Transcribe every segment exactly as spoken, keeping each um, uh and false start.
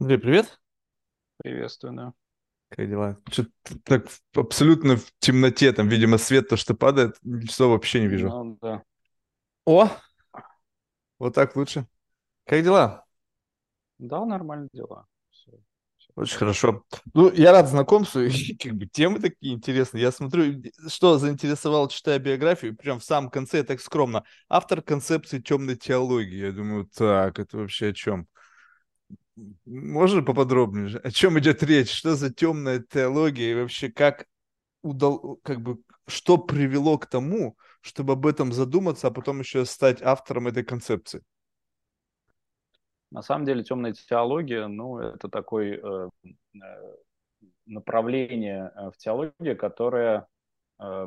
Андрей, привет. Приветствую, да. Как дела? Что-то так абсолютно в темноте, там, видимо, свет то, что падает, лицо вообще не вижу. Ну, да. О, вот так лучше. Как дела? Да, нормально дела. Все, все. Очень хорошо. Ну, я рад знакомству, и как бы темы такие интересные. Я смотрю, что заинтересовало, читая биографию, прям в самом конце, так скромно. Автор концепции темной теологии. Я думаю, так, это вообще о чем? Можно поподробнее? О чем идет речь? Что за темная теология и вообще как удал, как бы, что привело к тому, чтобы об этом задуматься, а потом еще стать автором этой концепции? На самом деле темная теология, ну, это такое э, направление в теологии, которое э,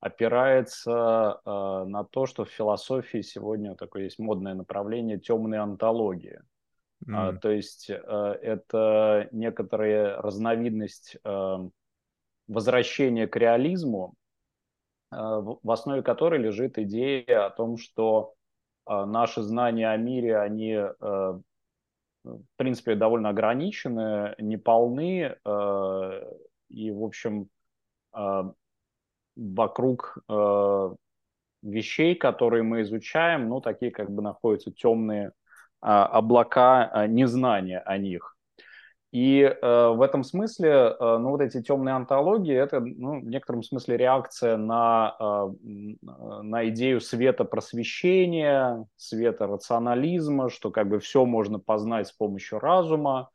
опирается э, на то, что в философии сегодня такое есть модное направление темной онтологии. Mm-hmm. А, то есть а, это некоторая разновидность а, возвращения к реализму, а, в, в основе которой лежит идея о том, что а, наши знания о мире, они, а, в принципе, довольно ограничены, неполны, а, и, в общем, а, вокруг а, вещей, которые мы изучаем, ну, такие как бы находятся темные облака незнания о них. И э, в этом смысле, э, ну, вот эти темные онтологии, это, ну, в некотором смысле реакция на, э, на идею света просвещения, света рационализма, что как бы все можно познать с помощью разума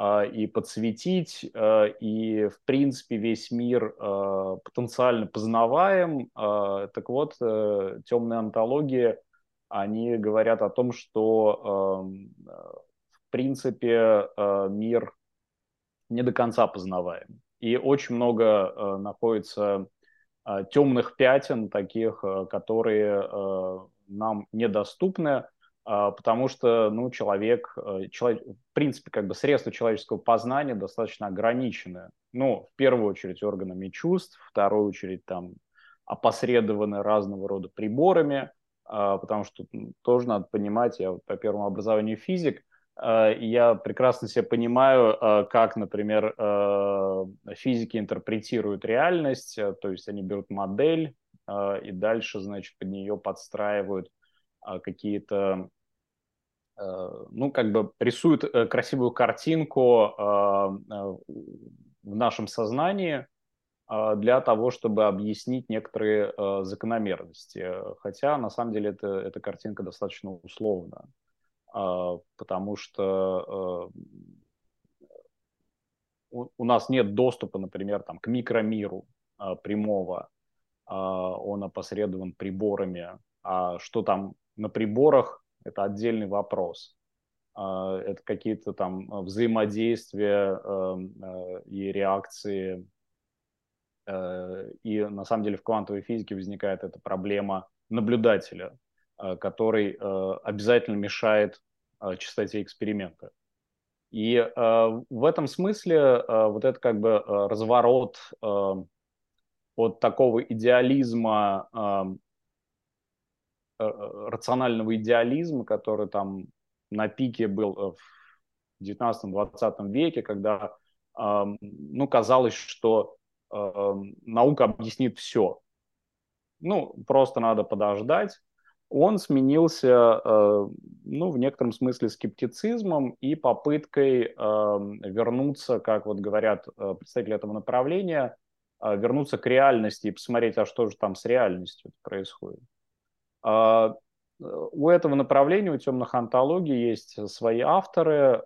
э, и подсветить, э, и, в принципе, весь мир э, потенциально познаваем. Э, так вот, э, темные онтологии, они говорят о том, что, э, в принципе, э, мир не до конца познаваем. И очень много э, находится э, темных пятен, таких, э, которые э, нам недоступны, э, потому что, ну, человек, э, человек, в принципе, как бы средства человеческого познания достаточно ограничены. Ну, в первую очередь органами чувств, в вторую очередь там опосредованы разного рода приборами, потому что тоже надо понимать, я вот по первому образованию физик, я прекрасно себя понимаю, как, например, физики интерпретируют реальность, то есть они берут модель и дальше, значит, под нее подстраивают какие-то, ну, как бы рисуют красивую картинку в нашем сознании, для того, чтобы объяснить некоторые э, закономерности. Хотя, на самом деле, это, эта картинка достаточно условна, э, потому что э, у, у нас нет доступа, например, там, к микромиру э, прямого. Э, он опосредован приборами. А что там на приборах, это отдельный вопрос. Э, это какие-то там взаимодействия э, э, и реакции. И на самом деле в квантовой физике возникает эта проблема наблюдателя, который обязательно мешает чистоте эксперимента. И в этом смысле вот это как бы разворот от такого идеализма, рационального идеализма, который там на пике был в девятнадцатом-двадцатом веке, когда, ну, казалось, что наука объяснит все. Ну, просто надо подождать. Он сменился, ну, в некотором смысле скептицизмом и попыткой вернуться, как вот говорят представители этого направления, вернуться к реальности и посмотреть, а что же там с реальностью происходит. У этого направления, у темных онтологий, есть свои авторы,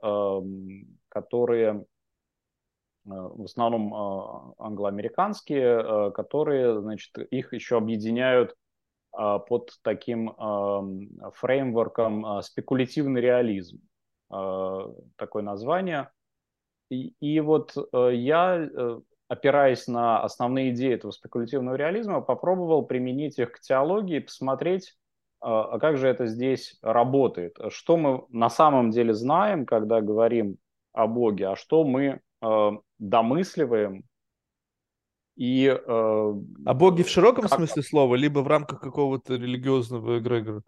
которые... в основном англоамериканские, которые, значит, их еще объединяют под таким фреймворком спекулятивный реализм, такое название. И, и вот я, опираясь на основные идеи этого спекулятивного реализма, попробовал применить их к теологии, посмотреть, а как же это здесь работает, что мы на самом деле знаем, когда говорим о Боге, а что мы домысливаем. И, э... О Боге в широком как... смысле слова, либо в рамках какого-то религиозного эгрегора?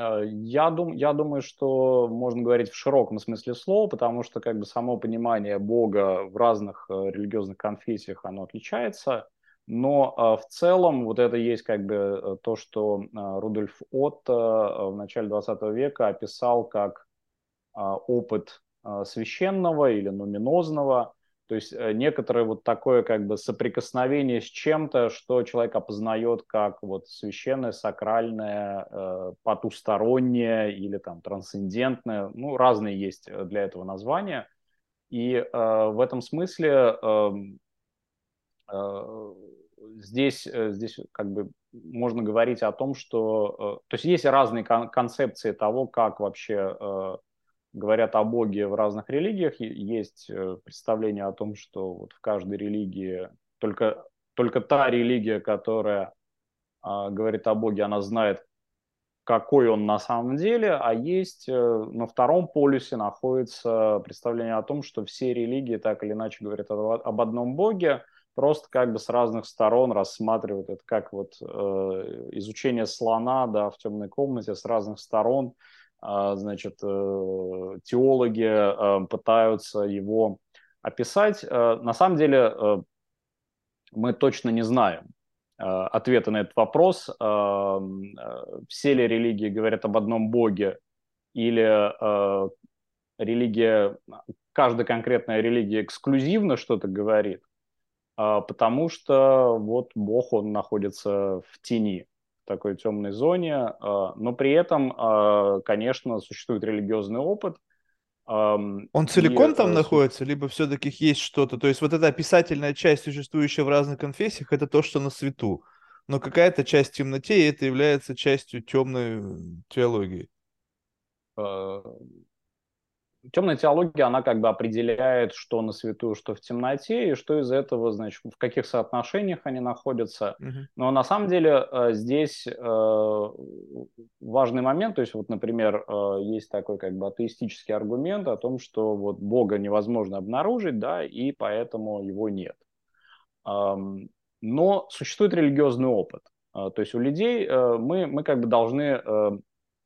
Я, дум, я думаю, что можно говорить в широком смысле слова, потому что как бы само понимание Бога в разных религиозных конфессиях оно отличается, но в целом вот это есть как бы то, что Рудольф Отто в начале двадцатого века описал как опыт священного или нуминозного, то есть некоторое вот такое как бы соприкосновение с чем-то, что человек опознает как вот священное, сакральное, потустороннее или там трансцендентное. Ну, разные есть для этого названия. И в этом смысле здесь, здесь как бы можно говорить о том, что... То есть есть разные концепции того, как вообще... говорят о Боге в разных религиях. Есть представление о том, что вот в каждой религии только, только та религия, которая а, говорит о Боге, она знает, какой он на самом деле. А есть на втором полюсе находится представление о том, что все религии так или иначе говорят об одном Боге, просто как бы с разных сторон рассматривают это как вот э, изучение слона, да, в темной комнате с разных сторон. Значит, теологи пытаются его описать. На самом деле мы точно не знаем ответа на этот вопрос. Все ли религии говорят об одном боге, или религия, каждая конкретная религия эксклюзивно что-то говорит, потому что вот Бог, он находится в тени, такой темной зоне, но при этом, конечно, существует религиозный опыт. Он целиком и... там находится, либо все-таки есть что-то? То есть вот эта описательная часть, существующая в разных конфессиях, это то, что на свету, но какая-то часть в темноте, и это является частью темной теологии. Темная теология, она как бы определяет, что на свету, что в темноте, и что из этого, значит, в каких соотношениях они находятся. Uh-huh. Но на самом деле здесь важный момент, то есть вот, например, есть такой как бы атеистический аргумент о том, что вот Бога невозможно обнаружить, да, и поэтому его нет. Но существует религиозный опыт. То есть у людей мы, мы как бы должны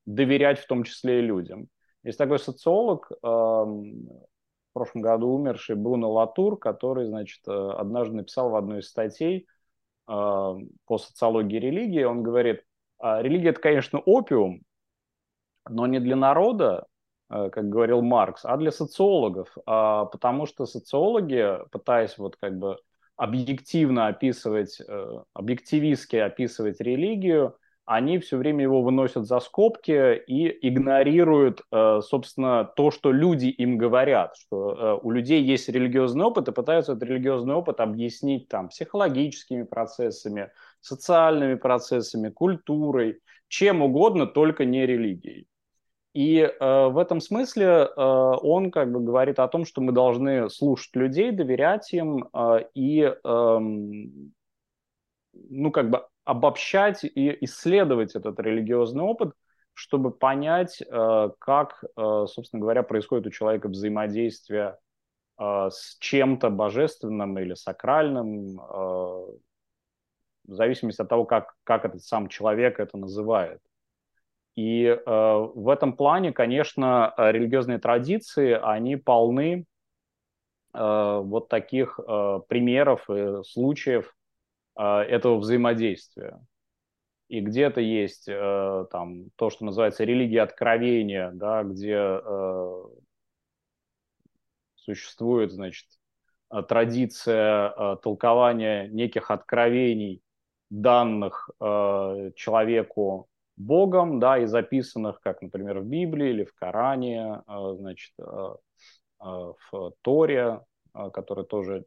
доверять в том числе и людям. Есть такой социолог, в прошлом году умерший, Бруно Латур, который, значит, однажды написал в одной из статей по социологии религии, он говорит, религия – это, конечно, опиум, но не для народа, как говорил Маркс, а для социологов, потому что социологи, пытаясь вот как бы объективно описывать, объективистски описывать религию, они все время его выносят за скобки и игнорируют, собственно, то, что люди им говорят, что у людей есть религиозный опыт, и пытаются этот религиозный опыт объяснить там психологическими процессами, социальными процессами, культурой, чем угодно, только не религией. И э, в этом смысле э, он как бы говорит о том, что мы должны слушать людей, доверять им э, и, э, ну, как бы, обобщать и исследовать этот религиозный опыт, чтобы понять, как, собственно говоря, происходит у человека взаимодействие с чем-то божественным или сакральным, в зависимости от того, как, как этот сам человек это называет. И в этом плане, конечно, религиозные традиции, они полны вот таких примеров и случаев этого взаимодействия. И где-то есть э, там то, что называется религия откровения, да, где э, существует, значит, традиция э, толкования неких откровений, данных э, человеку Богом, да, и записанных, как, например, в Библии или в Коране, э, значит, э, э, в Торе, э, которая тоже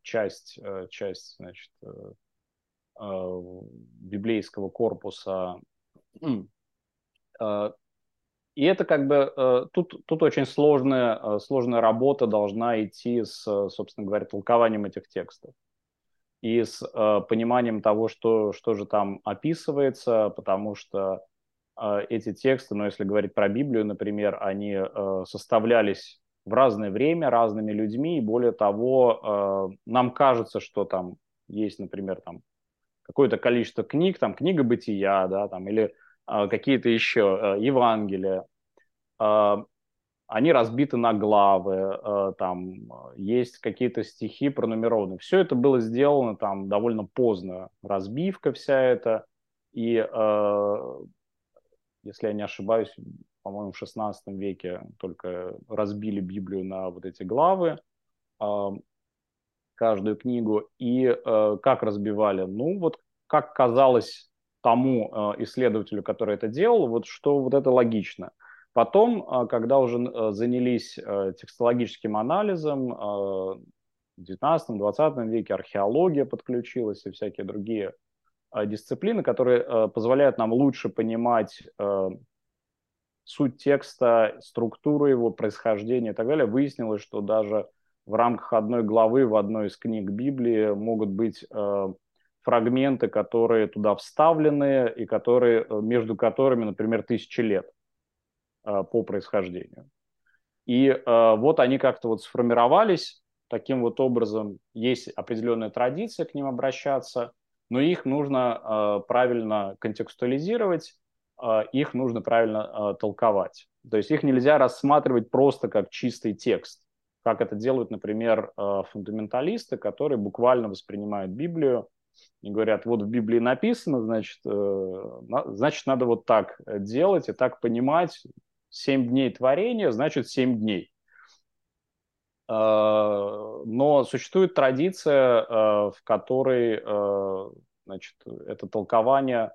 часть, часть, значит, библейского корпуса. И это как бы... Тут, тут очень сложная, сложная работа должна идти с, собственно говоря, толкованием этих текстов и с пониманием того, что, что же там описывается, потому что эти тексты, ну, если говорить про Библию, например, они составлялись в разное время, разными людьми, и более того, нам кажется, что там есть, например, там какое-то количество книг, там книга Бытия, да, там, или какие-то еще Евангелия, они разбиты на главы, там есть какие-то стихи пронумерованы. Все это было сделано там довольно поздно, разбивка вся эта, и, если я не ошибаюсь, по-моему, в шестнадцатом веке только разбили Библию на вот эти главы, каждую книгу, и э, как разбивали? Ну, вот как казалось тому э, исследователю, который это делал, вот что вот это логично. Потом, э, когда уже э, занялись э, текстологическим анализом, э, в девятнадцатом-двадцатом веке археология подключилась и всякие другие э, дисциплины, которые э, позволяют нам лучше понимать э, суть текста, структуру его, происхождение и так далее, выяснилось, что даже в рамках одной главы в одной из книг Библии могут быть э, фрагменты, которые туда вставлены, и которые, между которыми, например, тысячи лет э, по происхождению. И э, вот они как-то вот сформировались таким вот образом. Есть определенная традиция к ним обращаться, но их нужно э, правильно контекстуализировать, э, их нужно правильно э, толковать. То есть их нельзя рассматривать просто как чистый текст, как это делают, например, фундаменталисты, которые буквально воспринимают Библию и говорят, вот в Библии написано, значит, значит надо вот так делать и так понимать. Семь дней творения, значит, семь дней. Но существует традиция, в которой, значит, это толкование,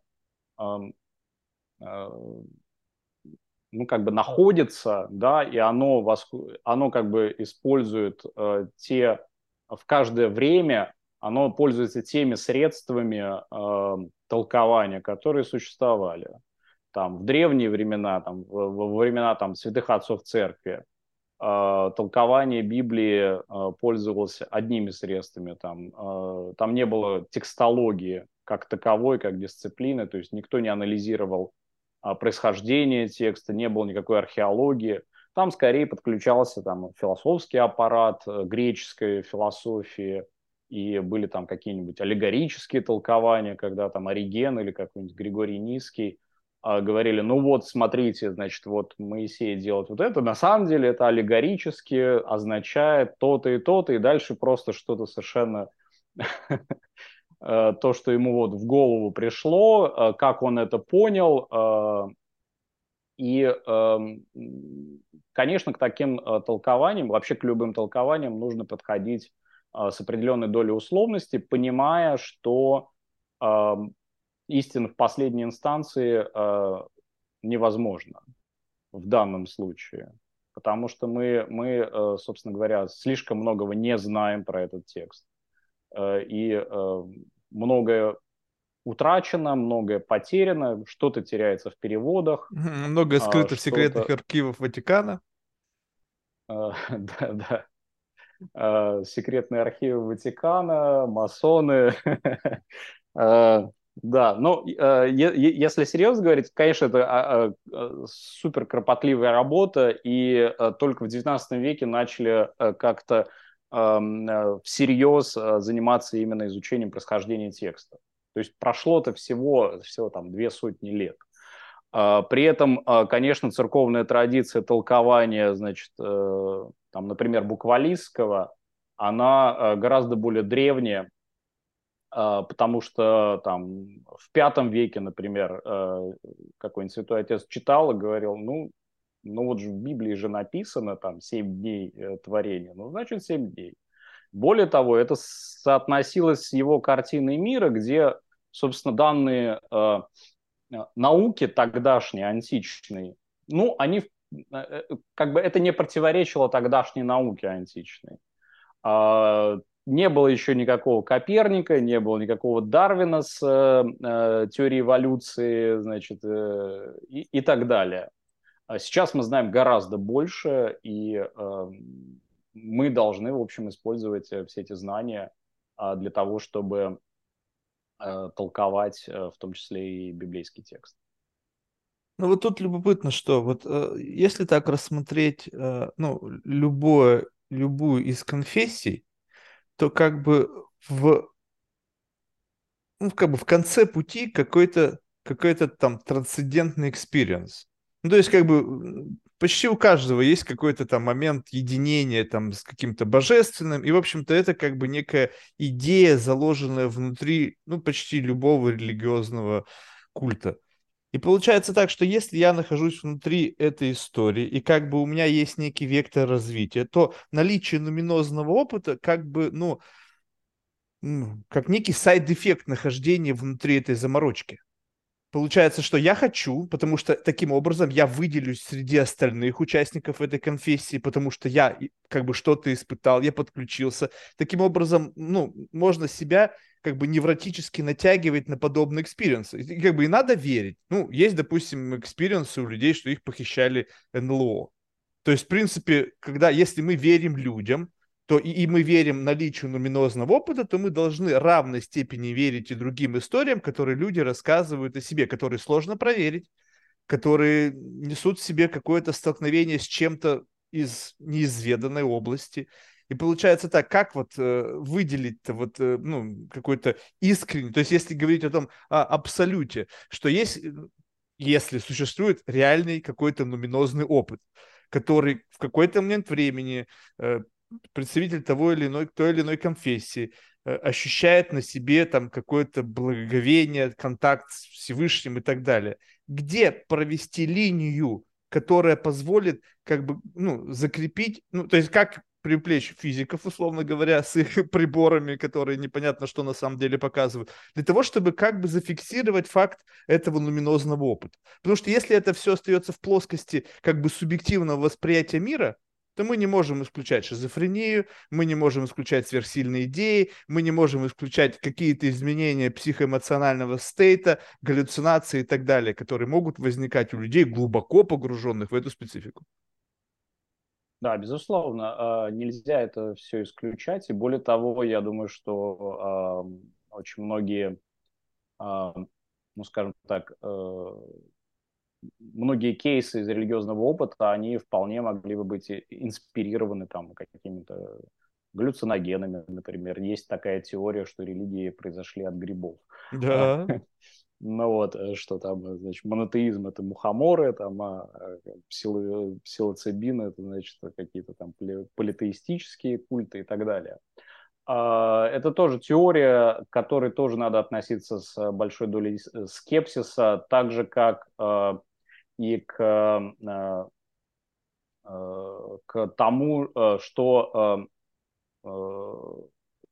ну, как бы находится, да, и оно, восху... оно как бы использует э, те, в каждое время оно пользуется теми средствами э, толкования, которые существовали там в древние времена, там, во времена там, святых отцов церкви. Э, толкование Библии э, пользовалось одними средствами, там, э, там не было текстологии как таковой, как дисциплины, то есть никто не анализировал происхождение текста, не было никакой археологии. Там скорее подключался там, философский аппарат греческой философии, и были там какие-нибудь аллегорические толкования, когда там Ориген или какой-нибудь Григорий Нисский а, говорили, ну вот, смотрите, значит, вот Моисей делает вот это, на самом деле это аллегорически означает то-то и то-то, и дальше просто что-то совершенно... то, что ему вот в голову пришло, как он это понял. И, конечно, к таким толкованиям, вообще к любым толкованиям нужно подходить с определенной долей условности, понимая, что истина в последней инстанции невозможна в данном случае, потому что мы, мы, собственно говоря, слишком многого не знаем про этот текст. И э, многое утрачено, многое потеряно, что-то теряется в переводах. Многое скрыто в секретных архивах Ватикана. Э, да, да. Э, секретные архивы Ватикана, масоны. Да, но если серьезно говорить, конечно, это супер кропотливая работа, и только в девятнадцатом веке начали как-то всерьез заниматься именно изучением происхождения текста. То есть прошло-то всего, всего там две сотни лет. При этом, конечно, церковная традиция толкования, значит, там, например, буквалистского, она гораздо более древняя, потому что там в пятом веке, например, какой-нибудь святой отец читал и говорил, ну, ну вот же в Библии же написано там семь дней э, творения, ну значит семь дней. Более того, это соотносилось с его картиной мира, где, собственно, данные э, науки тогдашние, античные, ну они э, как бы это не противоречило тогдашней науке античной. Э, не было еще никакого Коперника, не было никакого Дарвина с э, э, теорией эволюции, значит, э, и, и так далее. Сейчас мы знаем гораздо больше, и э, мы должны, в общем, использовать все эти знания э, для того, чтобы э, толковать, э, в том числе и библейский текст. Ну вот тут любопытно, что вот э, если так рассмотреть э, ну, любое, любую из конфессий, то как бы в, ну, как бы в конце пути какой-то какой-то там трансцендентный экспириенс. Ну, то есть, как бы, почти у каждого есть какой-то там момент единения там с каким-то божественным, и, в общем-то, это как бы некая идея, заложенная внутри, ну, почти любого религиозного культа. И получается так, что если я нахожусь внутри этой истории, и как бы у меня есть некий вектор развития, то наличие нуминозного опыта как бы, ну, как некий сайд-эффект нахождения внутри этой заморочки. Получается, что я хочу, потому что таким образом я выделюсь среди остальных участников этой конфессии, потому что я как бы что-то испытал, я подключился. Таким образом, ну, можно себя как бы невротически натягивать на подобные экспириенсы. И как бы и надо верить. Ну, есть, допустим, экспириенсы у людей, что их похищали эн эл о. То есть, в принципе, когда, если мы верим людям, то и, и мы верим наличию нуминозного опыта, то мы должны в равной степени верить и другим историям, которые люди рассказывают о себе, которые сложно проверить, которые несут в себе какое-то столкновение с чем-то из неизведанной области. И получается так, как вот э, выделить-то вот, э, ну, какой-то искренний, то есть если говорить о том о абсолюте, что есть, если существует реальный какой-то нуминозный опыт, который в какой-то момент времени э, представитель того или иной, той или иной конфессии э, ощущает на себе там какое-то благоговение, контакт с Всевышним и так далее. Где провести линию, которая позволит как бы, ну, закрепить, ну, то есть как привлечь физиков, условно говоря, с их приборами, которые непонятно, что на самом деле показывают, для того, чтобы как бы зафиксировать факт этого нуминозного опыта. Потому что если это все остается в плоскости как бы субъективного восприятия мира, то мы не можем исключать шизофрению, мы не можем исключать сверхсильные идеи, мы не можем исключать какие-то изменения психоэмоционального стейта, галлюцинации и так далее, которые могут возникать у людей, глубоко погруженных в эту специфику. Да, безусловно, нельзя это все исключать, и более того, я думаю, что очень многие, ну, скажем так, многие кейсы из религиозного опыта, они вполне могли бы быть инспирированы там какими-то галлюциногенами, например. Есть такая теория, что религии произошли от грибов. Да. Ну вот, что там, значит, монотеизм – это мухоморы, там, а псилоцибин – это, значит, какие-то там политеистические культы и так далее. А, это тоже теория, к которой тоже надо относиться с большой долей скепсиса, так же, как а, и к, а, а, к тому, а, что а, а,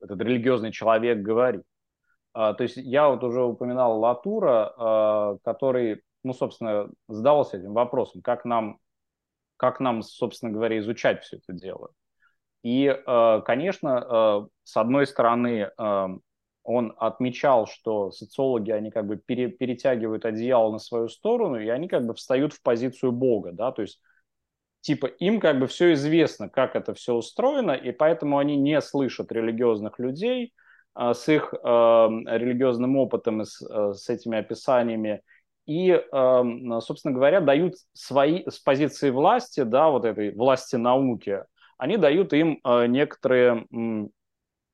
этот религиозный человек говорит. То есть я вот уже упоминал Латура, который, ну, собственно, задавался этим вопросом, как нам, как нам, собственно говоря, изучать все это дело. И, конечно, с одной стороны, он отмечал, что социологи, они как бы пере, перетягивают одеяло на свою сторону, и они как бы встают в позицию Бога, да, то есть типа им как бы все известно, как это все устроено, и поэтому они не слышат религиозных людей, с их э, религиозным опытом, и с, с этими описаниями, и, э, собственно говоря, дают свои, с позиции власти, да, вот этой власти науки, они дают им э, некоторые, м,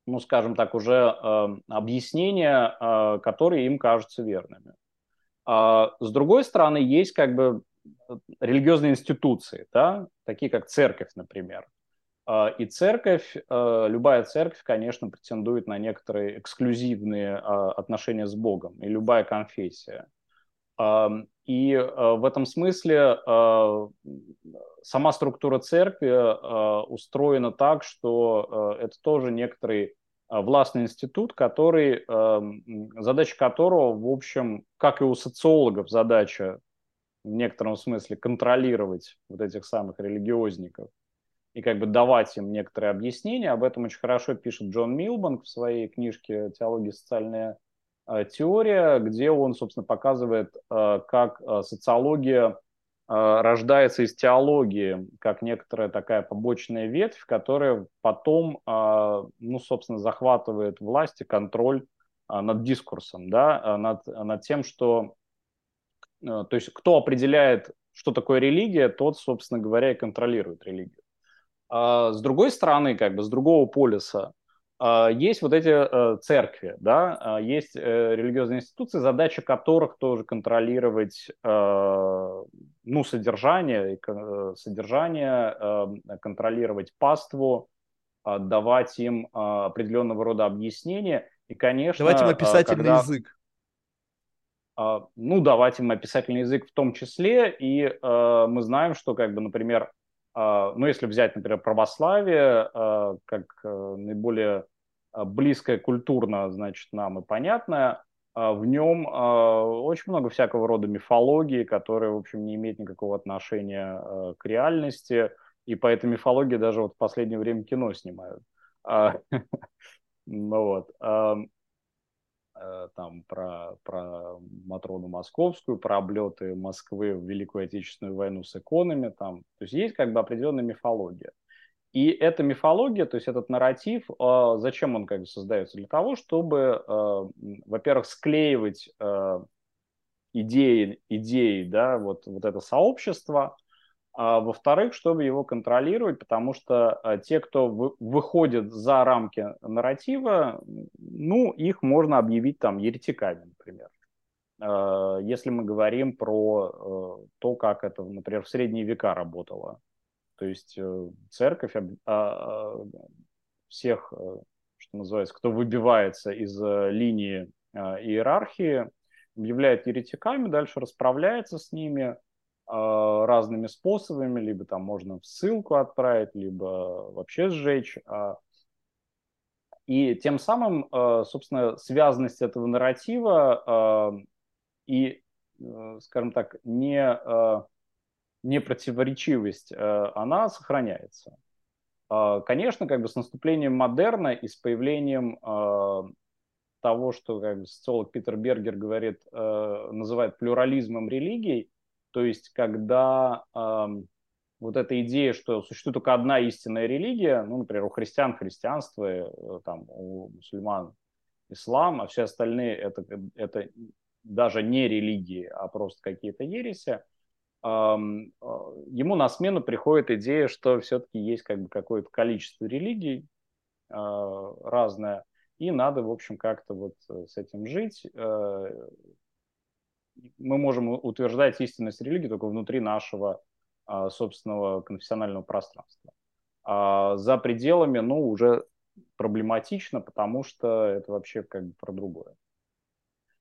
ну, скажем так, уже э, объяснения, э, которые им кажутся верными. А, с другой стороны, есть как бы религиозные институции, да, такие как церковь, например. И церковь, любая церковь, конечно, претендует на некоторые эксклюзивные отношения с Богом, и любая конфессия. И в этом смысле сама структура церкви устроена так, что это тоже некоторый властный институт, который, задача которого, в общем, как и у социологов, задача в некотором смысле контролировать вот этих самых религиозников и как бы давать им некоторые объяснения. Об этом очень хорошо пишет Джон Милбанк в своей книжке «Теология и социальная теория», где он, собственно, показывает, как социология рождается из теологии, как некоторая такая побочная ветвь, которая потом, ну, собственно, захватывает власть и контроль над дискурсом, да, над, над тем, что... То есть кто определяет, что такое религия, тот, собственно говоря, и контролирует религию. С другой стороны, как бы с другого полюса, Есть вот эти церкви, да, есть религиозные институции, задача которых тоже контролировать, ну, содержание, содержание, контролировать паству, давать им определенного рода объяснения. И, конечно, давать им описательный когда... язык. Ну, давать им описательный язык в том числе, и мы знаем, что, как бы, например, ну, если взять, например, православие как наиболее близкое культурно, значит, нам и понятное, в нем очень много всякого рода мифологии, которая, в общем, не имеет никакого отношения к реальности, и по этой мифологии даже вот в последнее время кино снимают. Ну вот, там про, про Матрону Московскую, про облеты Москвы в Великую Отечественную войну с иконами. Там. То есть есть как бы определенная мифология. И эта мифология, то есть этот нарратив, зачем он как бы создается? Для того, чтобы, во-первых, склеивать идеи, идеи, да, вот, вот это сообщество, а во-вторых, чтобы его контролировать, потому что те, кто выходит за рамки нарратива, ну, их можно объявить там еретиками, например. Если мы говорим про то, как это, например, в средние века работало. То есть церковь всех, что называется, кто выбивается из линии иерархии, объявляет еретиками, дальше расправляется с ними разными способами, либо там можно в ссылку отправить, либо вообще сжечь. И тем самым, собственно, связанность этого нарратива и, скажем так, не, не противоречивость, она сохраняется. Конечно, как бы с наступлением модерна и с появлением того, что, как бы, социолог Питер Бергер говорит, называет плюрализмом религий. То есть, когда э, вот эта идея, что существует только одна истинная религия, ну, например, у христиан христианство, там, у мусульман ислам, а все остальные это, это даже не религии, а просто какие-то ереси, э, ему на смену приходит идея, что все-таки есть как бы какое-то количество религий э, разное, и надо, в общем, как-то вот с этим жить. Э, Мы можем утверждать истинность религии только внутри нашего а, собственного конфессионального пространства. А за пределами, ну, уже проблематично, потому что это вообще как бы про другое.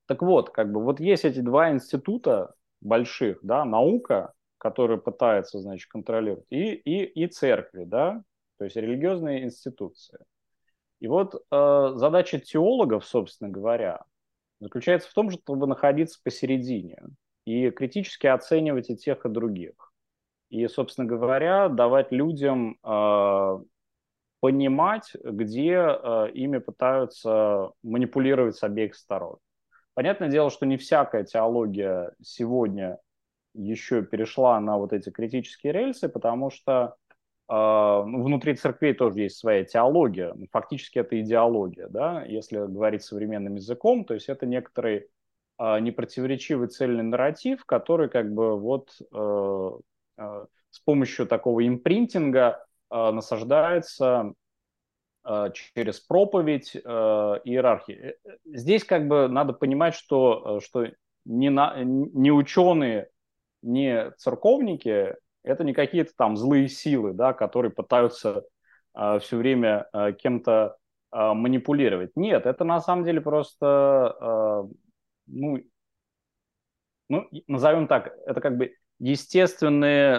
Так вот, как бы вот есть эти два института больших, да, наука, которая пытается, значит, контролировать, и, и, и церкви, да, то есть религиозные институции. И вот э, задача теологов, собственно говоря, заключается в том, чтобы находиться посередине и критически оценивать и тех, и других. И, собственно говоря, давать людям э, понимать, где э, ими пытаются манипулировать с обеих сторон. Понятное дело, что не всякая теология сегодня еще перешла на вот эти критические рельсы, потому что э, внутри церквей тоже есть своя теология. Фактически это идеология, да? Если говорить современным языком, то есть это некоторый э, непротиворечивый цельный нарратив, который как бы вот э, э, с помощью такого импринтинга э, насаждается э, через проповедь э, иерархии. Здесь как бы надо понимать, что, что не, на, не ученые, не церковники – это не какие-то там злые силы, да, которые пытаются э, все время э, кем-то э, манипулировать. Нет, это на самом деле просто, э, ну, ну, назовем так, это как бы естественные э,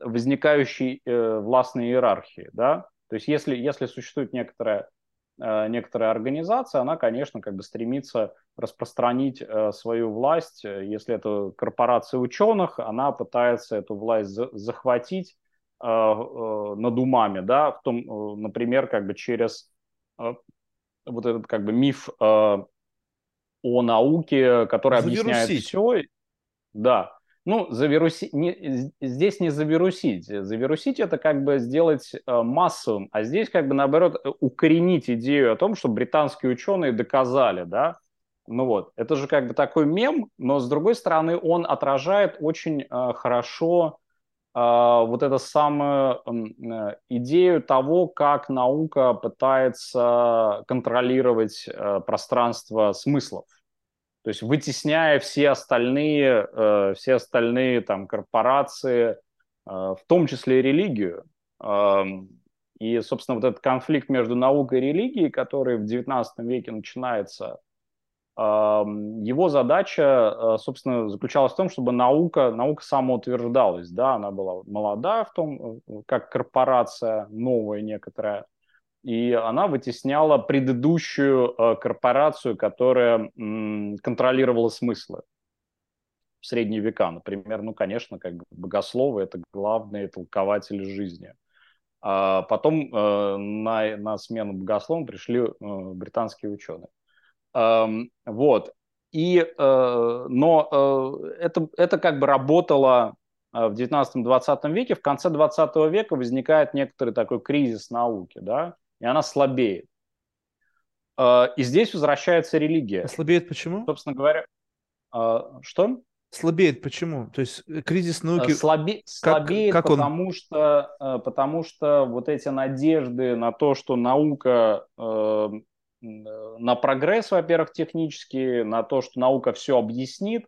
возникающие э, властные иерархии. Да? То есть если, если существует некоторая, э, некоторая организация, она, конечно, как бы стремится распространить э, свою власть. Если это корпорация ученых, она пытается эту власть за- захватить э, э, над умами, да, в том, э, например, как бы через э, вот этот как бы миф э, о науке, который объясняет все. Да. Ну, завирусить, не, здесь не завирусить. Завирусить – это как бы сделать э, массовым, а здесь как бы наоборот укоренить идею о том, что британские ученые доказали, да. Ну вот, это же как бы такой мем, но с другой стороны он отражает очень э, хорошо э, вот эту самую идею того, как наука пытается контролировать пространство смыслов. То есть вытесняя все остальные, все остальные там, корпорации, в том числе и религию. И, собственно, вот этот конфликт между наукой и религией, который в девятнадцатом веке начинается, его задача, собственно, заключалась в том, чтобы наука, наука самоутверждалась. Да? Она была молода в том, как корпорация новая некоторая, и она вытесняла предыдущую корпорацию, которая контролировала смыслы в средние века. Например, ну, конечно, как богословы – это главные толкователи жизни. Потом на, на смену богословам пришли британские ученые. Вот. И, но это, это как бы работало в девятнадцатом-двадцатом веке. В конце двадцатого века возникает некоторый такой кризис науки, да, и она слабеет. И здесь возвращается религия. А слабеет почему? Собственно говоря, что? Слабеет почему? То есть кризис науки... Слабе... Как, слабеет, как он... потому, что, потому что вот эти надежды на то, что наука... на прогресс, во-первых, технически, на то, что наука все объяснит,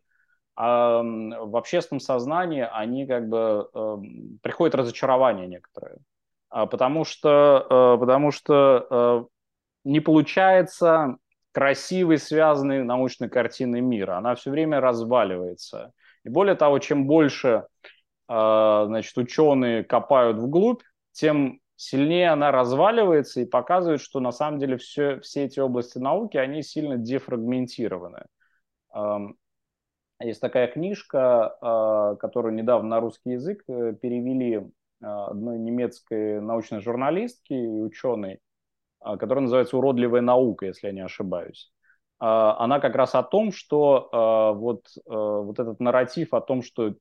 а в общественном сознании они как бы приходит разочарование некоторое, потому что, потому что не получается красивой, связанной научной картины мира, она все время разваливается. И более того, чем больше, значит, ученые копают вглубь, тем сильнее она разваливается и показывает, что на самом деле все, все эти области науки, они сильно дефрагментированы. Есть такая книжка, которую недавно на русский язык перевели одной немецкой научной журналистки и ученой, которая называется «Уродливая наука», если я не ошибаюсь. Она как раз о том, что вот, вот этот нарратив о том, что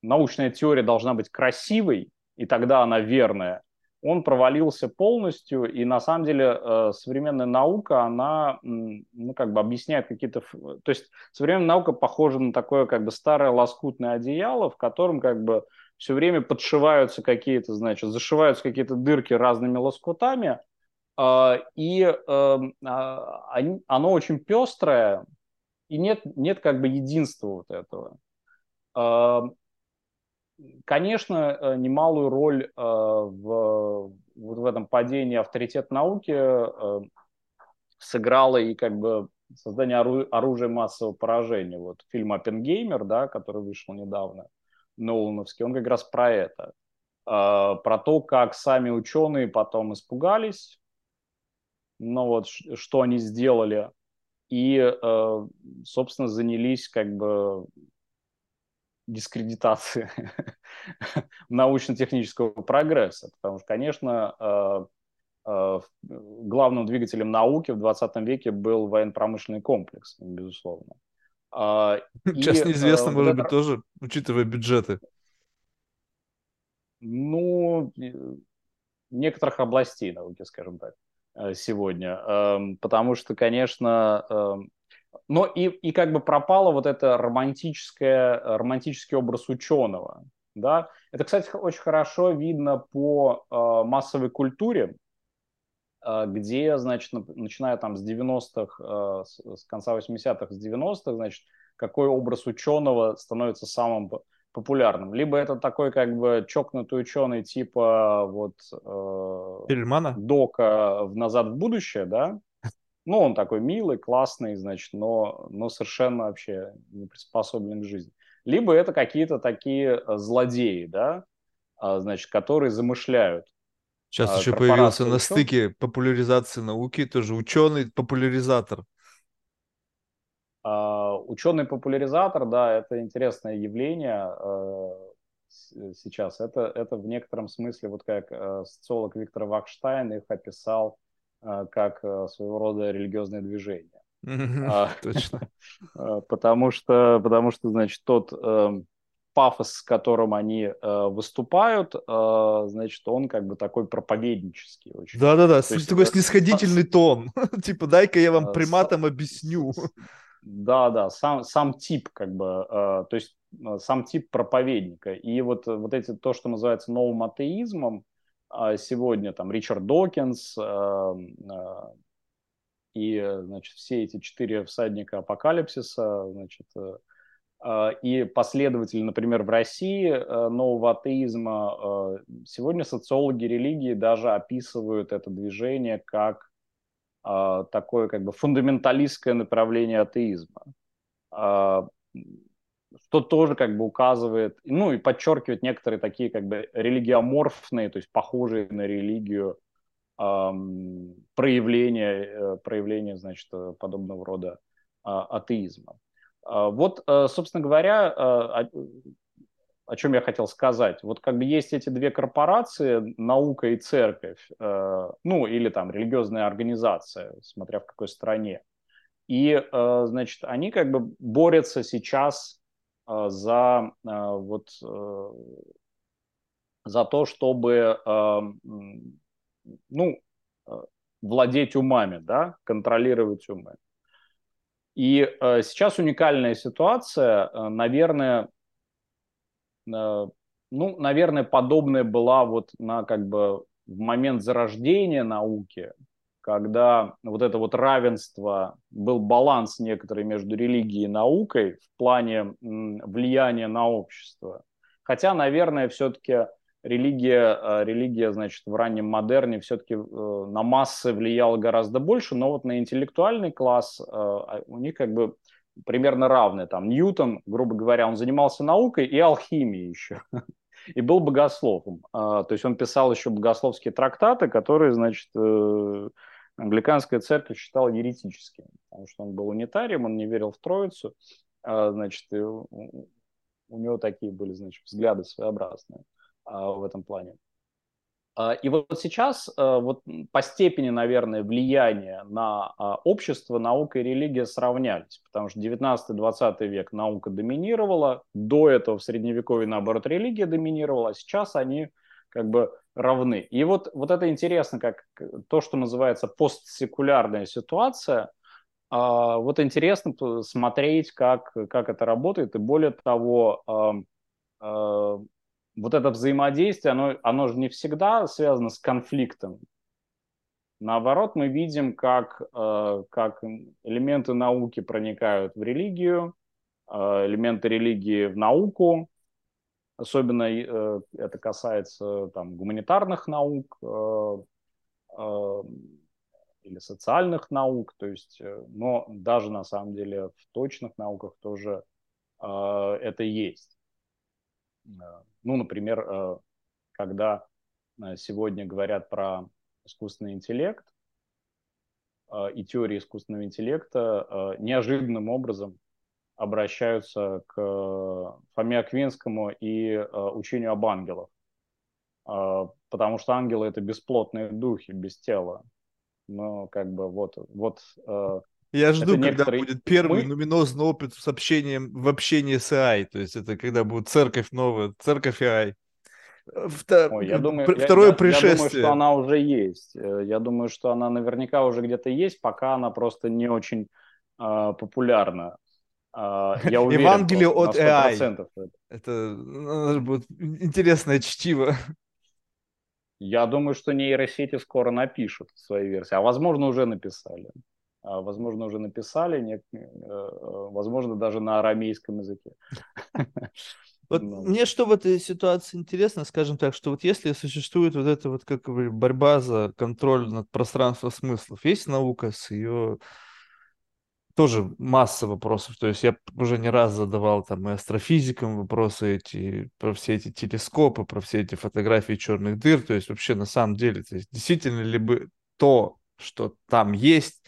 научная теория должна быть красивой, и тогда она верная, он провалился полностью, и на самом деле современная наука, она, ну, как бы объясняет какие-то... То есть современная наука похожа на такое как бы старое лоскутное одеяло, в котором как бы все время подшиваются какие-то, значит, зашиваются какие-то дырки разными лоскутами, и оно очень пестрое, и нет, нет как бы единства вот этого. Конечно, немалую роль э, в, вот в этом падении авторитета науки э, сыграло и как бы создание ору- оружия массового поражения. Вот фильм «Оппенгеймер», да, который вышел недавно, нолановский, он как раз про это. Э, про то, как сами ученые потом испугались, ну вот, ш- что они сделали, и, э, собственно, занялись как бы... дискредитации научно-технического прогресса. Потому что, конечно, главным двигателем науки в двадцатом веке был военно-промышленный комплекс, безусловно. Сейчас и, неизвестно, может быть, это... тоже, учитывая бюджеты. Ну, некоторых областей науки, скажем так, сегодня. Потому что, конечно... Но и, и как бы пропало вот это романтическое, романтический образ ученого. Да? Это, кстати, очень хорошо видно по э, массовой культуре, э, где, значит, начиная там с девяностых, э, с, с конца восьмидесятых, с девяностых, значит, какой образ ученого становится самым популярным. Либо это такой как бы чокнутый ученый типа вот... Э, Перельмана? Дока в «Назад в будущее», да? Ну, он такой милый, классный, значит, но, но совершенно вообще не приспособлен к жизни. Либо это какие-то такие злодеи, да, значит, которые замышляют. Сейчас еще появился на стыке популяризации науки, тоже ученый-популяризатор. Ученый-популяризатор, да, это интересное явление сейчас. Это, это в некотором смысле, вот как социолог Виктор Вахштайн их описал, как своего рода религиозное движение. Точно. Потому что, потому что, значит, тот пафос, с которым они выступают, значит, он как бы такой проповеднический. Да-да-да, такой снисходительный тон. Типа, дай-ка я вам приматом объясню. Да-да, сам тип как бы. То есть сам тип проповедника. И вот, вот эти, то, что называется новым атеизмом сегодня, там Ричард Докинс и, значит, все эти четыре всадника апокалипсиса, значит, и последователи, например, в России нового атеизма, сегодня социологи религии даже описывают это движение как такое как бы фундаменталистское направление атеизма, что тоже как бы указывает, ну и подчеркивает некоторые такие как бы религиоморфные, то есть похожие на религию проявления, проявления, значит, подобного рода атеизма. Вот, собственно говоря, о, о чем я хотел сказать. Вот как бы есть эти две корпорации, наука и церковь, ну или там религиозная организация, смотря в какой стране. И, значит, они как бы борются сейчас за, вот, за то, чтобы, ну, владеть умами, да, контролировать умы. И э, сейчас уникальная ситуация, э, наверное, э, ну, наверное, подобная была вот на как бы в момент зарождения науки, когда вот это вот равенство, был баланс некоторый между религией и наукой в плане э, влияния на общество. Хотя, наверное, все-таки религия, э, религия, значит, в раннем модерне все-таки э, на массы влияла гораздо больше, но вот на интеллектуальный класс э, у них как бы примерно равны. Там Ньютон, грубо говоря, он занимался наукой и алхимией еще, и был богословом. Э, то есть он писал еще богословские трактаты, которые, значит, э, англиканская церковь считала еретическими, потому что он был унитарием, он не верил в Троицу, э, значит, и у него такие были, значит, взгляды своеобразные в этом плане. И вот сейчас вот по степени, наверное, влияния на общество наука и религия сравнялись, потому что девятнадцатый-двадцатый век наука доминировала, до этого в Средневековье, наоборот, религия доминировала, а сейчас они как бы равны. И вот, вот это интересно, как то, что называется постсекулярная ситуация, вот интересно смотреть, как, как это работает, и более того, вот это взаимодействие, оно, оно же не всегда связано с конфликтом. Наоборот, мы видим, как, э, как элементы науки проникают в религию, э, элементы религии в науку. Особенно э, это касается там, гуманитарных наук э, э, или социальных наук. То есть, э, но даже на самом деле в точных науках тоже э, это есть. Ну, например, когда сегодня говорят про искусственный интеллект и теории искусственного интеллекта, неожиданным образом обращаются к Фоме Аквинскому и учению об ангелах, потому что ангелы — это бесплотные духи, без тела. Но как бы вот... вот Я жду, это когда некоторые... будет первый Мы... нуминозный опыт с общением, в общении с эй ай. То есть это когда будет церковь новая, церковь эй ай. Вто... Ой, я думаю, Второе я, пришествие. Я думаю, что она уже есть. Я думаю, что она наверняка уже где-то есть, пока она просто не очень э, популярна. Э, я уверен, Евангелие от эй ай. Это, это будет интересное чтиво. Я думаю, что нейросети скоро напишут свои версии. А возможно, уже написали. Возможно, уже написали, не, возможно, даже на арамейском языке. Вот Но. Мне что в этой ситуации интересно, скажем так, что вот если существует вот эта вот как бы борьба за контроль над пространством смыслов, есть наука с ее... Тоже масса вопросов, то есть я уже не раз задавал там и астрофизикам вопросы эти, про все эти телескопы, про все эти фотографии черных дыр, то есть вообще на самом деле, то есть, действительно ли бы то, что там есть...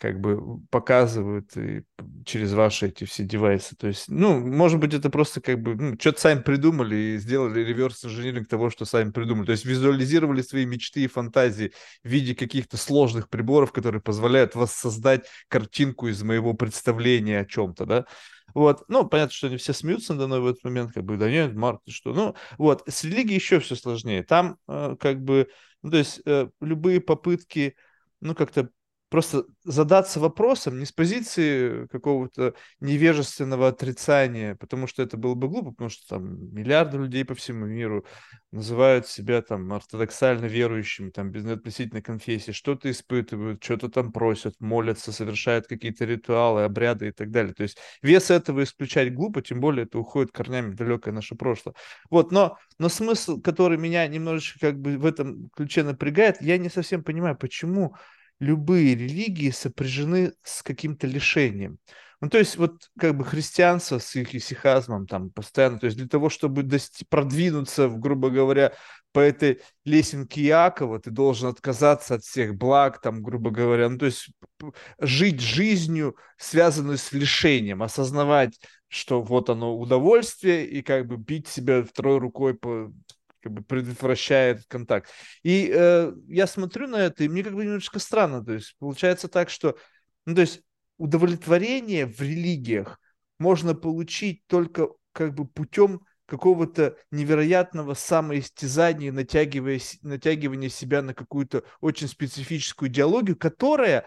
как бы показывают и через ваши эти все девайсы. То есть, ну, может быть, это просто как бы ну, что-то сами придумали и сделали реверс-инжиниринг того, что сами придумали. То есть визуализировали свои мечты и фантазии в виде каких-то сложных приборов, которые позволяют воссоздать картинку из моего представления о чем-то, да. Вот, ну, понятно, что они все смеются надо мной в этот момент, как бы, да нет, Марк, ты что? Ну, вот, с религией еще все сложнее. Там, э, как бы, ну, то есть, э, любые попытки, ну, как-то просто задаться вопросом не с позиции какого-то невежественного отрицания, потому что это было бы глупо, потому что там миллиарды людей по всему миру называют себя там ортодоксально верующими, там без относительно конфессии, что-то испытывают, что-то там просят, молятся, совершают какие-то ритуалы, обряды и так далее. То есть вес этого исключать глупо, тем более это уходит корнями в далекое наше прошлое. Вот, но, но смысл, который меня немножечко как бы в этом ключе напрягает, я не совсем понимаю, почему любые религии сопряжены с каким-то лишением. Ну, то есть, вот как бы христианство с их исихазмом там постоянно, то есть для того, чтобы дости- продвинуться, грубо говоря, по этой лесенке Иакова, ты должен отказаться от всех благ, там, грубо говоря, ну, то есть жить жизнью, связанную с лишением, осознавать, что вот оно удовольствие, и как бы бить себя второй рукой по... как бы предотвращая этот контакт. И э, я смотрю на это, и мне как бы немножко странно. То есть получается так, что ну, то есть удовлетворение в религиях можно получить только как бы путем какого-то невероятного самоистязания, натягивая, натягивания себя на какую-то очень специфическую идеологию, которая,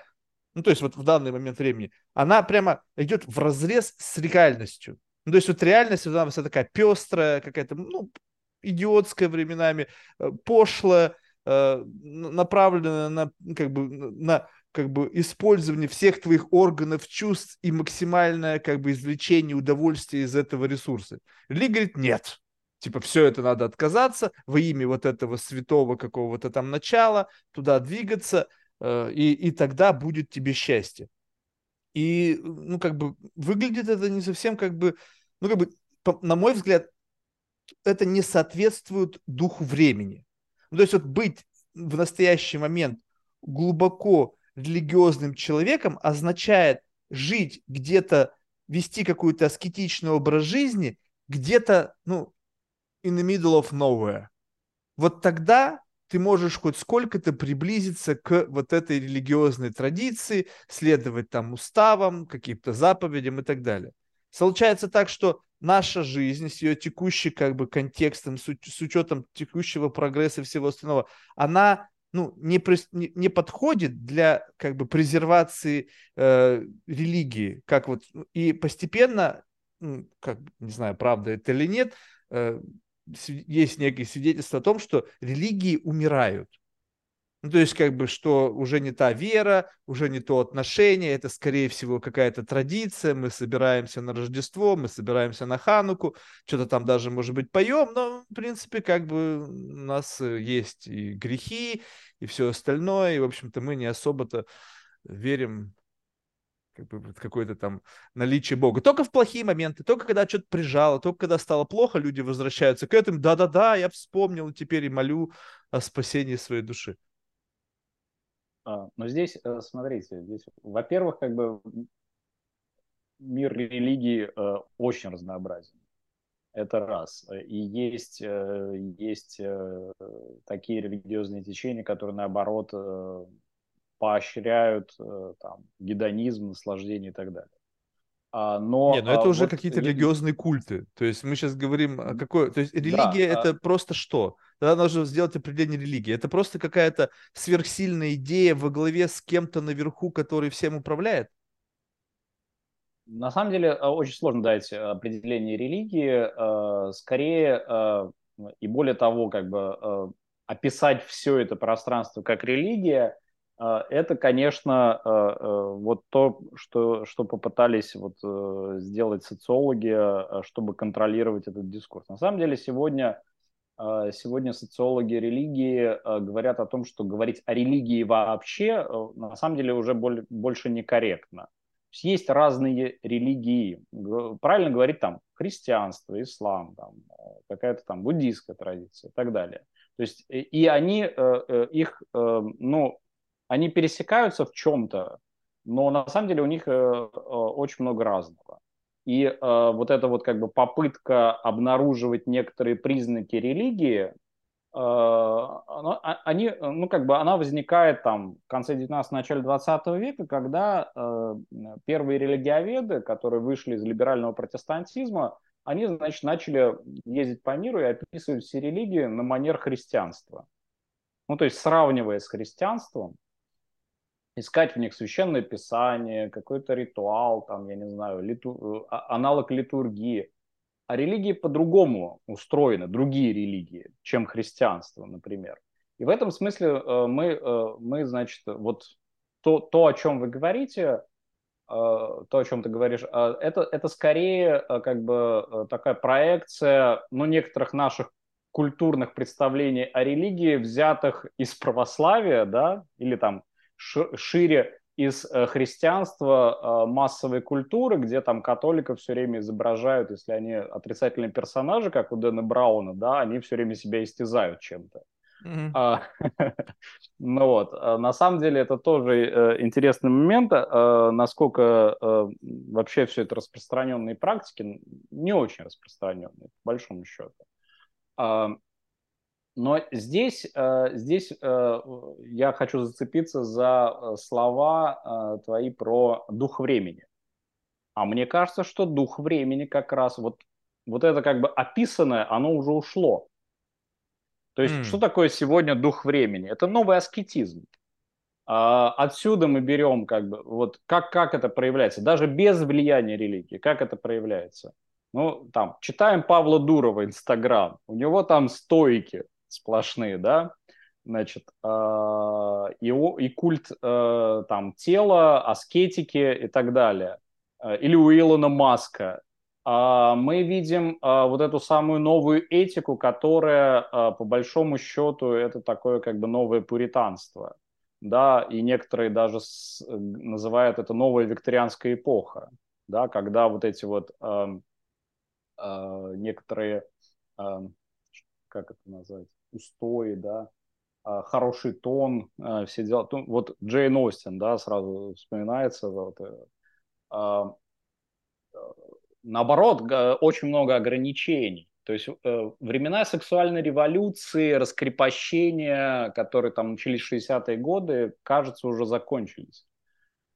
ну то есть вот в данный момент времени, она прямо идет вразрез с реальностью. Ну, то есть вот реальность, она вся такая пестрая, какая-то, ну, идиотская временами, пошлая, направленная на, как бы, на как бы, использование всех твоих органов чувств и максимальное как бы, извлечение удовольствия из этого ресурса. Ли говорит, нет. Типа, все это надо отказаться во имя вот этого святого какого-то там начала, туда двигаться, и, и тогда будет тебе счастье. И, ну, как бы, выглядит это не совсем как бы, ну, как бы, на мой взгляд, это не соответствует духу времени. Ну, то есть вот быть в настоящий момент глубоко религиозным человеком означает жить где-то, вести какой-то аскетичный образ жизни, где-то, ну, in the middle of nowhere. Вот тогда ты можешь хоть сколько-то приблизиться к вот этой религиозной традиции, следовать там уставам, каким-то заповедям и так далее. Случается так, что наша жизнь с ее текущим как бы контекстом, с, с учетом текущего прогресса и всего остального, она ну, не, не, не подходит для как бы презервации э, религии. Как вот, и постепенно, ну, как, не знаю, правда это или нет, э, есть некие свидетельства о том, что религии умирают. Ну, то есть, как бы, что уже не та вера, уже не то отношение, это, скорее всего, какая-то традиция, мы собираемся на Рождество, мы собираемся на Хануку, что-то там даже, может быть, поем, но, в принципе, как бы у нас есть и грехи, и все остальное, и, в общем-то, мы не особо-то верим как бы, в какое-то там наличие Бога. Только в плохие моменты, только когда что-то прижало, только когда стало плохо, люди возвращаются к этому, да-да-да, я вспомнил, теперь и молю о спасении своей души. Но здесь, смотрите, здесь, во-первых, как бы мир религии очень разнообразен. Это раз. И есть, есть такие религиозные течения, которые, наоборот, поощряют там, гедонизм, наслаждение и так далее. Но, не, но это а, уже вот какие-то религии... религиозные культы. То есть мы сейчас говорим о какой... То есть религия да, это а... просто что? Тогда нужно сделать определение религии. Это просто какая-то сверхсильная идея во главе с кем-то наверху, который всем управляет? На самом деле очень сложно дать определение религии. Скорее, и более того, как бы описать все это пространство как религия, это, конечно, вот то, что, что попытались вот сделать социологи, чтобы контролировать этот дискурс. На самом деле сегодня, сегодня социологи религии говорят о том, что говорить о религии вообще на самом деле уже более, больше некорректно. Есть разные религии. Правильно говорить там христианство, ислам, там, какая-то там буддийская традиция и так далее. То есть и они, их, ну, они пересекаются в чем-то, но на самом деле у них э, очень много разного. И э, вот эта вот как бы попытка обнаруживать некоторые признаки религии, э, они, ну, как бы она возникает там в конце девятнадцатого, начале двадцатого века, когда э, первые религиоведы, которые вышли из либерального протестантизма, они, значит, начали ездить по миру и описывать все религии на манер христианства. Ну, то есть сравнивая с христианством, искать в них священное писание, какой-то ритуал, там, я не знаю, литу... аналог литургии. А религии по-другому устроены, другие религии, чем христианство, например. И в этом смысле мы, мы значит, вот то, то, о чем вы говорите, то, о чем ты говоришь, это, это скорее как бы такая проекция, ну, некоторых наших культурных представлений о религии, взятых из православия, да, или там шире из христианства, массовой культуры, где там католиков все время изображают, если они отрицательные персонажи, как у Дэна Брауна, да, они все время себя истязают чем-то. Ну вот, на самом деле это тоже интересный момент, насколько вообще все это распространенные практики, не очень распространенные, по большому счету. Но здесь, здесь я хочу зацепиться за слова твои про дух времени. А мне кажется, что дух времени как раз вот, вот это как бы описанное, оно уже ушло. То есть, mm. что такое сегодня дух времени? Это новый аскетизм. Отсюда мы берем, как бы, вот как, как это проявляется, даже без влияния религии, как это проявляется. Ну, там, читаем Павла Дурова, Инстаграм, у него там стоики сплошные, да, значит, и, и культ там тела, аскетики и так далее. Или у Илона Маска. Мы видим вот эту самую новую этику, которая, по большому счету, это такое как бы новое пуританство, да, и некоторые даже называют это новая викторианская эпоха, да, когда вот эти вот некоторые, как это назвать, устои, да, хороший тон, все дела, вот Джейн Остин, да, сразу вспоминается, вот, наоборот, очень много ограничений. То есть э, времена сексуальной революции, раскрепощения, которые там начались в шестидесятые годы, кажется, уже закончились.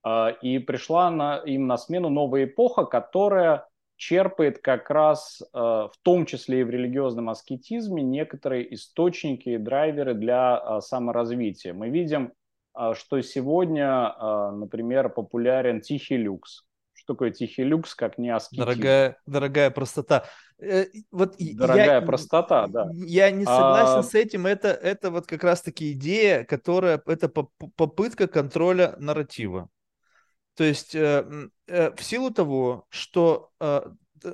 Э, и пришла на, им на смену новая эпоха, которая черпает как раз, э, в том числе и в религиозном аскетизме, некоторые источники и драйверы для э, саморазвития. Мы видим, э, что сегодня, э, например, популярен тихий люкс. Такой тихий люкс, как не аскетизм. Дорогая, дорогая простота. Э, вот дорогая я, простота, да. Я не согласен а... с этим. Это, это вот как раз-таки идея, которая... Это попытка контроля нарратива. То есть э, э, в силу того, что э,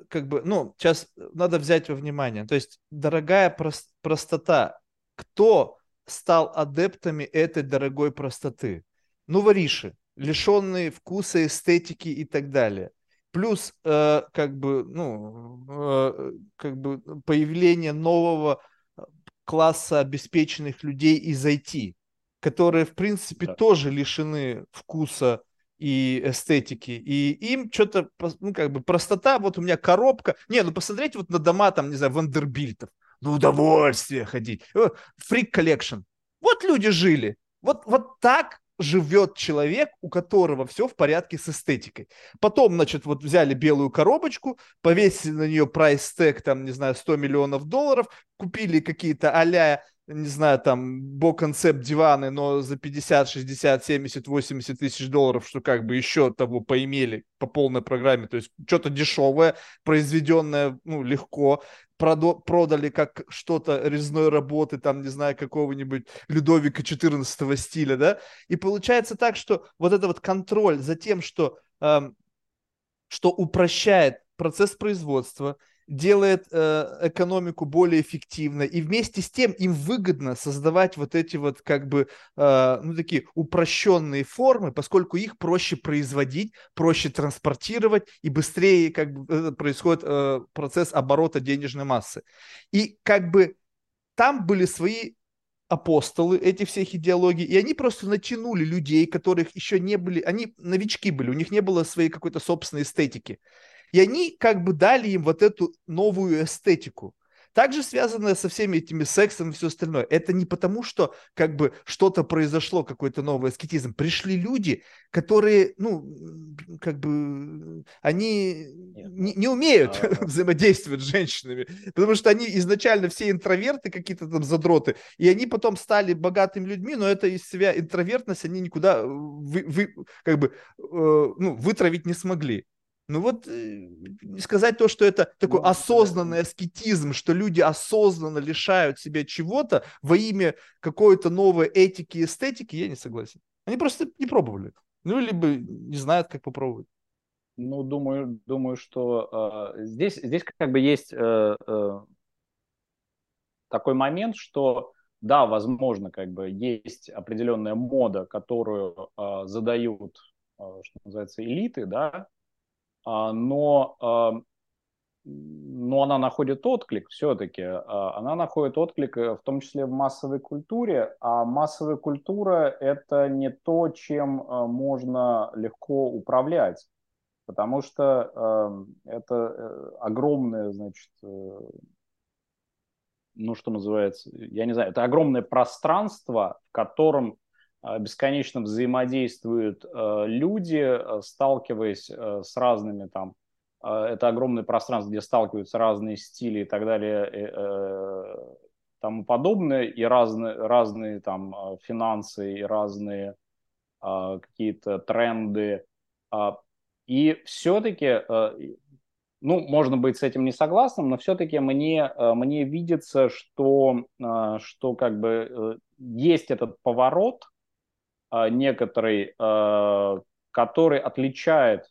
как бы... Ну, сейчас надо взять во внимание. То есть дорогая прост, простота. Кто стал адептами этой дорогой простоты? Ну, вариши. Лишенные вкуса, эстетики и так далее. Плюс, э, как бы, ну, э, как бы появление нового класса обеспеченных людей из ай ти, которые, в принципе, да. тоже лишены вкуса и эстетики. И им что-то, ну, как бы, простота, вот у меня коробка. Не, ну, посмотреть вот на дома, там, не знаю, Вандербильтов. Ну, удовольствие ходить. Фрик коллекшн. Вот люди жили. Вот, вот так живет человек, у которого все в порядке с эстетикой. Потом, значит, вот взяли белую коробочку, повесили на нее прайс-тэг, там, не знаю, сто миллионов долларов, купили какие-то а-ля, не знаю, там, бо-концепт диваны, но за пятьдесят, шестьдесят, семьдесят, восемьдесят тысяч долларов, что как бы еще того поимели по полной программе, то есть что-то дешевое, произведенное, ну, легко, продали как что-то резной работы, там, не знаю, какого-нибудь Людовика четырнадцатого стиля, да, и получается так, что вот этот вот контроль за тем, что, эм, что упрощает процесс производства, делает э, экономику более эффективной, и вместе с тем им выгодно создавать вот эти вот как бы, э, ну, такие упрощенные формы, поскольку их проще производить, проще транспортировать, и быстрее как бы происходит э, процесс оборота денежной массы. И как бы там были свои апостолы этих всех идеологий, и они просто натянули людей, которых еще не были, они новички были, у них не было своей какой-то собственной эстетики. И они как бы дали им вот эту новую эстетику. также связано со всеми этими сексом и все остальное. Это не потому, что как бы что-то произошло, какой-то новый аскетизм. Пришли люди, которые, ну, как бы, они не, не умеют взаимодействовать с женщинами, потому что они изначально все интроверты, какие-то там задроты, и они потом стали богатыми людьми, но это из себя интровертность они никуда вы, вы, как бы, э, ну, вытравить не смогли. Ну вот сказать то, что это такой ну, осознанный аскетизм, что люди осознанно лишают себя чего-то во имя какой-то новой этики и эстетики, я не согласен. Они просто не пробовали. Ну, либо не знают, как попробовать. Ну, думаю, думаю, что э, здесь, здесь как бы есть э, э, такой момент, что да, возможно, как бы есть определенная мода, которую э, задают, э, что называется, элиты, да, Но, но она находит отклик все-таки. Она находит отклик в том числе в массовой культуре. А массовая культура – это не то, чем можно легко управлять. Потому что это огромное, значит, ну что называется, я не знаю, это огромное пространство, в котором бесконечно взаимодействуют э, люди, сталкиваясь э, с разными там, э, это огромное пространство, где сталкиваются разные стили и так далее, и э, тому подобное, и разные, разные там финансы, и разные э, какие-то тренды. Э, и все-таки, э, ну, можно быть с этим не согласным, но все-таки мне, э, мне видится, что, э, что как бы э, есть этот поворот, некоторый, который отличает,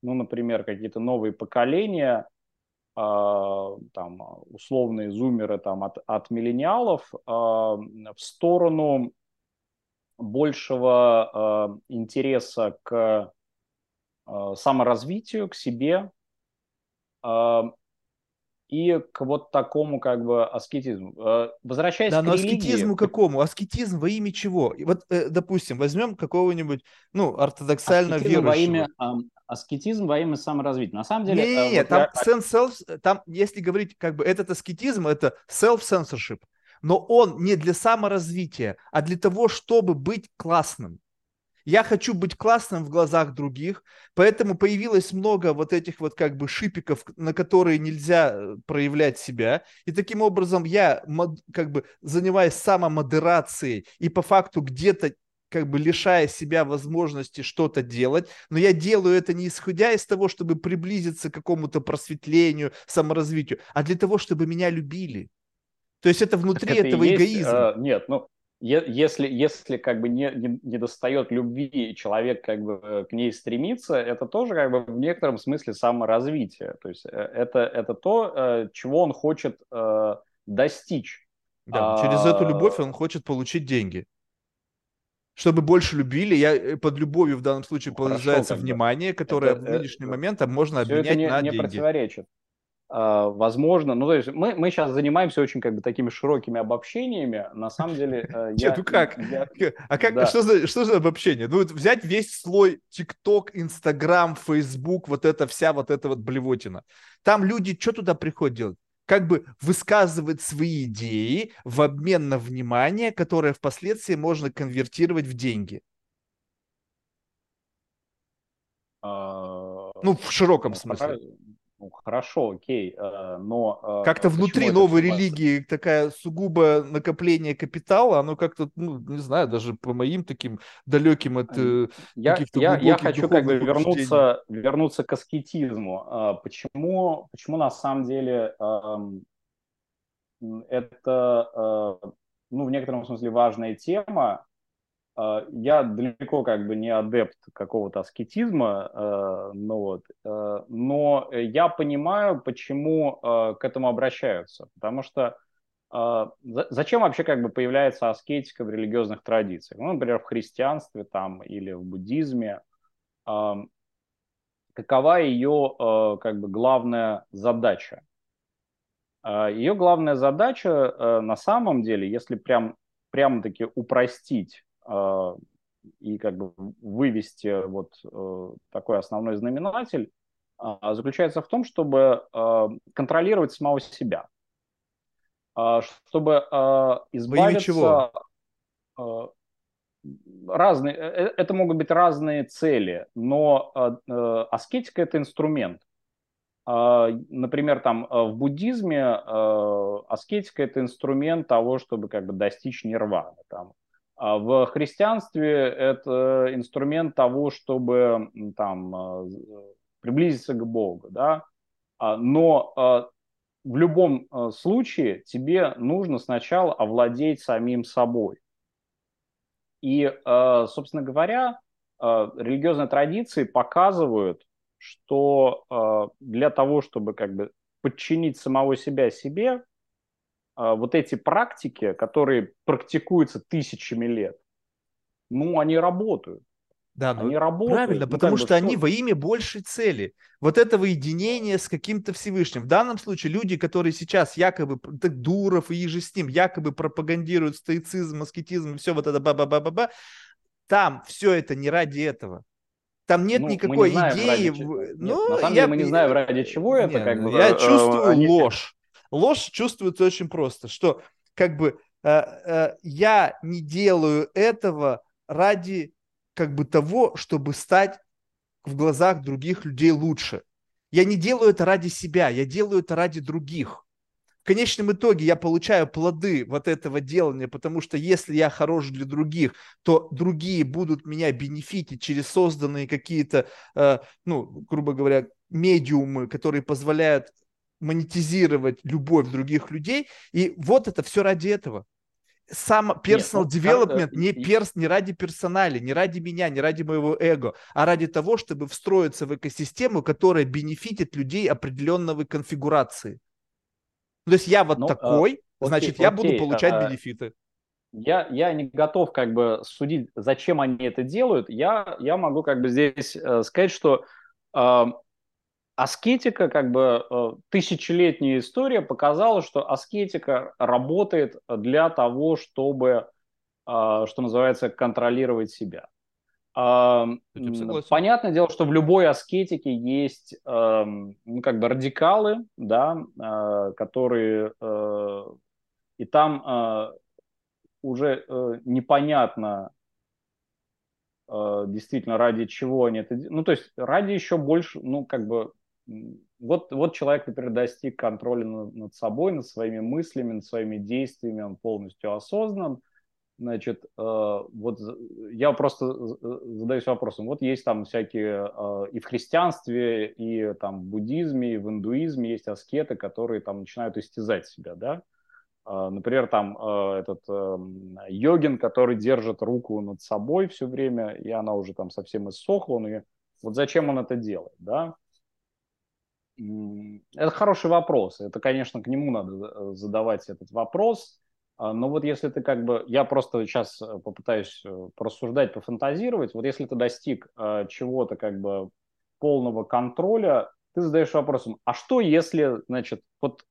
ну, например, какие-то новые поколения, там, условные зумеры там, от, от миллениалов в сторону большего интереса к саморазвитию, к себе и к вот такому как бы аскетизму. Возвращаясь да, к религии... Да, но аскетизму какому? Аскетизм во имя чего? И вот, допустим, возьмем какого-нибудь, ну, ортодоксально аскетизм верующего. Во имя, аскетизм во имя саморазвития. На самом деле... Нет, вот там, я... self, там, если говорить, как бы, этот аскетизм, это self-censorship. Но он не для саморазвития, а для того, чтобы быть классным. Я хочу быть классным в глазах других, поэтому появилось много вот этих вот как бы шипиков, на которые нельзя проявлять себя. И таким образом я как бы занимаюсь самомодерацией и по факту где-то как бы лишая себя возможности что-то делать, но я делаю это не исходя из того, чтобы приблизиться к какому-то просветлению, саморазвитию, а для того, чтобы меня любили. То есть это внутри так это этого есть, эгоизма. А, нет, ну... Если, если как бы не, не, не достает любви, и человек как бы к ней стремится, это тоже как бы в некотором смысле саморазвитие. То есть это, это то, чего он хочет э, достичь. Да, а... Через эту любовь он хочет получить деньги. Чтобы больше любили, я под любовью в данном случае положается внимание, которое это, в нынешний это, момент а можно обменять не, на не деньги. Противоречит. Возможно, ну то есть мы, мы сейчас занимаемся очень как бы такими широкими обобщениями, на самом деле... Я, Нет, ну как? Я, а как, да. что, за, что за обобщение? Ну вот взять весь слой ТикТок, Инстаграм, Фейсбук, вот эта вся вот эта вот блевотина. Там люди что туда приходят делать? Как бы высказывать свои идеи в обмен на внимание, которое впоследствии можно конвертировать в деньги. А... Ну в широком смысле. Ну, хорошо, окей, но... Как-то внутри новой религии такая сугубо накопление капитала, оно как-то, ну, не знаю, даже по моим таким далеким от я, каких-то я, глубоких я хочу как бы вернуться, вернуться к аскетизму. Почему, почему на самом деле это, ну, в некотором смысле важная тема? Я далеко как бы не адепт какого-то аскетизма, но, вот, но я понимаю, почему к этому обращаются. Потому что зачем вообще как бы появляется аскетика в религиозных традициях? Ну, например, в христианстве там, или в буддизме. Какова ее как бы главная задача? Ее главная задача на самом деле, если прям, прямо-таки упростить, и как бы вывести вот такой основной знаменатель, заключается в том, чтобы контролировать самого себя. чтобы избавиться... Разные, это могут быть разные цели, но аскетика – это инструмент. Например, там в буддизме аскетика – это инструмент того, чтобы как бы достичь нирваны. Там. В христианстве это инструмент того, чтобы там, приблизиться к Богу. Да? Но в любом случае тебе нужно сначала овладеть самим собой. И, собственно говоря, религиозные традиции показывают, что для того, чтобы как бы подчинить самого себя себе, вот эти практики, которые практикуются тысячами лет, ну, они работают. Да, они ну, работают. Правильно, ну, потому что бы, они что? во имя большей цели. Вот этого единения с каким-то Всевышним. В данном случае люди, которые сейчас якобы, так Дуров и еже с ним, якобы пропагандируют стоицизм, аскетизм и все вот это ба-ба-ба-ба-ба, там все это не ради этого. Там нет ну, никакой не идеи. Ради... Ну, нет, на самом я... деле мы не знаем, ради чего это. Нет, как бы, я э, чувствую они... ложь. Ложь чувствуется очень просто, что как бы э, э, я не делаю этого ради как бы того, чтобы стать в глазах других людей лучше. Я не делаю это ради себя, я делаю это ради других. В конечном итоге я получаю плоды вот этого делания, потому что если я хорош для других, то другие будут меня бенефитить через созданные какие-то, э, ну, грубо говоря, медиумы, которые позволяют монетизировать любовь других людей. И вот это все ради этого. Сам personal Нет, development ну, не, перс, не ради персонали, не ради меня, не ради моего эго, а ради того, чтобы встроиться в экосистему, которая бенефитит людей определенной конфигурации. То есть я вот ну, такой, а, значит, окей, я окей, буду получать а, бенефиты. Я, я не готов как бы судить, зачем они это делают. Я, я могу как бы здесь э, сказать, что э, аскетика, как бы э, тысячелетняя история показала, что аскетика работает для того, чтобы, э, что называется, контролировать себя. Э, понятное дело, что в любой аскетике есть э, ну, как бы радикалы, да, э, которые э, и там э, уже э, непонятно э, действительно ради чего они это делают. Ну, то есть ради еще больше, ну, как бы Вот, вот человек, например, достиг контроля над собой, над своими мыслями, над своими действиями, он полностью осознан. Значит, вот я просто задаюсь вопросом, вот есть там всякие и в христианстве, и там в буддизме, и в индуизме есть аскеты, которые там начинают истязать себя, да? Например, там этот йогин, который держит руку над собой все время, и она уже там совсем иссохла, он ее... вот зачем он это делает, да? Это хороший вопрос. Это, конечно, к нему надо задавать этот вопрос. Но вот если ты как бы... Я просто сейчас попытаюсь порассуждать, пофантазировать. Вот если ты достиг чего-то как бы полного контроля, ты задаешь вопросом, а что если, значит, вот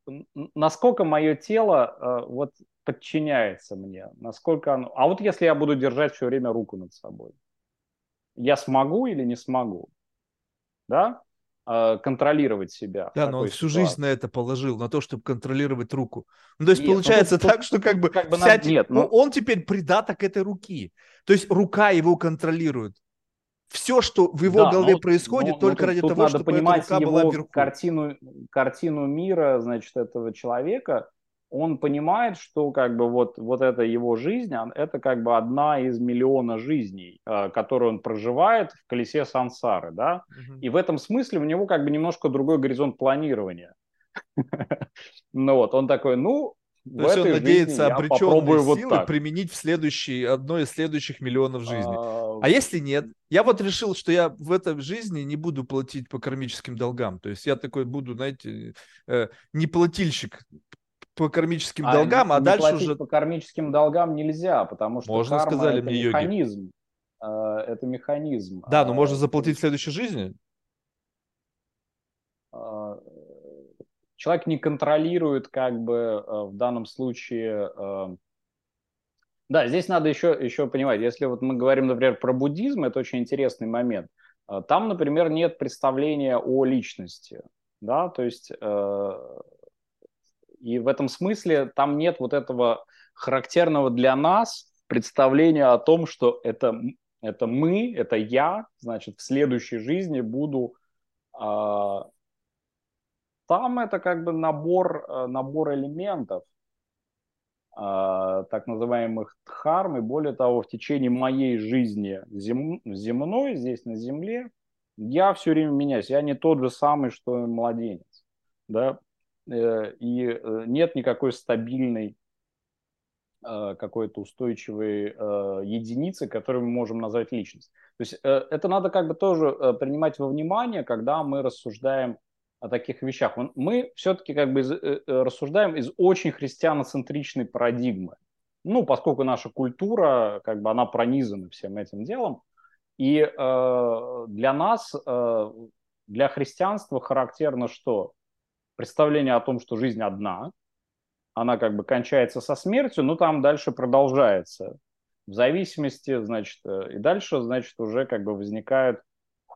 насколько мое тело вот подчиняется мне? Насколько оно... А вот если я буду держать все время руку над собой? Я смогу или не смогу? Да? Контролировать себя. Да, но он всю ситуации. жизнь на это положил, на то, чтобы контролировать руку. Ну, то есть нет, получается ну, так, тут, что как бы, как бы вся... надо... Нет, ну... он теперь придаток этой руки. То есть рука его контролирует. Все, что в его да, голове но, происходит, но, только но, ради того, чтобы эта рука его была вверху. Картину, картину мира, значит, этого человека, он понимает, что как бы вот, вот эта его жизнь, это как бы одна из миллиона жизней, которую он проживает в колесе сансары, да, угу. И в этом смысле у него как бы немножко другой горизонт планирования. Ну вот, он такой, ну, в этой жизни я попробую вот так. То есть он надеется обреченные силы применить в следующей, одной из следующих миллионов жизней. А если нет? Я вот решил, что я в этой жизни не буду платить по кармическим долгам. То есть я такой буду, знаете, не плательщик по кармическим а долгам, не, а не дальше уже... по кармическим долгам нельзя, потому что можно, карма сказали это, мне механизм, э, это механизм. Да, но а, можно заплатить в следующей жизни? Э, человек не контролирует как бы э, в данном случае... Э, да, здесь надо еще, еще понимать, если вот мы говорим, например, про буддизм, это очень интересный момент. Там, например, нет представления о личности, да, то есть... Э, И в этом смысле там нет вот этого характерного для нас представления о том, что это, это мы, это я, значит, в следующей жизни буду... Э, там это как бы набор, набор элементов, э, так называемых дхарм. И более того, в течение моей жизни зем, земной, здесь на земле, я все время меняюсь. Я не тот же самый, что и младенец. Да? И нет никакой стабильной какой-то устойчивой единицы, которую мы можем назвать личность. То есть это надо как бы тоже принимать во внимание, когда мы рассуждаем о таких вещах. Мы все-таки как бы рассуждаем из очень христианоцентричной парадигмы. Ну, поскольку наша культура, как бы она пронизана всем этим делом, и для нас, для христианства характерно что? Представление о том, что жизнь одна, она как бы кончается со смертью, но там дальше продолжается. В зависимости, значит, и дальше, значит, уже как бы возникают э,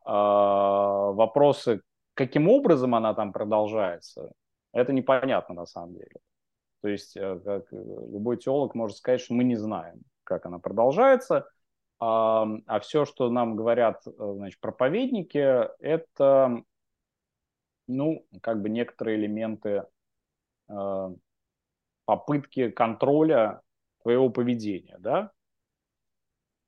вопросы, каким образом она там продолжается. Это непонятно на самом деле. То есть, как любой теолог может сказать, что мы не знаем, как она продолжается, а, а все, что нам говорят, значит, проповедники, это... ну, как бы некоторые элементы э, попытки контроля твоего поведения, да?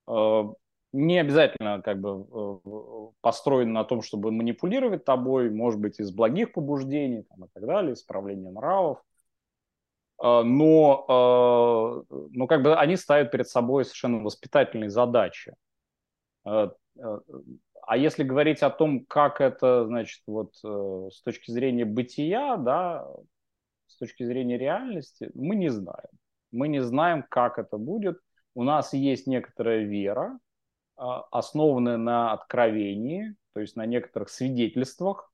Э, не обязательно как бы э, построено на том, чтобы манипулировать тобой, может быть, из благих побуждений там, и так далее, исправления нравов, э, но, э, но как бы они ставят перед собой совершенно воспитательные задачи. Э, э, А если говорить о том, как это, значит, вот э, с точки зрения бытия, да, с точки зрения реальности, мы не знаем. Мы не знаем, как это будет. У нас есть некоторая вера, э, основанная на откровении, то есть на некоторых свидетельствах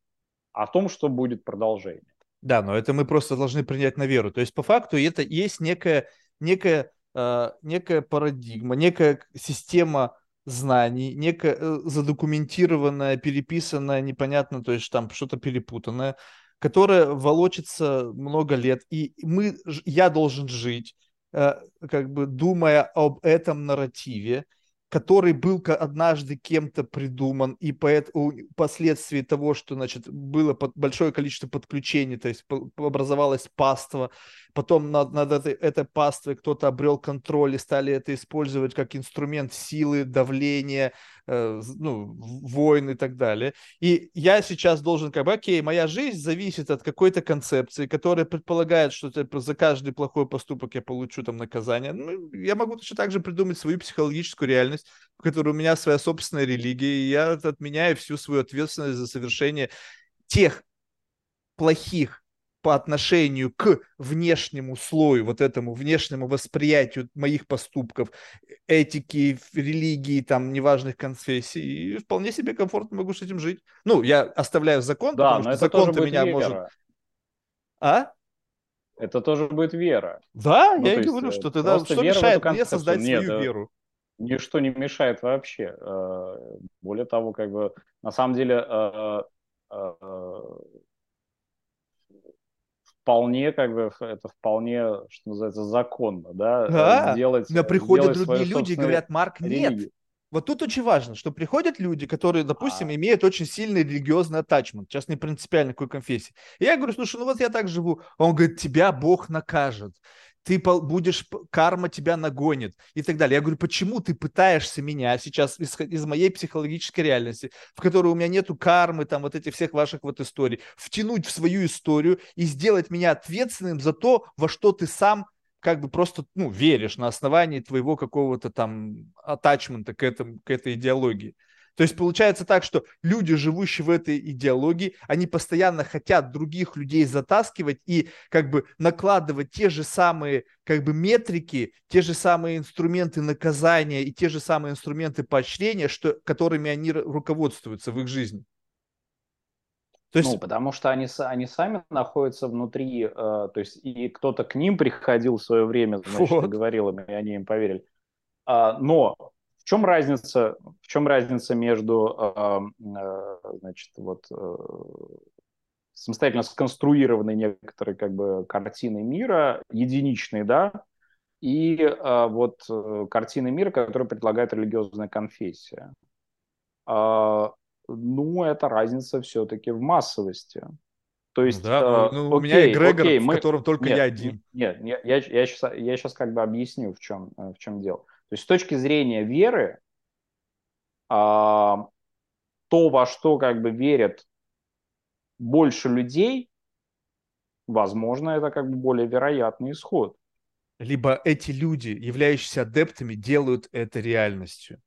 о том, что будет продолжение. Да, но это мы просто должны принять на веру. То есть по факту это есть некая, некая, э, некая парадигма, некая система знаний, некое задокументированное, переписанное, непонятно, то есть там что-то перепутанное, которое волочится много лет. И мы, я должен жить, как бы думая об этом нарративе, который был однажды кем-то придуман, и поэтому впоследствии того, что, значит, было под большое количество подключений, то есть образовалось паство, потом над, над этой, этой паствой кто-то обрел контроль и стали это использовать как инструмент силы, давления, э, ну, войн и так далее. И я сейчас должен как бы, окей, моя жизнь зависит от какой-то концепции, которая предполагает, что за каждый плохой поступок я получу там наказание. Ну, я могу точно так же придумать свою психологическую реальность, в которой у меня своя собственная религия, и я отменяю всю свою ответственность за совершение тех плохих по отношению к внешнему слою, вот этому внешнему восприятию моих поступков, этики, религии, там, неважных конфессий, и вполне себе комфортно могу с этим жить. Ну, я оставляю закон, да, потому что закон-то меня может... А? Это тоже будет вера. Да, ну, я и говорю, что тогда что мешает мне создать свою Нет, веру? Ничто не мешает вообще. Более того, как бы на самом деле вполне, как бы это вполне, что называется, законно, да? Да. Сделать, но приходят другие люди и говорят: Марк, нет. Религию. Вот тут очень важно, что приходят люди, которые, допустим, а. имеют очень сильный религиозный аттачмент, сейчас не принципиально какой конфессии. И я говорю: слушай, ну вот я так живу. Он говорит: тебя Бог накажет. Ты будешь, карма тебя нагонит и так далее. Я говорю, почему ты пытаешься меня сейчас из, из моей психологической реальности, в которой у меня нету кармы, там вот этих всех ваших вот историй, втянуть в свою историю и сделать меня ответственным за то, во что ты сам как бы просто, ну, веришь на основании твоего какого-то там аттачмента к этому, к этой идеологии. То есть получается так, что люди, живущие в этой идеологии, они постоянно хотят других людей затаскивать и как бы накладывать те же самые как бы метрики, те же самые инструменты наказания и те же самые инструменты поощрения, что, которыми они руководствуются в их жизни. То есть... Ну, потому что они, они сами находятся внутри, э, то есть и кто-то к ним приходил в свое время, значит, вот. И говорил им, и они им поверили. А, но... В чем разница, в чем разница между, значит, вот, самостоятельно сконструированные некоторые как бы картины мира, единичные, да, и э, вот э, картины мира, которые предлагает религиозная конфессия. Э, ну, это разница все-таки в массовости. То есть, да, э, ну, окей, у меня эгрегор, окей, мы... в котором только нет, я один. Нет, нет я, я, сейчас, я сейчас как бы объясню, в чем, в чем дело. То есть с точки зрения веры, э, то, во что как бы верят больше людей, возможно, это как бы более вероятный исход. Либо эти люди, являющиеся адептами, делают это реальностью.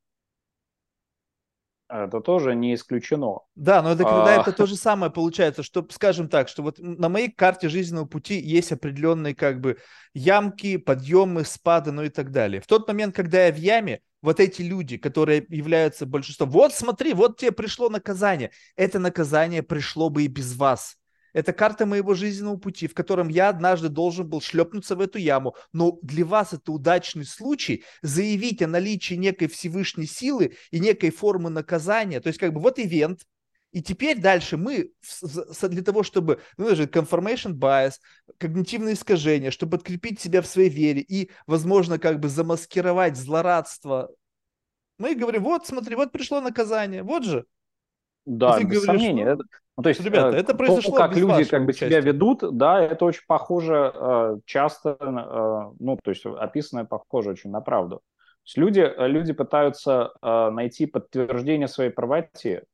Это тоже не исключено. Да, но это, когда а... это то же самое получается, что, скажем так, что вот на моей карте жизненного пути есть определенные как бы ямки, подъемы, спады, ну и так далее. В тот момент, когда я в яме, вот эти люди, которые являются большинством, вот смотри, вот тебе пришло наказание. Это наказание пришло бы и без вас. Это карта моего жизненного пути, в котором я однажды должен был шлепнуться в эту яму. Но для вас это удачный случай заявить о наличии некой Всевышней силы и некой формы наказания. То есть как бы вот ивент. И теперь дальше мы для того, чтобы, ну, же confirmation bias, когнитивные искажения, чтобы подкрепить себя в своей вере и, возможно, как бы замаскировать злорадство, мы говорим, вот, смотри, вот пришло наказание, вот же. Да, без сомнения. Что... Это... Ну, то есть, ребята, это произошло то, как люди как бы себя ведут, да, это очень похоже часто, ну, то есть описанное похоже очень на правду. То есть люди, люди пытаются найти подтверждение своей правоте,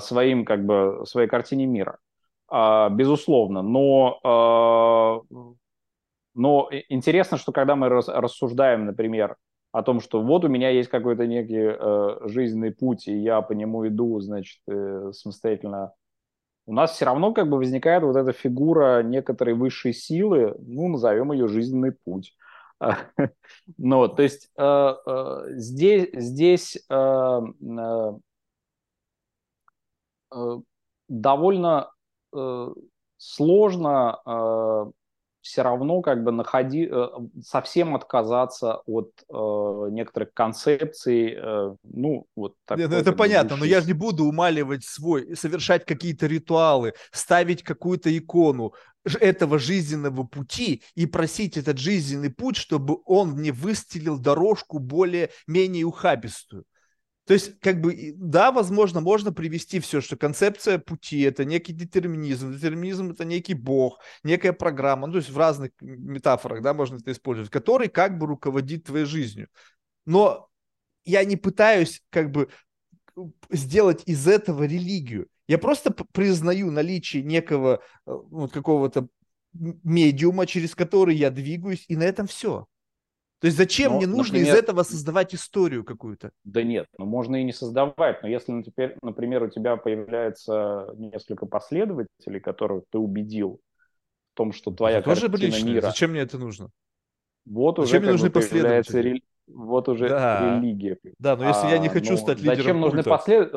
своим, как бы, своей картине мира, безусловно. Но, но интересно, что когда мы рассуждаем, например, о том, что вот у меня есть какой-то некий э, жизненный путь, и я по нему иду, значит, э, самостоятельно. У нас все равно как бы возникает вот эта фигура некоторой высшей силы, ну, назовем ее жизненный путь. Но, то есть э, э, здесь, здесь э, э, довольно э, сложно э, все равно как бы находи, совсем отказаться от э, некоторых концепций, э, ну, вот так. Нет, это понятно, но я же не буду умаливать свой, совершать какие-то ритуалы, ставить какую-то икону этого жизненного пути и просить этот жизненный путь, чтобы он мне выстелил дорожку более-менее ухабистую. То есть, как бы, да, возможно, можно привести все, что концепция пути – это некий детерминизм, детерминизм – это некий бог, некая программа, ну, то есть в разных метафорах, да, можно это использовать, который как бы руководит твоей жизнью. Но я не пытаюсь, как бы, сделать из этого религию. Я просто признаю наличие некого, вот, какого-то медиума, через который я двигаюсь, и на этом все. То есть зачем, но, мне нужно, например, из этого создавать историю какую-то? Да нет, ну можно и не создавать. Но если, ну, теперь, например, у тебя появляется несколько последователей, которых ты убедил в том, что твоя это картина тоже лично. Мира... Зачем мне это нужно? Вот зачем уже, мне нужны последователи? Рели... Вот уже да. религия. Да, но если а, я не хочу стать лидером зачем нужны послед...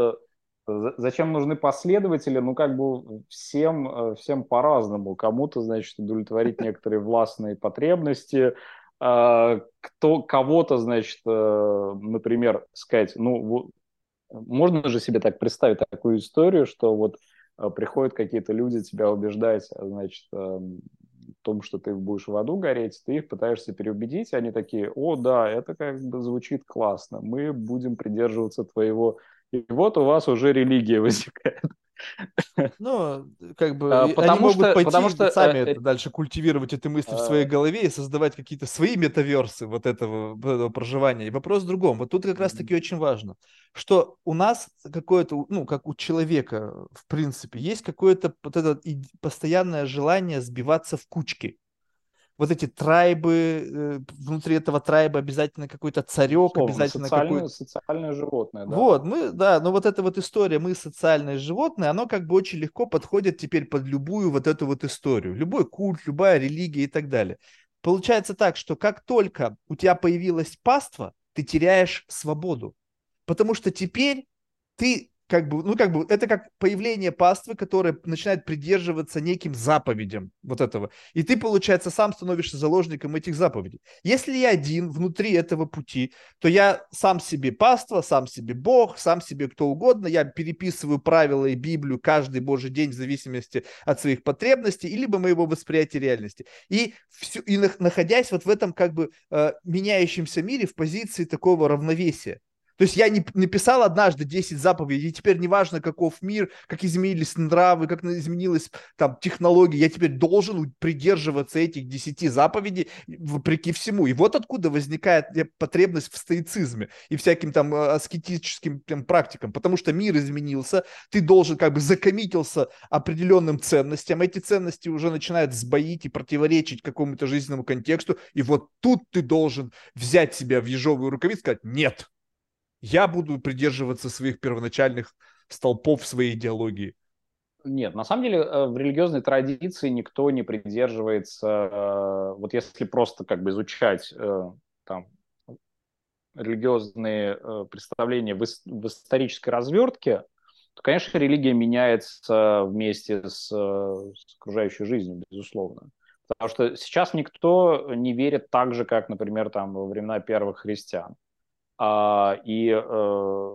Зачем нужны последователи? Ну, как бы всем, всем по-разному. Кому-то, значит, удовлетворить некоторые властные потребности... Кто, кого-то, значит, например, сказать, ну, можно же себе так представить такую историю, что вот приходят какие-то люди тебя убеждать, значит, в том, что ты будешь в аду гореть, ты их пытаешься переубедить, они такие, о, да, это как бы звучит классно, мы будем придерживаться твоего, и вот у вас уже религия возникает. Ну, как бы, а, они могут что, пойти потому что, сами а, это, дальше культивировать эти мысли а, в своей голове и создавать какие-то свои метаверсы вот этого, этого проживания. И вопрос в другом. Вот тут как раз-таки очень важно, что у нас какое-то, ну, как у человека, в принципе, есть какое-то вот это постоянное желание сбиваться в кучки. Вот эти трайбы, внутри этого трайба обязательно какой-то царек, словно, обязательно какое-то... Социальное животное, да. Вот, мы, да, но вот эта вот история «мы социальное животное», оно как бы очень легко подходит теперь под любую вот эту вот историю. Любой культ, любая религия и так далее. Получается так, что как только у тебя появилось паство, ты теряешь свободу. Потому что теперь ты... как бы, ну, как бы, это как появление паствы, которая начинает придерживаться неким заповедям вот этого. И ты, получается, сам становишься заложником этих заповедей. Если я один внутри этого пути, то я сам себе паства, сам себе Бог, сам себе кто угодно. Я переписываю правила и Библию каждый божий день в зависимости от своих потребностей или моего восприятия реальности. И, все, и находясь вот в этом как бы э, меняющемся мире в позиции такого равновесия. То есть я не написал однажды десять заповедей, и теперь неважно, каков мир, как изменились нравы, как изменилась там технология, я теперь должен придерживаться этих десяти заповедей вопреки всему. И вот откуда возникает потребность в стоицизме и всяким там аскетическим там, практикам, потому что мир изменился, ты должен как бы закоммитился определенным ценностям, эти ценности уже начинают сбоить и противоречить какому-то жизненному контексту, и вот тут ты должен взять себя в ежовую рукавицу и сказать «нет». Я буду придерживаться своих первоначальных столпов, своей идеологии. Нет, на самом деле в религиозной традиции никто не придерживается, вот если просто как бы изучать там, религиозные представления в исторической развертке, то, конечно, религия меняется вместе с, с окружающей жизнью, безусловно. Потому что сейчас никто не верит так же, как, например, там, во времена первых христиан. И э,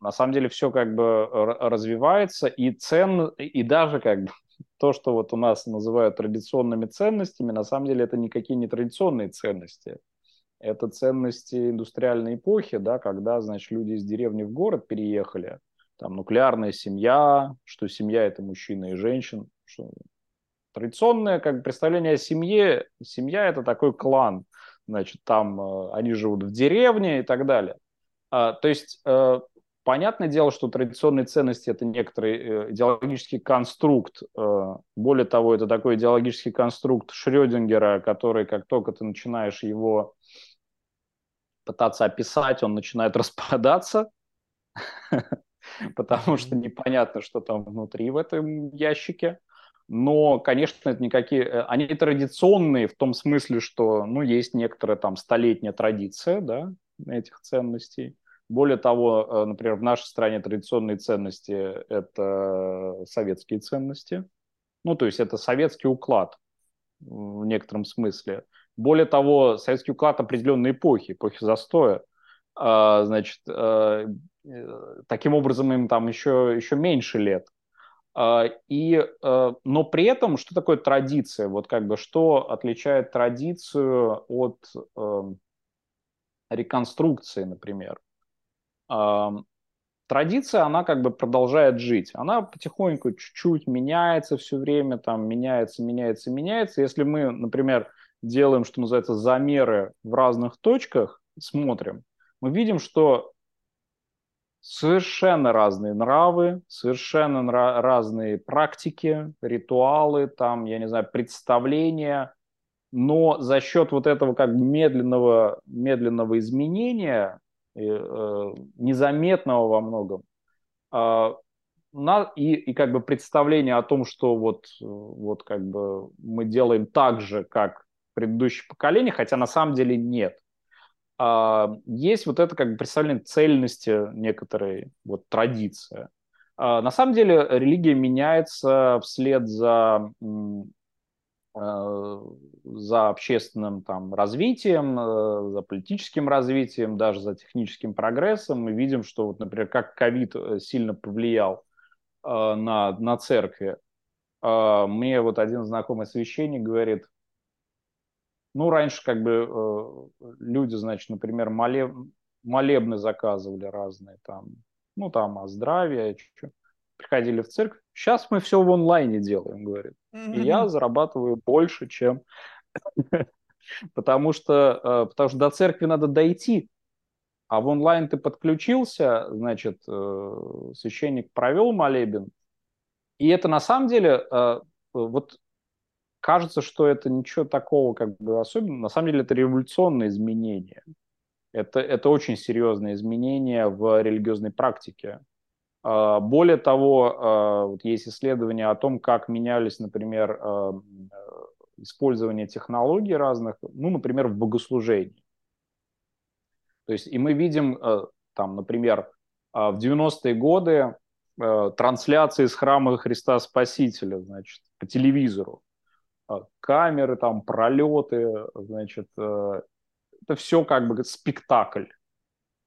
на самом деле все как бы развивается, и цен, и даже как бы то, что вот у нас называют традиционными ценностями, на самом деле это никакие не традиционные ценности. Это ценности индустриальной эпохи, да, когда, значит, люди из деревни в город переехали, там нуклеарная семья, что семья – это мужчина и женщина. Что... Традиционное как бы представление о семье, семья – это такой клан. Значит, там э, они живут в деревне и так далее. А, то есть, э, понятное дело, что традиционные ценности – это некоторый э, идеологический конструкт. Э, более того, это такой идеологический конструкт Шрёдингера, который, как только ты начинаешь его пытаться описать, он начинает распадаться, потому что непонятно, что там внутри в этом ящике. Но, конечно, это никакие... Они традиционные в том смысле, что, ну, есть некоторая там столетняя традиция, да, этих ценностей. Более того, например, в нашей стране традиционные ценности – это советские ценности. Ну, то есть это советский уклад в некотором смысле. Более того, советский уклад определенной эпохи, эпохи застоя. Значит, таким образом им там еще, еще меньше лет. И, но при этом, что такое традиция? Вот как бы что отличает традицию от э, реконструкции, например? Э, традиция, она как бы продолжает жить. Она потихоньку, чуть-чуть меняется все время, там меняется, меняется, меняется. Если мы, например, делаем, что называется, замеры в разных точках, смотрим, мы видим, что совершенно разные нравы, совершенно нра- разные практики, ритуалы, там, я не знаю, представления. Но за счет вот этого как бы медленного, медленного изменения, э- э- незаметного во многом, э- на- и, и как бы представление о том, что вот, вот как бы мы делаем так же, как предыдущее поколение, хотя на самом деле нет. Есть вот это как бы представление цельности некоторой вот традиции. На самом деле религия меняется вслед за, за общественным там, развитием, за политическим развитием, даже за техническим прогрессом. Мы видим, что, вот, например, как ковид сильно повлиял на, на церкви. Мне вот один знакомый священник говорит, ну, раньше как бы э, люди, значит, например, молеб... молебны заказывали разные там, ну, там, о здравии, чуть-чуть. Приходили в церковь. Сейчас мы все в онлайне делаем, говорит. Mm-hmm. И я зарабатываю больше, чем... Потому что до церкви надо дойти, а в онлайн ты подключился, значит, священник провел молебен. И это на самом деле вот... Кажется, что это ничего такого как бы особенного. На самом деле это революционное изменение. Это, это очень серьезное изменение в религиозной практике. Более того, есть исследования о том, как менялись, например, использование технологий разных, ну, например, в богослужении. То есть, и мы видим, там, например, в девяностые годы э, трансляции с храма Христа Спасителя, значит, по телевизору. Камеры, там, пролеты, значит, э, это все как бы спектакль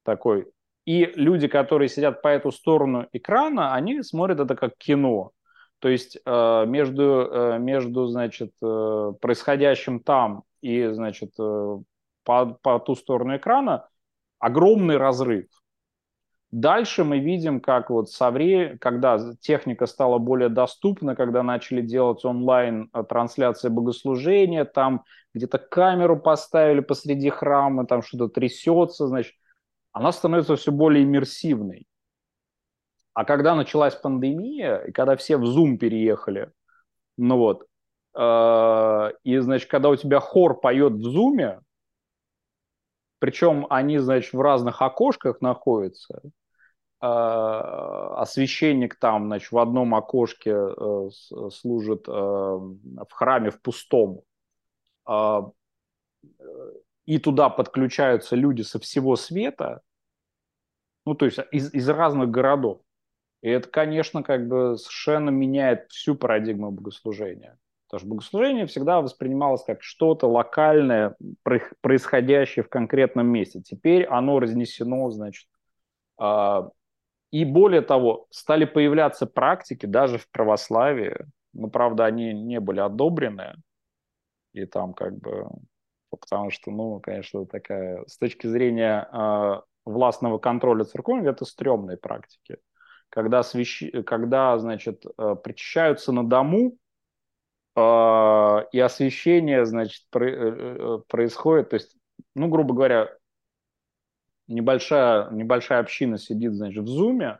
такой. И люди, которые сидят по эту сторону экрана, они смотрят это как кино. То есть э, между, э, между, значит, э, происходящим там и, значит, э, по, по ту сторону экрана огромный разрыв. Дальше мы видим, как вот со временем, когда техника стала более доступна, когда начали делать онлайн-трансляции богослужения, там где-то камеру поставили посреди храма, там что-то трясется, значит, она становится все более иммерсивной. А когда началась пандемия, и когда все в Zoom переехали, ну вот, э- и, значит, когда у тебя хор поет в Zoom, причем они, значит, в разных окошках находятся, а священник там, значит, в одном окошке служит в храме в пустом, и туда подключаются люди со всего света, ну, то есть из, из разных городов. И это, конечно, как бы совершенно меняет всю парадигму богослужения. Потому что богослужение всегда воспринималось как что-то локальное, происходящее в конкретном месте. Теперь оно разнесено, значит. И более того, стали появляться практики даже в православии. Но, правда, они не были одобрены. И там как бы... Потому что, ну, конечно, такая... С точки зрения властного контроля церковного, это стрёмные практики. Когда, свящ... Когда значит, причащаются на дому, и освящение, значит, происходит, то есть, ну, грубо говоря, небольшая, небольшая община сидит, значит, в зуме,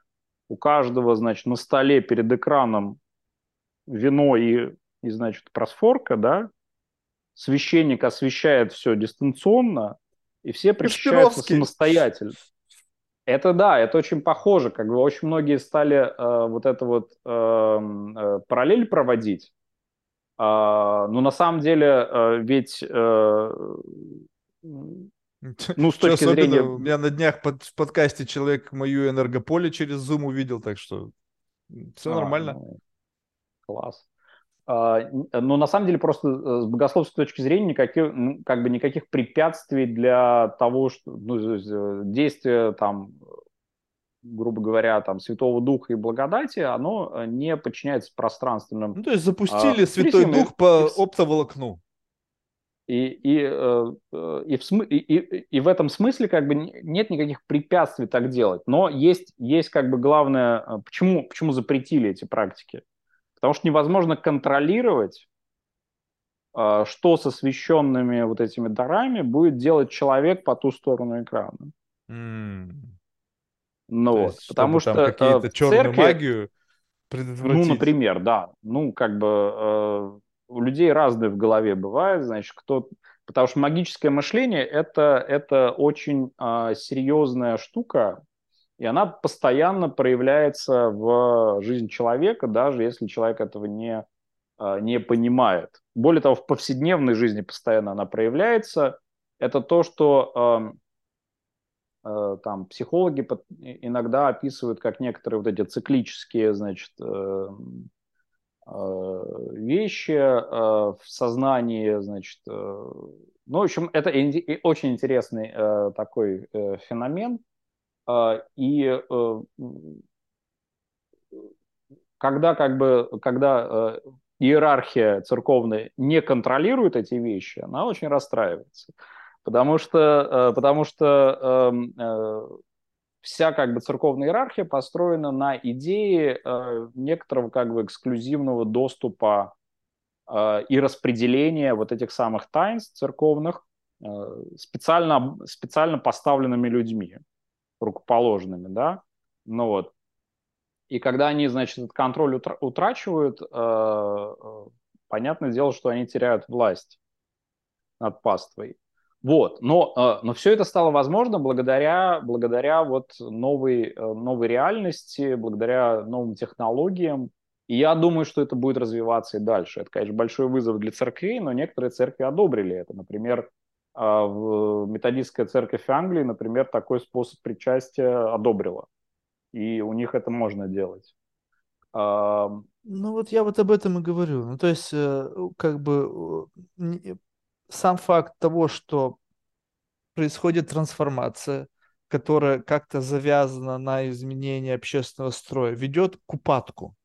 у каждого, значит, на столе перед экраном вино и, и значит, просфорка, да, священник освещает все дистанционно, и все причащаются самостоятельно. Это да, это очень похоже, как бы очень многие стали э, вот это вот э, параллель проводить. А, ну, на самом деле, а, ведь... А, ну, с точки зрения... У меня на днях под, в подкасте человек мою энергополе через Zoom увидел, так что все а, нормально. Ну, класс. А, ну, на самом деле, просто с богословской точки зрения никаких, как бы никаких препятствий для того, что... Ну, действия, там, грубо говоря, там, Святого Духа и Благодати, оно не подчиняется пространственным... Ну, то есть запустили а, Святой Дух и, по оптоволокну. И, и, и, в смы... и, и, и в этом смысле как бы нет никаких препятствий так делать. Но есть, есть как бы главное... Почему, почему запретили эти практики? Потому что невозможно контролировать, что со священными вот этими дарами будет делать человек по ту сторону экрана. Mm. Ну то вот, есть, потому что какие-то черную церкви, магию предотвратить. Ну, например, да. Ну, как бы э, у людей разные в голове бывают, значит, кто... Потому что магическое мышление это, – это очень э, серьезная штука, и она постоянно проявляется в жизни человека, даже если человек этого не, э, не понимает. Более того, в повседневной жизни постоянно она проявляется. Это то, что... Э, Там психологи иногда описывают как некоторые вот эти циклические, значит, вещи в сознании, значит, ну, в общем, это очень интересный такой феномен. И когда, как бы, когда иерархия церковная не контролирует эти вещи, она очень расстраивается. Потому что, потому что э, э, вся как бы, церковная иерархия построена на идее э, некоторого как бы, эксклюзивного доступа э, и распределения вот этих самых таинств церковных э, специально, специально поставленными людьми, рукоположными. Да? Ну, вот. И когда они, значит, этот контроль утра- утрачивают, э, э, понятное дело, что они теряют власть над паствой. Вот, но, но все это стало возможно благодаря, благодаря вот новой, новой реальности, благодаря новым технологиям. И я думаю, что это будет развиваться и дальше. Это, конечно, большой вызов для церквей, но некоторые церкви одобрили это. Например, в методистская церковь Англии, например, такой способ причастия одобрила. И у них это можно делать. А... Ну вот я вот об этом и говорю. Ну то есть как бы сам факт того, что происходит трансформация, которая как-то завязана на изменение общественного строя, ведет к упадку.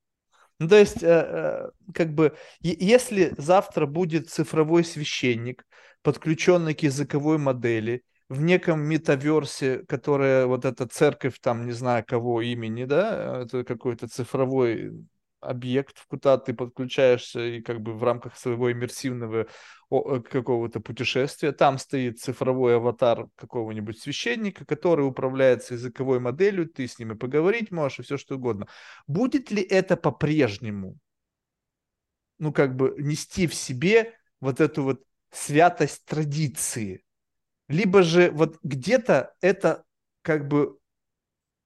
Ну, то есть, как бы, если завтра будет цифровой священник, подключенный к языковой модели, в неком метаверсе, которая вот эта церковь, там, не знаю, кого имени, да, это какой-то цифровой объект, куда ты подключаешься и как бы в рамках своего иммерсивного какого-то путешествия, там стоит цифровой аватар какого-нибудь священника, который управляется языковой моделью, ты с ними поговорить можешь и все что угодно. Будет ли это по-прежнему, ну как бы нести в себе вот эту вот святость традиции? Либо же вот где-то это как бы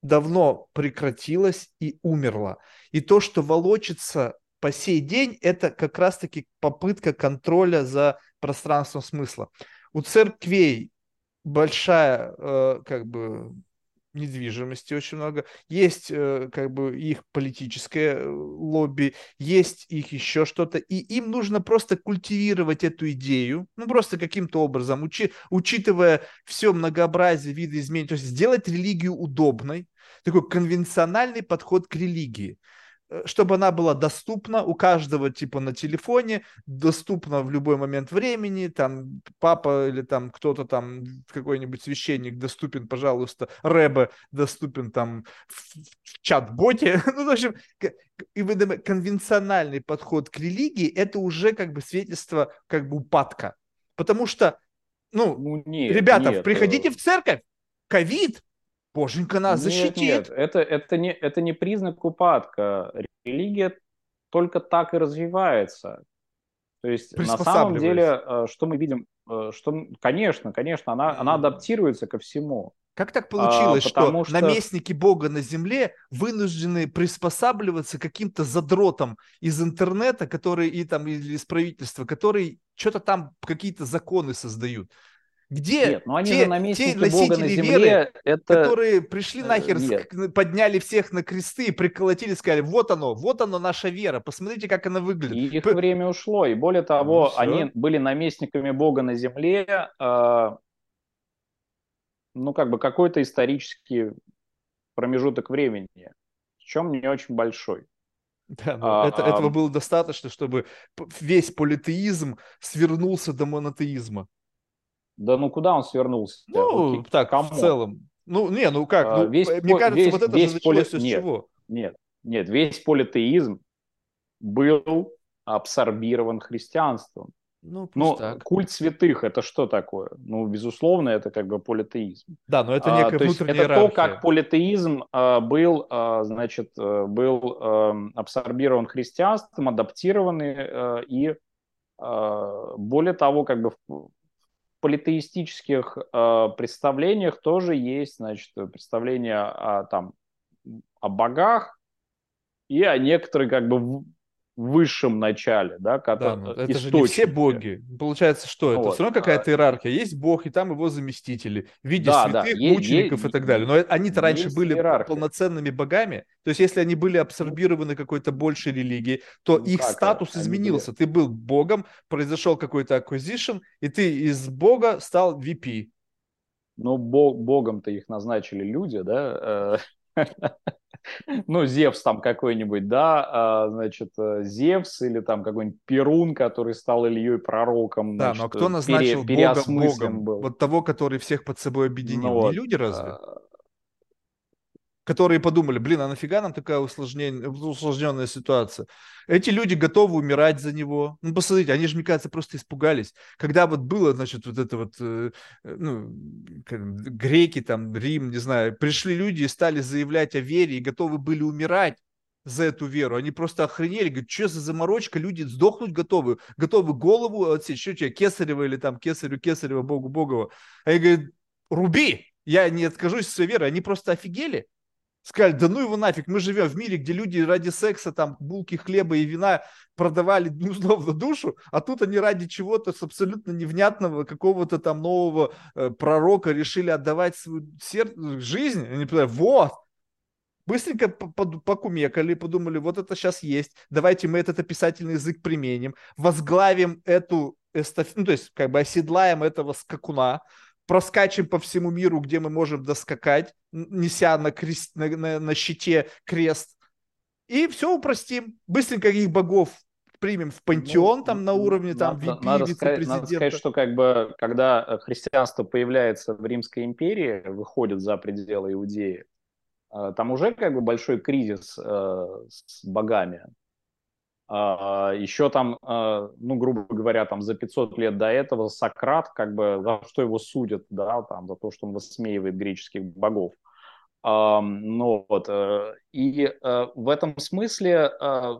давно прекратилось и умерло. И то, что волочится по сей день, это как раз-таки попытка контроля за пространством смысла. У церквей большая э, как бы недвижимости, очень много. Есть э, как бы их политическое лобби, есть их еще что-то. И им нужно просто культивировать эту идею, ну просто каким-то образом, учи, учитывая все многообразие видоизменений, то есть сделать религию удобной, такой конвенциональный подход к религии, чтобы она была доступна у каждого, типа, на телефоне, доступна в любой момент времени, там, папа или там кто-то там, какой-нибудь священник доступен, пожалуйста, рэбе доступен там в, в чат-боте, ну, в общем, и вы думаете, конвенциональный подход к религии, это уже, как бы, свидетельство, как бы, упадка, потому что, ну, ну нет, ребята, нет, приходите в церковь, ковид, Боженька нас нет, защитит. Нет, это, это, не, это не признак упадка. Религия только так и развивается. То есть на самом деле, что мы видим, что, конечно, конечно, она, она адаптируется ко всему. Как так получилось, а, что, что наместники Бога на земле вынуждены приспосабливаться к каким-то задротам из интернета, которые и там или из правительства, которые что-то там какие-то законы создают? Где нет, ну они те, же те носители на земле, веры, это... которые пришли нахер, нет. подняли всех на кресты, приколотили, сказали, вот оно, вот оно наша вера, посмотрите, как она выглядит. И их П... время ушло, и более того, ну, они были наместниками Бога на земле, э, ну как бы какой-то исторический промежуток времени, причем не очень большой. Да, а, это, а... Этого было достаточно, чтобы весь политеизм свернулся до монотеизма. Да ну куда он свернулся? Ну, Какие-то так, кому? В целом. Ну, не, ну как, ну, а, весь, мне кажется, весь, вот это же началось поли... с нет, чего? Нет, нет, весь политеизм был абсорбирован христианством. Ну, но так. Культ святых – это что такое? Ну, безусловно, это как бы политеизм. Да, но это некая а, внутренняя то есть, это иерархия. То, как политеизм а, был, а, значит, а, был а, абсорбирован христианством, адаптированный а, и а, более того, как бы... В политеистических э, представлениях тоже есть, значит, представления о, там, о богах и о некоторых как бы высшем начале, да, да ну, это же не все боги. Получается, что это? Вот. Все равно какая-то иерархия. Есть бог и там его заместители в виде да, святых, да. мучеников есть, и так далее. Но они-то раньше были иерархия. Полноценными богами. То есть, если они были абсорбированы какой-то большей религией, то ну, их так, статус да, изменился. Были. Ты был богом, произошел какой-то acquisition, и ты из бога стал ви пи. Ну, бог, богом-то их назначили люди, да? Ну, Зевс там какой-нибудь, да, значит, Зевс или там какой-нибудь Перун, который стал Ильей Пророком. Да, значит, но кто назначил пере, Богом, Богом? Был. Вот того, который всех под собой объединил. Ну, не вот, люди разве? А... Которые подумали, блин, а нафига нам такая усложнен... усложненная ситуация? Эти люди готовы умирать за него. Ну, посмотрите, они же, мне кажется, просто испугались. Когда вот было, значит, вот это вот, ну, греки, там, Рим, не знаю, пришли люди и стали заявлять о вере и готовы были умирать за эту веру. Они просто охренели, говорят, что за заморочка, люди сдохнуть готовы, готовы голову отсечь, что у тебя, Кесарева или там Кесарю, Кесарева, Богу, Богова. Они говорят, руби, я не откажусь от своей веры. Они просто офигели. Сказали, да ну его нафиг, мы живем в мире, где люди ради секса, там, булки хлеба и вина продавали, ну, условно, душу, а тут они ради чего-то с абсолютно невнятного какого-то там нового э, пророка решили отдавать свою сер... жизнь. Они понимают, вот, быстренько покумекали, подумали, вот это сейчас есть, давайте мы этот описательный язык применим, возглавим эту эстафету, ну, то есть как бы оседлаем этого скакуна, проскачем по всему миру, где мы можем доскакать, неся на, крест, на, на, на щите крест, и все упростим, быстренько их богов примем в пантеон, ну, там на уровне там ви пи, вице-президента. Надо сказать, что как бы, когда христианство появляется в Римской империи, выходит за пределы Иудеи, там уже как бы большой кризис э, с богами. А, еще там, э, ну, грубо говоря, там за пятьсот лет до этого Сократ, как бы, за что его судят, да, там, за то, что он высмеивает греческих богов. А, ну, вот, э, и э, в этом смысле... Э,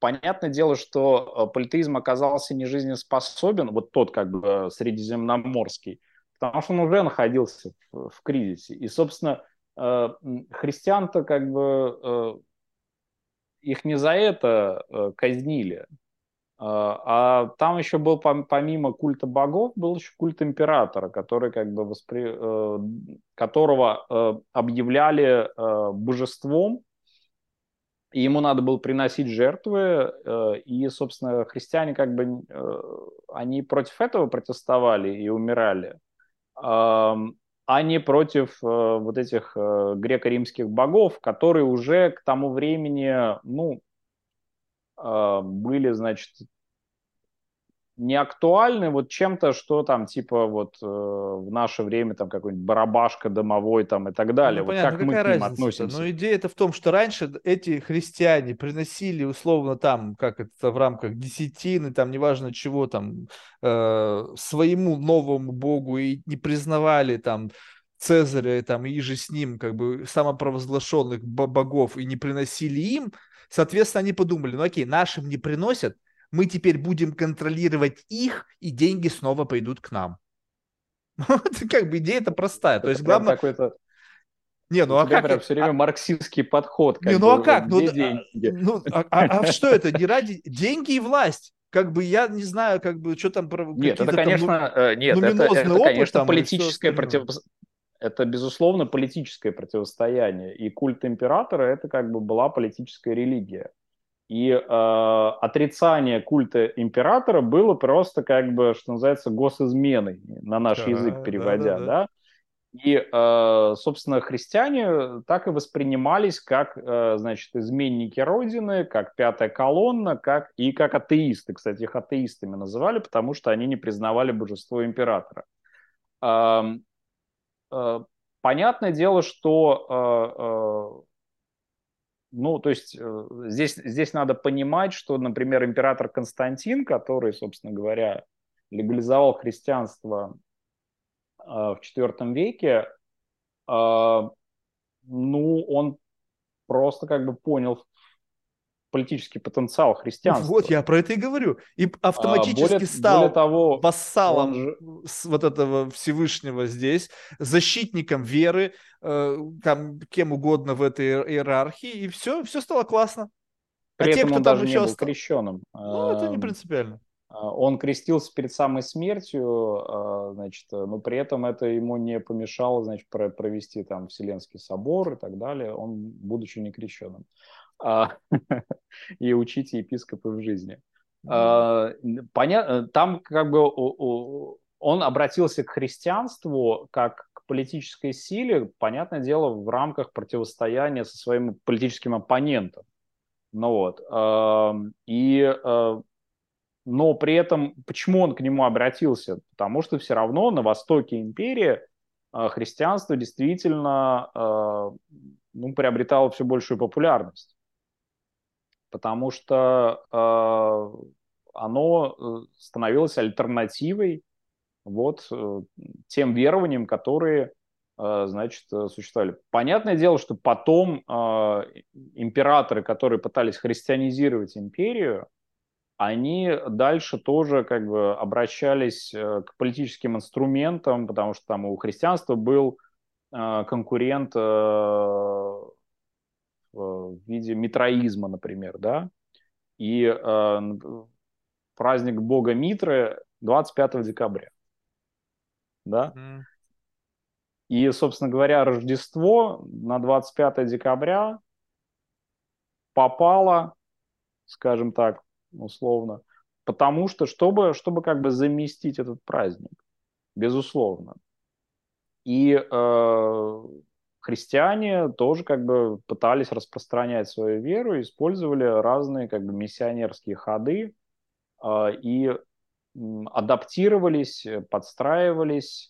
Понятное дело, что политеизм оказался не жизнеспособен, вот тот как бы средиземноморский, потому что он уже находился в, в кризисе. И, собственно, христиан-то как бы их не за это казнили. А там еще был, помимо культа богов, был еще культ императора, который как бы воспри... которого объявляли божеством, и ему надо было приносить жертвы, и, собственно, христиане как бы, они против этого протестовали и умирали, а не против вот этих греко-римских богов, которые уже к тому времени, ну, были, значит, не актуальны вот чем-то, что там типа вот э, в наше время там какой-нибудь барабашка домовой там и так далее. Ну, вот понятно, как мы к ним относимся? Но идея-то в том, что раньше эти христиане приносили условно там, как это в рамках десятины, там неважно чего там, э, своему новому богу и не признавали там Цезаря и там и же с ним как бы самопровозглашенных богов и не приносили им, соответственно, они подумали, ну окей, нашим не приносят, мы теперь будем контролировать их, и деньги снова пойдут к нам. Вот как бы идея-то простая. Это то есть главное... Какой-то... Не, ну а как... Прям все время а... марксистский подход. Не, ну бы, а как? Ну, деньги? Ну, а, а, а что это? Не ради... Деньги и власть. Как бы я не знаю, как бы что там... Нет, это, конечно, ну... нет, это, это, это, конечно там, политическое противостояние. Это, безусловно, политическое противостояние. И культ императора – это как бы была политическая религия. И э, отрицание культа императора было просто как бы, что называется, госизменой, на наш да, язык переводя, да, да, да. да? И, э, собственно, христиане так и воспринимались как, э, значит, изменники Родины, как пятая колонна, как... и как атеисты. Кстати, их атеистами называли, потому что они не признавали божество императора. Э, э, понятное дело, что... Э, э, Ну, то есть здесь, здесь надо понимать, что, например, император Константин, который, собственно говоря, легализовал христианство э, в четвёртом веке, э, ну, он просто как бы понял политический потенциал христианства. Вот я про это и говорю. И автоматически более, стал более того, вассалом же... вот этого Всевышнего здесь, защитником веры, э, там, кем угодно в этой иерархии, и все, все стало классно. При а этом те, он даже не был остал... крещеным. Ну, это не принципиально. Он крестился перед самой смертью, значит, но при этом это ему не помешало, значит, провести там Вселенский собор и так далее, он, будучи не крещеным. И учите епископов в жизни. Понятно, там как бы он обратился к христианству как к политической силе, понятное дело, в рамках противостояния со своим политическим оппонентом. Ну вот. И, но при этом, почему он к нему обратился? Потому что все равно на востоке империи христианство действительно, ну, приобретало все большую популярность. Потому что э, оно становилось альтернативой вот, э, тем верованиям, которые э, значит, существовали. Понятное дело, что потом э, императоры, которые пытались христианизировать империю, они дальше тоже как бы обращались к политическим инструментам, потому что там у христианства был э, конкурент... Э, в виде митраизма, например, да, и э, праздник бога Митры двадцать пятого декабря, да, mm. И, собственно говоря, Рождество на двадцать пятое декабря попало, скажем так, условно, потому что, чтобы, чтобы как бы заместить этот праздник, безусловно. И э, христиане тоже как бы пытались распространять свою веру, использовали разные как бы миссионерские ходы э, и адаптировались, подстраивались.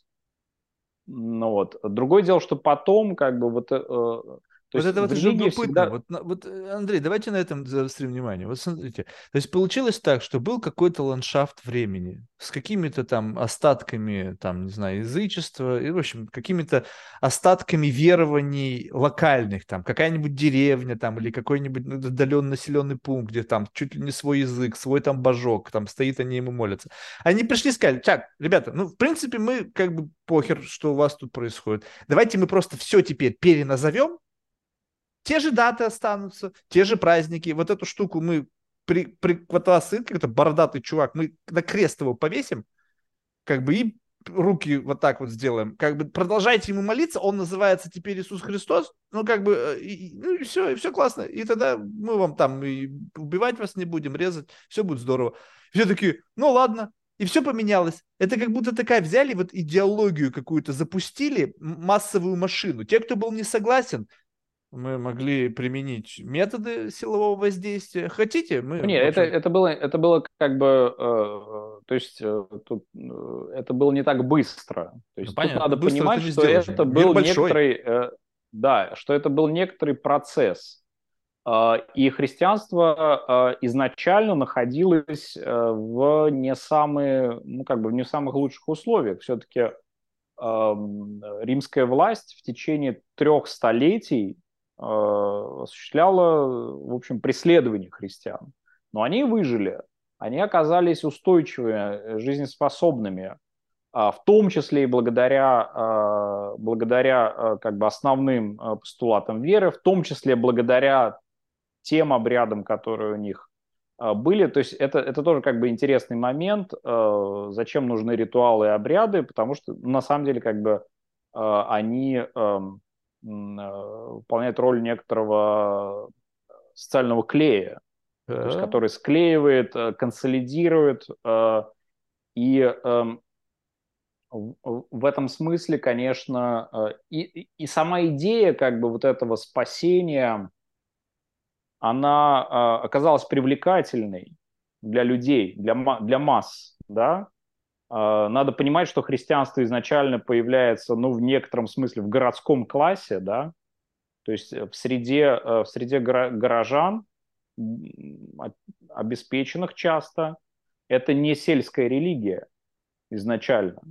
Ну вот. Другое дело, что потом как бы вот... Э, То вот это вот уже любопытно. Всегда... Вот, вот, Андрей, давайте на этом заострим внимание. Вот смотрите, то есть получилось так, что был какой-то ландшафт времени с какими-то там остатками, там, не знаю, язычества, и, в общем, какими-то остатками верований локальных, там, какая-нибудь деревня, там, или какой-нибудь отдаленно населенный пункт, где там чуть ли не свой язык, свой там божок, там, стоит, они ему молятся. Они пришли и сказали: так, ребята, ну, в принципе, мы как бы похер, что у вас тут происходит. Давайте мы просто все теперь переназовем. Те же даты останутся, те же праздники. Вот эту штуку мы при, при квадросцикл, какой-то бородатый чувак, мы на крест его повесим, как бы, и руки вот так вот сделаем. Как бы продолжайте ему молиться, он называется теперь Иисус Христос, ну, как бы, и, ну, и все, и все классно. И тогда мы вам там и убивать вас не будем, резать, все будет здорово. И все такие, ну, ладно. И все поменялось. Это как будто такая взяли, вот идеологию какую-то запустили, массовую машину. Те, кто был не согласен, мы могли применить методы силового воздействия. Хотите? Мы... Нет, это, это, было, это было как бы... Э, то есть э, тут, э, это было не так быстро. То есть, ну, тут надо быстро понимать, что это был некоторый... Э, да, что это был некоторый процесс. Э, и христианство э, изначально находилось э, в не самые, ну, как бы в не самых лучших условиях. Все-таки э, римская власть в течение трех столетий осуществляла, в общем, преследование христиан. Но они выжили, они оказались устойчивыми, жизнеспособными, в том числе и благодаря, благодаря как бы основным постулатам веры, в том числе благодаря тем обрядам, которые у них были. То есть это, это тоже как бы интересный момент, зачем нужны ритуалы и обряды, потому что на самом деле как бы они... выполняет роль некоторого социального клея, uh-huh. то есть, который склеивает, консолидирует. И в этом смысле, конечно, и, и сама идея как бы вот этого спасения, она оказалась привлекательной для людей, для, для масс, да? Надо понимать, что христианство изначально появляется, ну, в некотором смысле в городском классе, да, то есть в среде, в среде горожан, обеспеченных часто. Это не сельская религия изначально.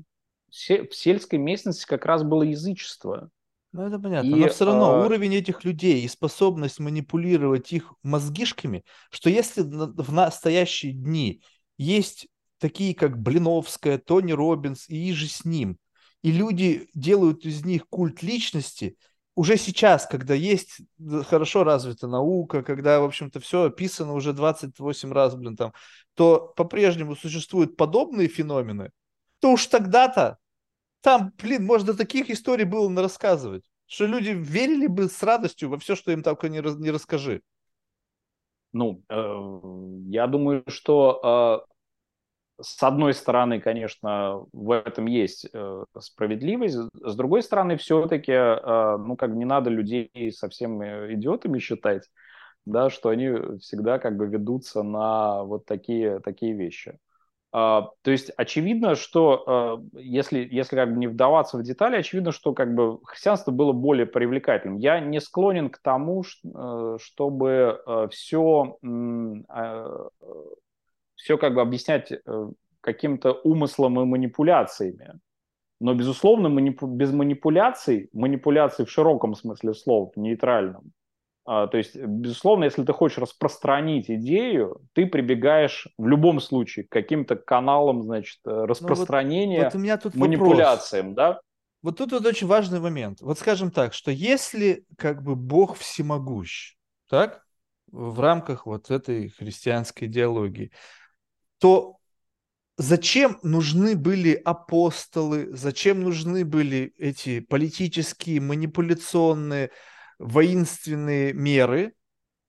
В сельской местности как раз было язычество. Ну, это понятно. И, но все равно а... уровень этих людей и способность манипулировать их мозгишками, что если в настоящие дни есть... такие как Блиновская, Тони Робинс и иже с ним. И люди делают из них культ личности уже сейчас, когда есть хорошо развита наука, когда, в общем-то, все описано уже двадцать восемь раз, блин, там, то по-прежнему существуют подобные феномены, то уж тогда-то там, блин, можно таких историй было нарассказывать, что люди верили бы с радостью во все, что им только не, не расскажи. Ну, э, я думаю, что... Э... С одной стороны, конечно, в этом есть э, справедливость, с другой стороны, все-таки, э, ну, как бы не надо людей совсем идиотами считать, да, что они всегда как бы ведутся на вот такие, такие вещи. Э, то есть очевидно, что, э, если, если как бы не вдаваться в детали, очевидно, что как бы христианство было более привлекательным. Я не склонен к тому, чтобы все... Э, все как бы объяснять каким-то умыслом и манипуляциями. Но, безусловно, манипу... без манипуляций, манипуляций в широком смысле слова, нейтральном, а, то есть, безусловно, если ты хочешь распространить идею, ты прибегаешь в любом случае к каким-то каналам, значит, распространения, вот, вот у меня тут манипуляциям. Вопрос. Да? Вот тут вот очень важный момент. Вот скажем так, что если как бы Бог всемогущ, так, в рамках вот этой христианской идеологии, то Зачем нужны были апостолы, зачем нужны были эти политические, манипуляционные, воинственные меры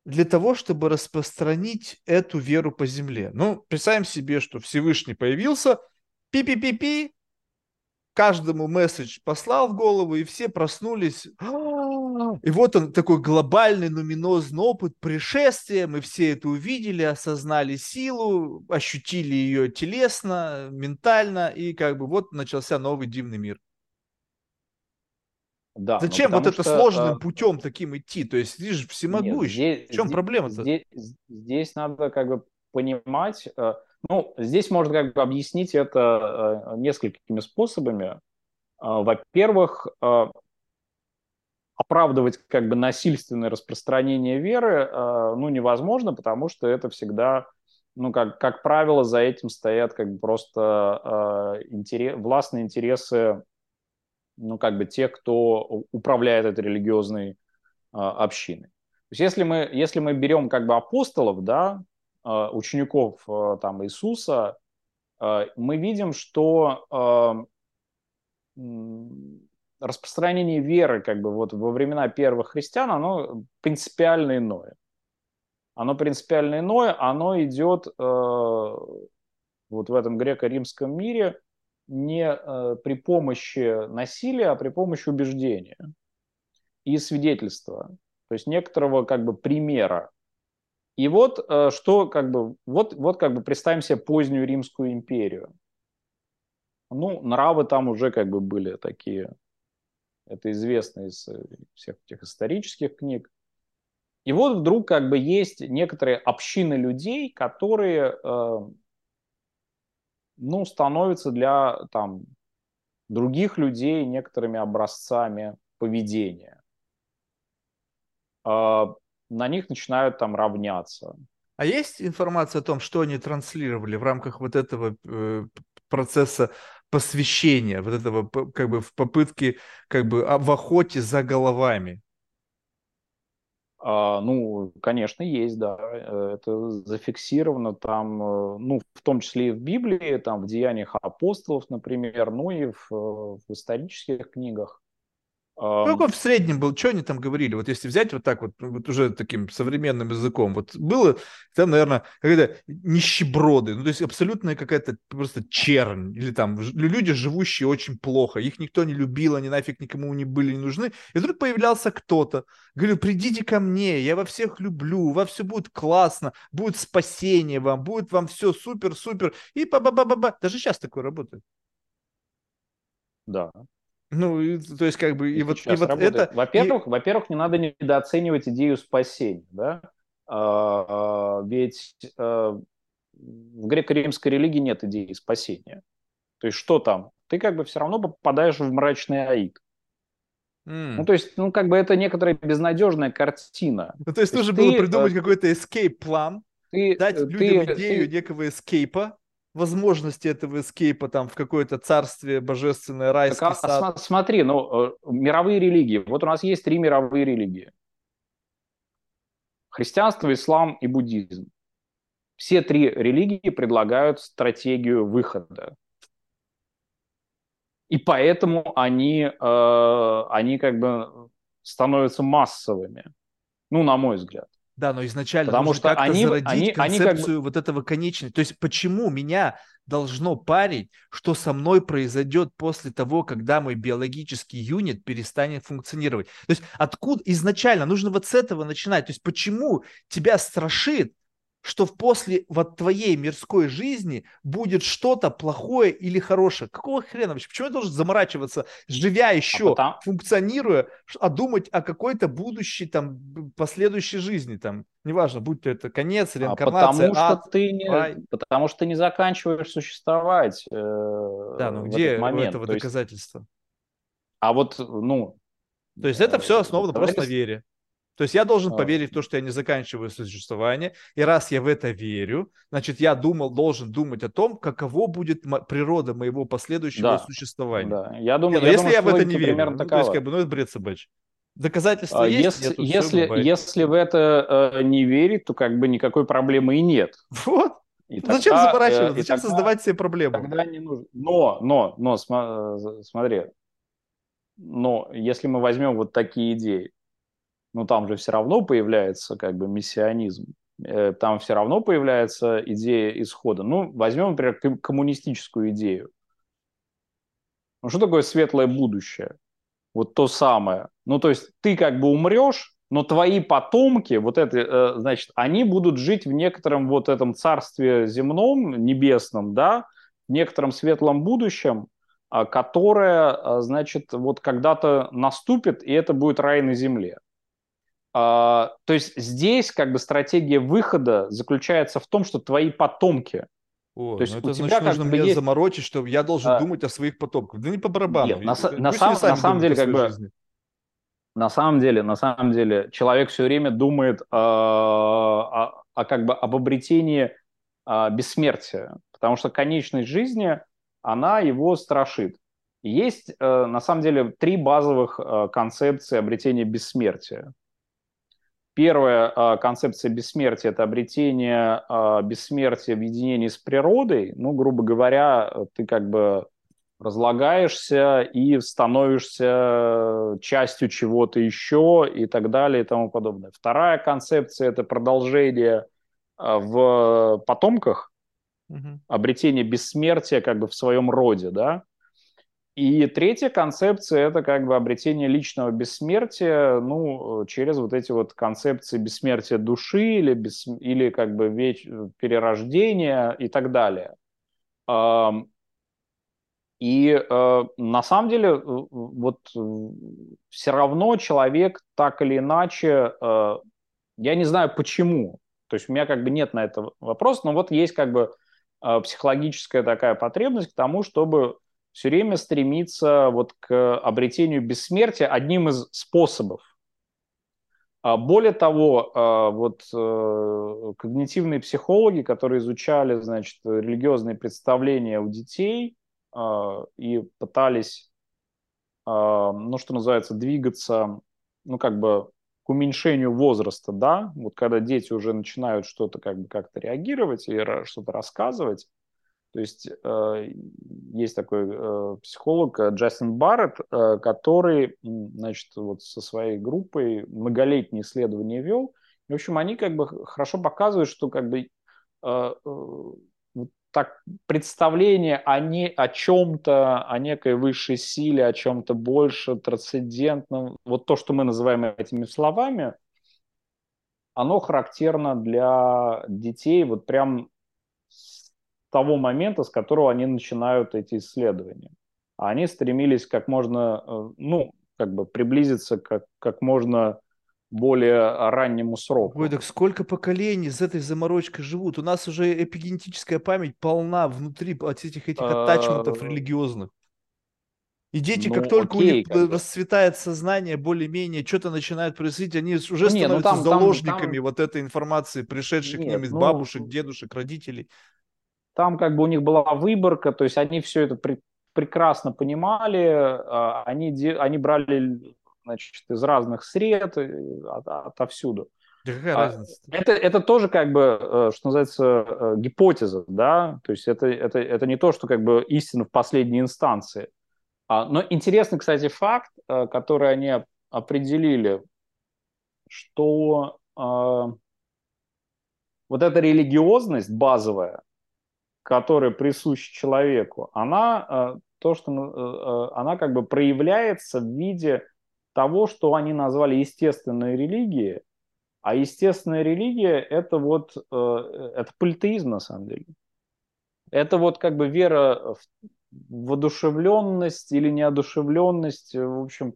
для того, чтобы распространить эту веру по земле? Ну, представим себе, что Всевышний появился, пи-пи-пи-пи, каждому месседж послал в голову, и все проснулись. И вот он, такой глобальный, нуминозный опыт пришествия. Мы все это увидели, осознали силу, ощутили ее телесно, ментально, и как бы вот начался новый дивный мир. Да, зачем вот это что, сложным а... путем таким идти? То есть ты же всемогущий. Нет, здесь, в чем здесь, проблема-то? Здесь, здесь надо как бы понимать... Ну, здесь можно как бы объяснить это несколькими способами. Во-первых... Оправдывать как бы насильственное распространение веры ну, невозможно, потому что это всегда, ну, как, как правило, за этим стоят как бы просто э, интерес, властные интересы, ну, как бы тех, кто управляет этой религиозной э, общиной. То есть если мы, если мы берем как бы апостолов, да, э, учеников э, там, Иисуса, э, мы видим, что... Э, распространение веры как бы вот во времена первых христиан, оно принципиально иное. Оно принципиально иное, оно идет э, вот в этом греко-римском мире не э, при помощи насилия, а при помощи убеждения и свидетельства, то есть некоторого как бы примера. И вот э, что как бы, вот, вот как бы представим себе позднюю Римскую империю. Ну, нравы там уже как бы были такие... Это известно из всех этих исторических книг. И вот вдруг как бы есть некоторые общины людей, которые э, ну, становятся для там, других людей некоторыми образцами поведения. Э, на них начинают там равняться. А есть информация о том, что они транслировали в рамках вот этого э, процесса посвящения, вот этого как бы в попытке, как бы в охоте за головами? А, ну, конечно, есть, да. Это зафиксировано там, ну, в том числе и в Библии, там, в Деяниях апостолов, например, ну и в, в исторических книгах. Сколько в среднем был, что они там говорили? Вот если взять вот так вот, вот уже таким современным языком, вот было там, наверное, какие-то нищеброды, ну то есть абсолютная какая-то просто чернь, или там люди, живущие очень плохо, их никто не любил, они нафиг никому не были не нужны, и вдруг появлялся кто-то, говорил, придите ко мне, я во всех люблю, у вас все будет классно, будет спасение вам, будет вам все супер-супер, и ба-ба-ба-ба-ба, даже сейчас такое работает. Да. Ну, и, то есть, как бы, и, и вот, и вот это... Во-первых, и... во-первых, не надо недооценивать идею спасения, да? А, а, ведь а, в греко-римской религии нет идеи спасения. То есть, что там? Ты как бы все равно попадаешь в мрачный аид. Mm. Ну, то есть, ну, как бы это некоторая безнадежная картина. Ну, то есть, то нужно ты, было придумать а... какой-то эскейп-план, дать ты, людям ты, идею ты... некого эскейпа, возможности этого эскейпа там в какое-то царствие божественное, райский так, сад. А, смотри, ну, мировые религии. Вот у нас есть три мировые религии. Христианство, ислам и буддизм. Все три религии предлагают стратегию выхода. И поэтому они, э, они как бы становятся массовыми. Ну, на мой взгляд. Да, но изначально потому нужно как-то они, зародить они, концепцию они как... вот этого конечного. То есть почему меня должно парить, что со мной произойдет после того, когда мой биологический юнит перестанет функционировать? То есть откуда изначально? Нужно вот с этого начинать. То есть почему тебя страшит, что после вот твоей мирской жизни будет что-то плохое или хорошее? Какого хрена вообще? Почему я должен заморачиваться, живя еще, а потом... функционируя, а думать о какой-то будущей, там, последующей жизни, там, неважно, будь то это конец, реинкарнация, а потому ад, что ты не, рай. Потому что ты не заканчиваешь существовать э, да, ну, в где этот момент. Этого то доказательства? Есть... А вот, ну... То есть это все основано просто на вере. То есть я должен поверить в то, что я не заканчиваю существование, и раз я в это верю, значит, я думал, должен думать о том, каково будет мо- природа моего последующего да, существования. Да. Я думаю, не, я если думаю, я в это не верю, ну, то есть, как бы, ну, это бред собачий. Доказательства а, есть? Если, нету, если, если в это э, не верить, то как бы никакой проблемы и нет. Вот. И зачем тогда, заворачивать? Зачем тогда, создавать себе проблемы? Тогда не нужно. Но, но, но, см, смотри, но если мы возьмем вот такие идеи, ну там же все равно появляется как бы мессианизм, там все равно появляется идея исхода. Ну, возьмем, например, коммунистическую идею. Ну, что такое светлое будущее? Вот то самое. Ну, то есть ты как бы умрешь, но твои потомки, вот это, значит, они будут жить в некотором вот этом царстве земном, небесном, да, в некотором светлом будущем, которое, значит, вот когда-то наступит, и это будет рай на земле. То есть здесь как бы стратегия выхода заключается в том, что твои потомки. О, то есть это значит, тебя нужно мне есть... заморочить, что я должен а... думать о своих потомках. Да не по барабану. Нет, на, на, сам, на самом деле, как бы, на самом деле, на самом деле, человек все время думает э, о, о, как бы об обретении э, бессмертия, потому что конечность жизни, она его страшит. Есть, э, на самом деле, три базовых э, концепции обретения бессмертия. Первая концепция бессмертия – это обретение бессмертия в единении с природой. Ну, грубо говоря, ты как бы разлагаешься и становишься частью чего-то еще и так далее и тому подобное. Вторая концепция – это продолжение в потомках, угу. Обретение бессмертия как бы в своем роде, да? И третья концепция – это как бы обретение личного бессмертия, ну, через вот эти вот концепции бессмертия души или, бесс... или как бы веч... перерождения и так далее. И на самом деле вот все равно человек так или иначе, я не знаю почему, то есть у меня как бы нет на это вопроса, но вот есть как бы психологическая такая потребность к тому, чтобы все время стремится вот к обретению бессмертия одним из способов. Более того, вот когнитивные психологи, которые изучали, значит, религиозные представления у детей и пытались, ну, что называется, двигаться, ну, как бы к уменьшению возраста, да, вот когда дети уже начинают что-то как бы как-то реагировать и что-то рассказывать. То есть есть такой психолог Джастин Барретт, который, значит, вот со своей группой многолетние исследования вел. В общем, они как бы хорошо показывают, что как бы так, представление о, не, о чем-то, о некой высшей силе, о чем-то больше, трансцендентном, вот то, что мы называем этими словами, оно характерно для детей вот прям того момента, с которого они начинают эти исследования. А они стремились как можно, ну, как бы приблизиться к как можно более раннему сроку. Ой, так сколько поколений с этой заморочкой живут? У нас уже эпигенетическая память полна внутри от этих этих аттачментов религиозных. И дети, ну, как только окей, у них как расцветает сознание, более-менее что-то начинает происходить, они уже становятся не, ну, там, заложниками там, там... вот этой информации, пришедшей Нет, к ним из ну... бабушек, дедушек, родителей. Там как бы у них была выборка, то есть они все это при, прекрасно понимали, они, де, они брали, значит, из разных сред, от, отовсюду. Да какая разница? Это, это тоже как бы, что называется, гипотеза, да, то есть это, это, это не то, что как бы истина в последней инстанции. Но интересный, кстати, факт, который они определили, что вот эта религиозность базовая, которая присуща человеку, она, то, что, она как бы проявляется в виде того, что они назвали естественной религией. А естественная религия – это вот это политеизм, на самом деле. Это вот как бы вера в воодушевленность или неодушевленность. В общем,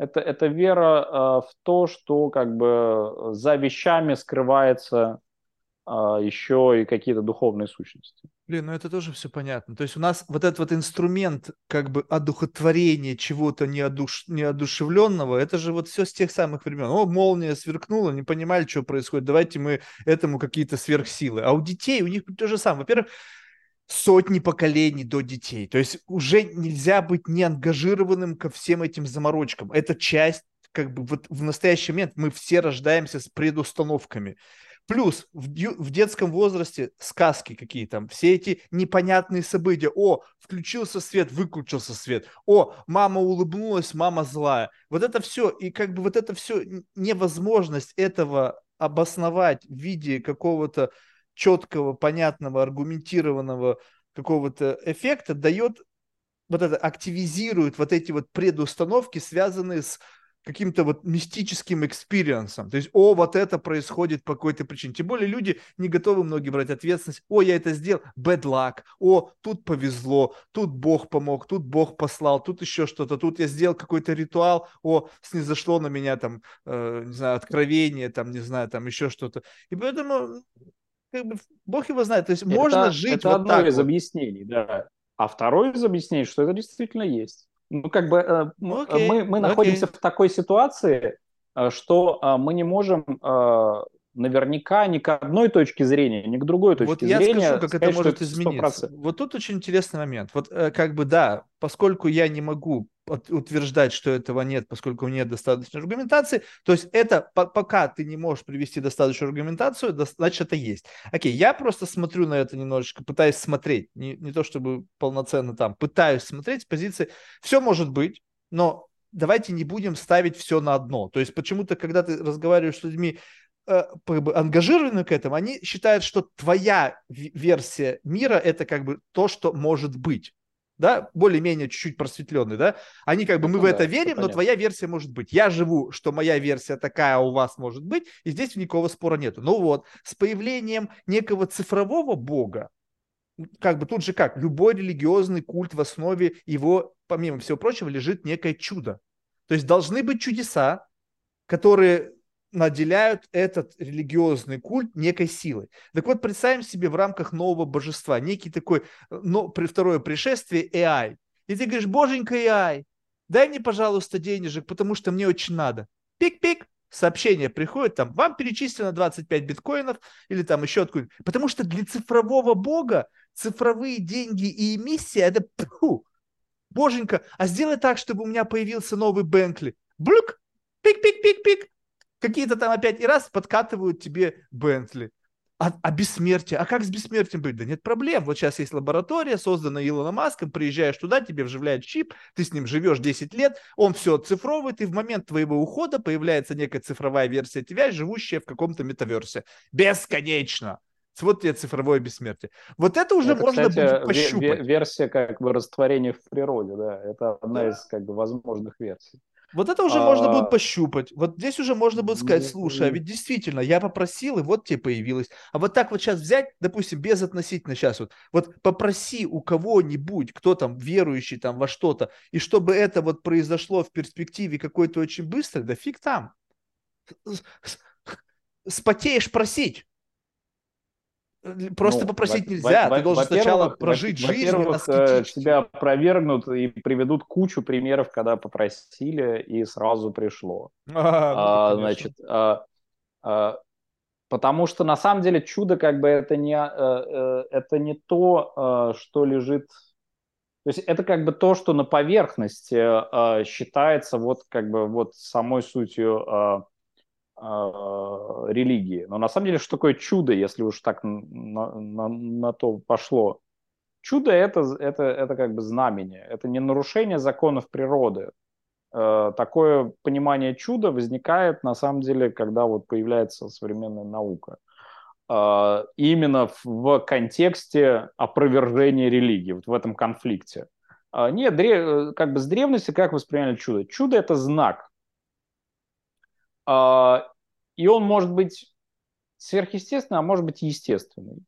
это, это вера в то, что как бы за вещами скрывается еще и какие-то духовные сущности. Блин, ну это тоже все понятно. То есть у нас вот этот вот инструмент как бы одухотворения чего-то неодуш... неодушевленного, это же вот все с тех самых времен. О, молния сверкнула, не понимали, что происходит. Давайте мы этому какие-то сверхсилы. А у детей, у них то же самое. Во-первых, сотни поколений до детей. То есть уже нельзя быть неангажированным ко всем этим заморочкам. Это часть, как бы вот в настоящий момент мы все рождаемся с предустановками. Плюс в, в детском возрасте сказки какие-то, все эти непонятные события. О, включился свет, выключился свет. О, мама улыбнулась, мама злая. Вот это все, и как бы вот это все, невозможность этого обосновать в виде какого-то четкого, понятного, аргументированного какого-то эффекта дает, вот это активизирует вот эти вот предустановки, связанные с каким-то вот мистическим экспириенсом. То есть, о, вот это происходит по какой-то причине. Тем более люди не готовы многие брать ответственность. О, я это сделал, bad luck. О, тут повезло, тут Бог помог, тут Бог послал, тут еще что-то, тут я сделал какой-то ритуал, о, снизошло на меня там, э, не знаю, откровение, там, не знаю, там еще что-то. И поэтому, как бы, Бог его знает. То есть, это, можно жить это вот одно так из вот объяснений, да. А второе из объяснений, что это действительно есть. Ну, как бы э, okay, мы, мы находимся okay. в такой ситуации, что э, мы не можем э, наверняка ни к одной точке зрения, ни к другой точке вот зрения. Вот я скажу, как сказать, это может измениться. сто процентов. Вот тут очень интересный момент. Вот э, как бы да, поскольку я не могу утверждать, что этого нет, поскольку нет достаточной аргументации, то есть это по- пока ты не можешь привести достаточную аргументацию, до- значит это есть. Окей, я просто смотрю на это немножечко, пытаюсь смотреть, не, не то чтобы полноценно там, пытаюсь смотреть с позиции, все может быть, но давайте не будем ставить все на одно. То есть почему-то, когда ты разговариваешь с людьми, как бы ангажированы к этому, они считают, что твоя версия мира это как бы то, что может быть. Да, более-менее чуть-чуть просветленный, да, они как бы, мы ну, в это да, верим, но понятно. Твоя версия может быть. Я живу, что моя версия такая, а у вас может быть, и здесь никакого спора нету. Ну вот, с появлением некого цифрового бога, как бы тут же как, любой религиозный культ в основе его, помимо всего прочего, лежит некое чудо. То есть должны быть чудеса, которые наделяют этот религиозный культ некой силой. Так вот, представим себе в рамках нового божества некий такой, но при второе пришествие эй ай. И ты говоришь, боженька эй ай, дай мне, пожалуйста, денежек, потому что мне очень надо. Пик-пик, сообщение приходит, там, вам перечислено двадцать пять биткоинов или там еще откуда-нибудь. Потому что для цифрового бога цифровые деньги и эмиссия, это пху, боженька, а сделай так, чтобы у меня появился новый Бентли. Блюк, пик-пик-пик-пик. Какие-то там опять и раз подкатывают тебе Бентли. А, а бессмертие? А как с бессмертием быть? Да нет проблем. Вот сейчас есть лаборатория, созданная Илоном Маском. Приезжаешь туда, тебе вживляют чип, ты с ним живешь десять лет, он все оцифровывает, и в момент твоего ухода появляется некая цифровая версия тебя, живущая в каком-то метаверсе. Бесконечно. Вот тебе цифровое бессмертие. Вот это уже это, можно, кстати, будет пощупать. Ве- версия как бы растворения в природе, да. Это одна да. из как бы возможных версий. Вот это уже а... можно будет пощупать. Вот здесь уже можно будет сказать, слушай, а ведь действительно, я попросил, и вот тебе появилось. А вот так вот сейчас взять, допустим, безотносительно сейчас вот, вот попроси у кого-нибудь, кто там верующий там во что-то, и чтобы это вот произошло в перспективе какой-то очень быстро, да фиг там. Спотеешь просить. Просто ну, попросить во- нельзя, во- ты должен сначала прожить во- жизнь. Во-первых, тебя опровергнут и приведут кучу примеров, когда попросили и сразу пришло. А, а, значит, а, а, потому что на самом деле чудо как бы это не, а, это не то, а, что лежит... То есть это как бы то, что на поверхности а, считается вот как бы вот самой сутью... А, религии. Но на самом деле, что такое чудо, если уж так на, на, на то пошло? Чудо это, – это, это как бы знамение, это не нарушение законов природы. Такое понимание чуда возникает, на самом деле, когда вот появляется современная наука. Именно в контексте опровержения религии, вот в этом конфликте. Нет, как бы с древности как воспринимали чудо? Чудо – это знак. И он может быть сверхъестественный, а может быть естественный.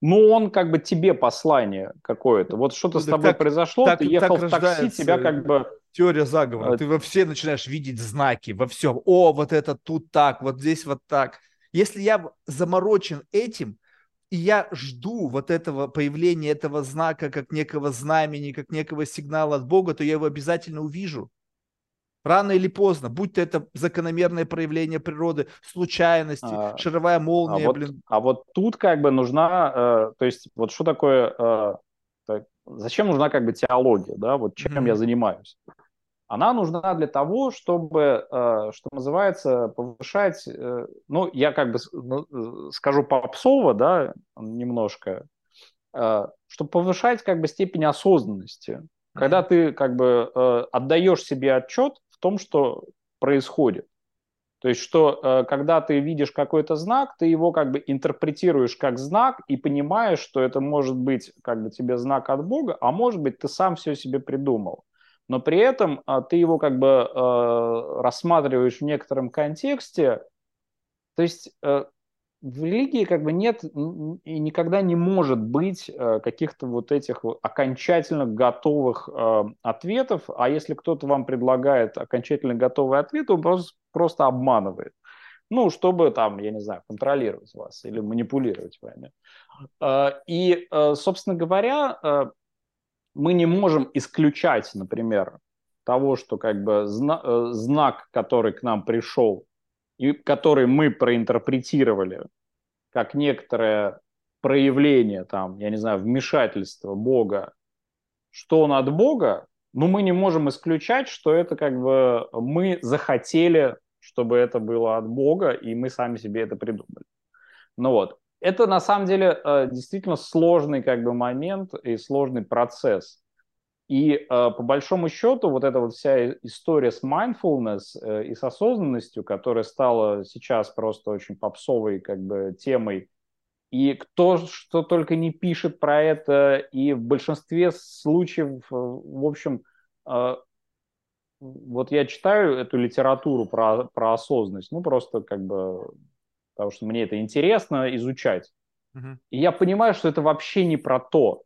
Но он как бы тебе послание какое-то. Вот что-то да с тобой так, произошло, так, ты ехал в такси, тебя как бы... Теория заговора. Ты во все начинаешь видеть знаки, во всем. О, вот это тут так, вот здесь вот так. Если я заморочен этим, и я жду вот этого появления этого знака, как некого знамени, как некого сигнала от Бога, то я его обязательно увижу. Рано или поздно, будь то это закономерное проявление природы, случайности, а, шаровая молния. А вот, блин. А вот тут как бы нужна, э, то есть вот что такое, э, так, зачем нужна как бы теология, да, вот чем mm-hmm. я занимаюсь? она нужна для того, чтобы, что называется, повышать, ну, я как бы скажу попсово, да, немножко, чтобы повышать как бы степень осознанности. Когда ты как бы отдаешь себе отчет в том, что происходит. То есть, что когда ты видишь какой-то знак, ты его как бы интерпретируешь как знак и понимаешь, что это может быть как бы тебе знак от Бога, а может быть ты сам все себе придумал. Но при этом ты его как бы рассматриваешь в некотором контексте. То есть в религии как бы нет и никогда не может быть каких-то вот этих окончательно готовых ответов, а если кто-то вам предлагает окончательно готовый ответ, он просто, просто обманывает, ну, чтобы там, я не знаю, контролировать вас или манипулировать вами. И, собственно говоря, мы не можем исключать, например, того, что как бы знак, который к нам пришел, и который мы проинтерпретировали как некоторое проявление, там, я не знаю, вмешательства Бога, что он от Бога, но мы не можем исключать, что это как бы мы захотели, чтобы это было от Бога, и мы сами себе это придумали. Ну вот, это на самом деле действительно сложный как бы момент и сложный процесс. И э, по большому счету вот эта вот вся история с mindfulness э, и с осознанностью, которая стала сейчас просто очень попсовой как бы темой, и кто что только не пишет про это, и в большинстве случаев, в общем, э, вот я читаю эту литературу про, про осознанность, ну просто как бы, потому что мне это интересно изучать. Mm-hmm. И я понимаю, что это вообще не про то.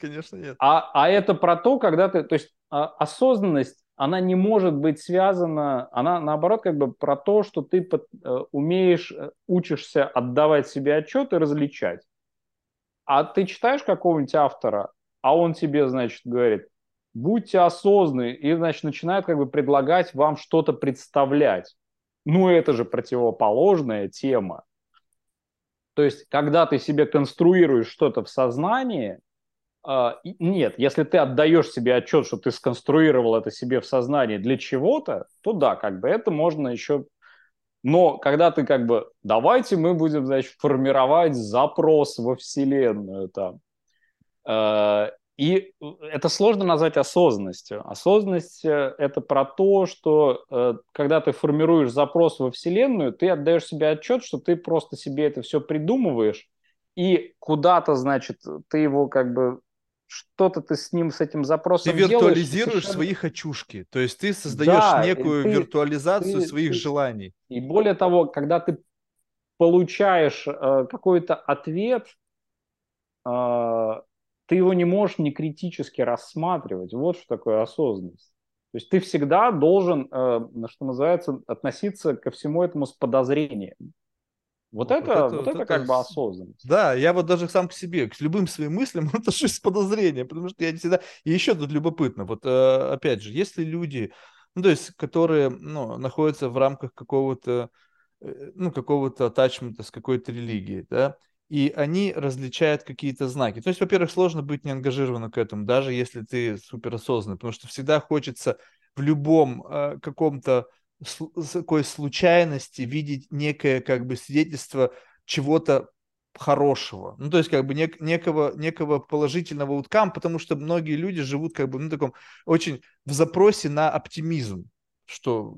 Конечно, нет. А, а это про то, когда ты... То есть осознанность, она не может быть связана... Она, наоборот, как бы про то, что ты под, умеешь, учишься отдавать себе отчет и различать. А ты читаешь какого-нибудь автора, а он тебе, значит, говорит, будьте осознанны, и, значит, начинает как бы предлагать вам что-то представлять. Ну, это же противоположная тема. То есть, когда ты себе конструируешь что-то в сознании, э, нет, если ты отдаешь себе отчет, что ты сконструировал это себе в сознании для чего-то, то да, как бы это можно еще... Но когда ты как бы, давайте мы будем, значит, формировать запрос во Вселенную там. Э, и это сложно назвать осознанностью. Осознанность – это про то, что э, когда ты формируешь запрос во Вселенную, ты отдаешь себе отчет, что ты просто себе это все придумываешь, и куда-то, значит, ты его как бы... Что-то ты с ним, с этим запросом делаешь. Ты виртуализируешь совершенно... свои хочушки. То есть ты создаешь да, некую ты, виртуализацию ты, своих ты, желаний. И более того, когда ты получаешь э, какой-то ответ... Э, ты его не можешь не критически рассматривать. Вот что такое осознанность. То есть ты всегда должен, э, что называется, относиться ко всему этому с подозрением. Вот, вот, это, это, вот это, это как бы осознанность. Да, я вот даже сам к себе, к любым своим мыслям отношусь с подозрением, потому что я всегда... И еще тут любопытно, вот э, опять же, если люди, ну, то есть, которые ну, находятся в рамках какого-то, э, ну, какого-то аттачмента с какой-то религией, да, и они различают какие-то знаки. То есть, во-первых, сложно быть неангажированным к этому, даже если ты суперосознанный, потому что всегда хочется в любом э, каком-то сл- такой случайности видеть некое как бы свидетельство чего-то хорошего. Ну, то есть, как бы нек- некого, некого положительного уткам, потому что многие люди живут как бы, ну, таком очень в запросе на оптимизм, что,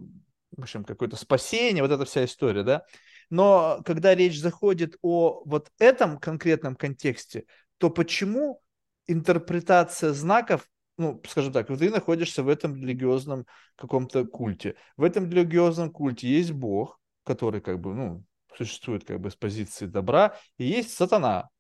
в общем, какое-то спасение, вот эта вся история, да. Но когда речь заходит о вот этом конкретном контексте, то почему интерпретация знаков, ну, скажем так, ты находишься в этом религиозном каком-то культе. В этом религиозном культе есть Бог, который как бы, ну, существует как бы с позиции добра, и есть сатана.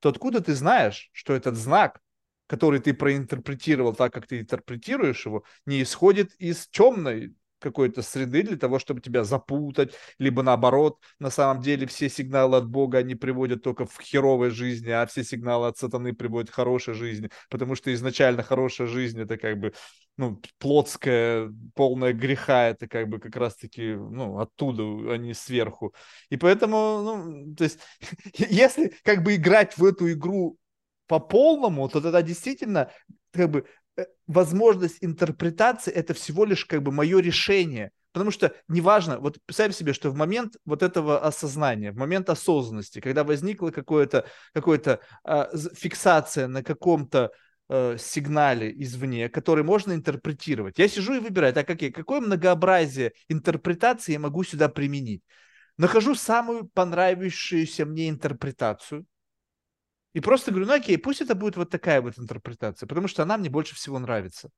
То откуда ты знаешь, что этот знак, который ты проинтерпретировал так, как ты интерпретируешь его, не исходит из темной какой-то среды для того, чтобы тебя запутать, либо наоборот, на самом деле все сигналы от Бога, они приводят только в херовой жизни, а все сигналы от сатаны приводят к хорошей жизни, потому что изначально хорошая жизнь, это как бы, ну, плотская, полная греха, это как бы как раз-таки, ну, оттуда, а не сверху. И поэтому, ну, то есть, если как бы играть в эту игру по полному, то тогда действительно, как бы, возможность интерпретации – это всего лишь как бы мое решение. Потому что неважно, вот представим себе, что в момент вот этого осознания, в момент осознанности, когда возникла какая-то э, фиксация на каком-то э, сигнале извне, который можно интерпретировать. Я сижу и выбираю, так как я, какое многообразие интерпретации я могу сюда применить. Нахожу самую понравившуюся мне интерпретацию и просто говорю, ну окей, пусть это будет вот такая вот интерпретация, потому что она мне больше всего нравится.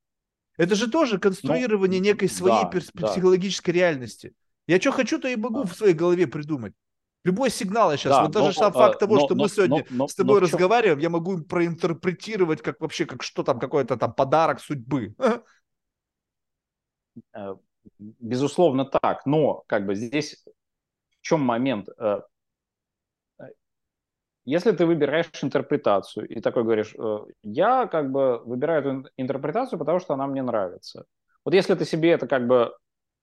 Это же тоже конструирование ну, некой своей да, перс- да. психологической реальности. Я что хочу, то и могу да. в своей голове придумать. Любой сигнал я сейчас, да, вот даже но, сам факт того, но, что но, мы сегодня но, но, с тобой разговариваем, я могу им проинтерпретировать как вообще, как что там, какой-то там подарок судьбы. Безусловно так, но как бы здесь в чем момент? Если ты выбираешь интерпретацию и такой говоришь, я как бы выбираю эту интерпретацию, потому что она мне нравится. Вот если ты себе это как бы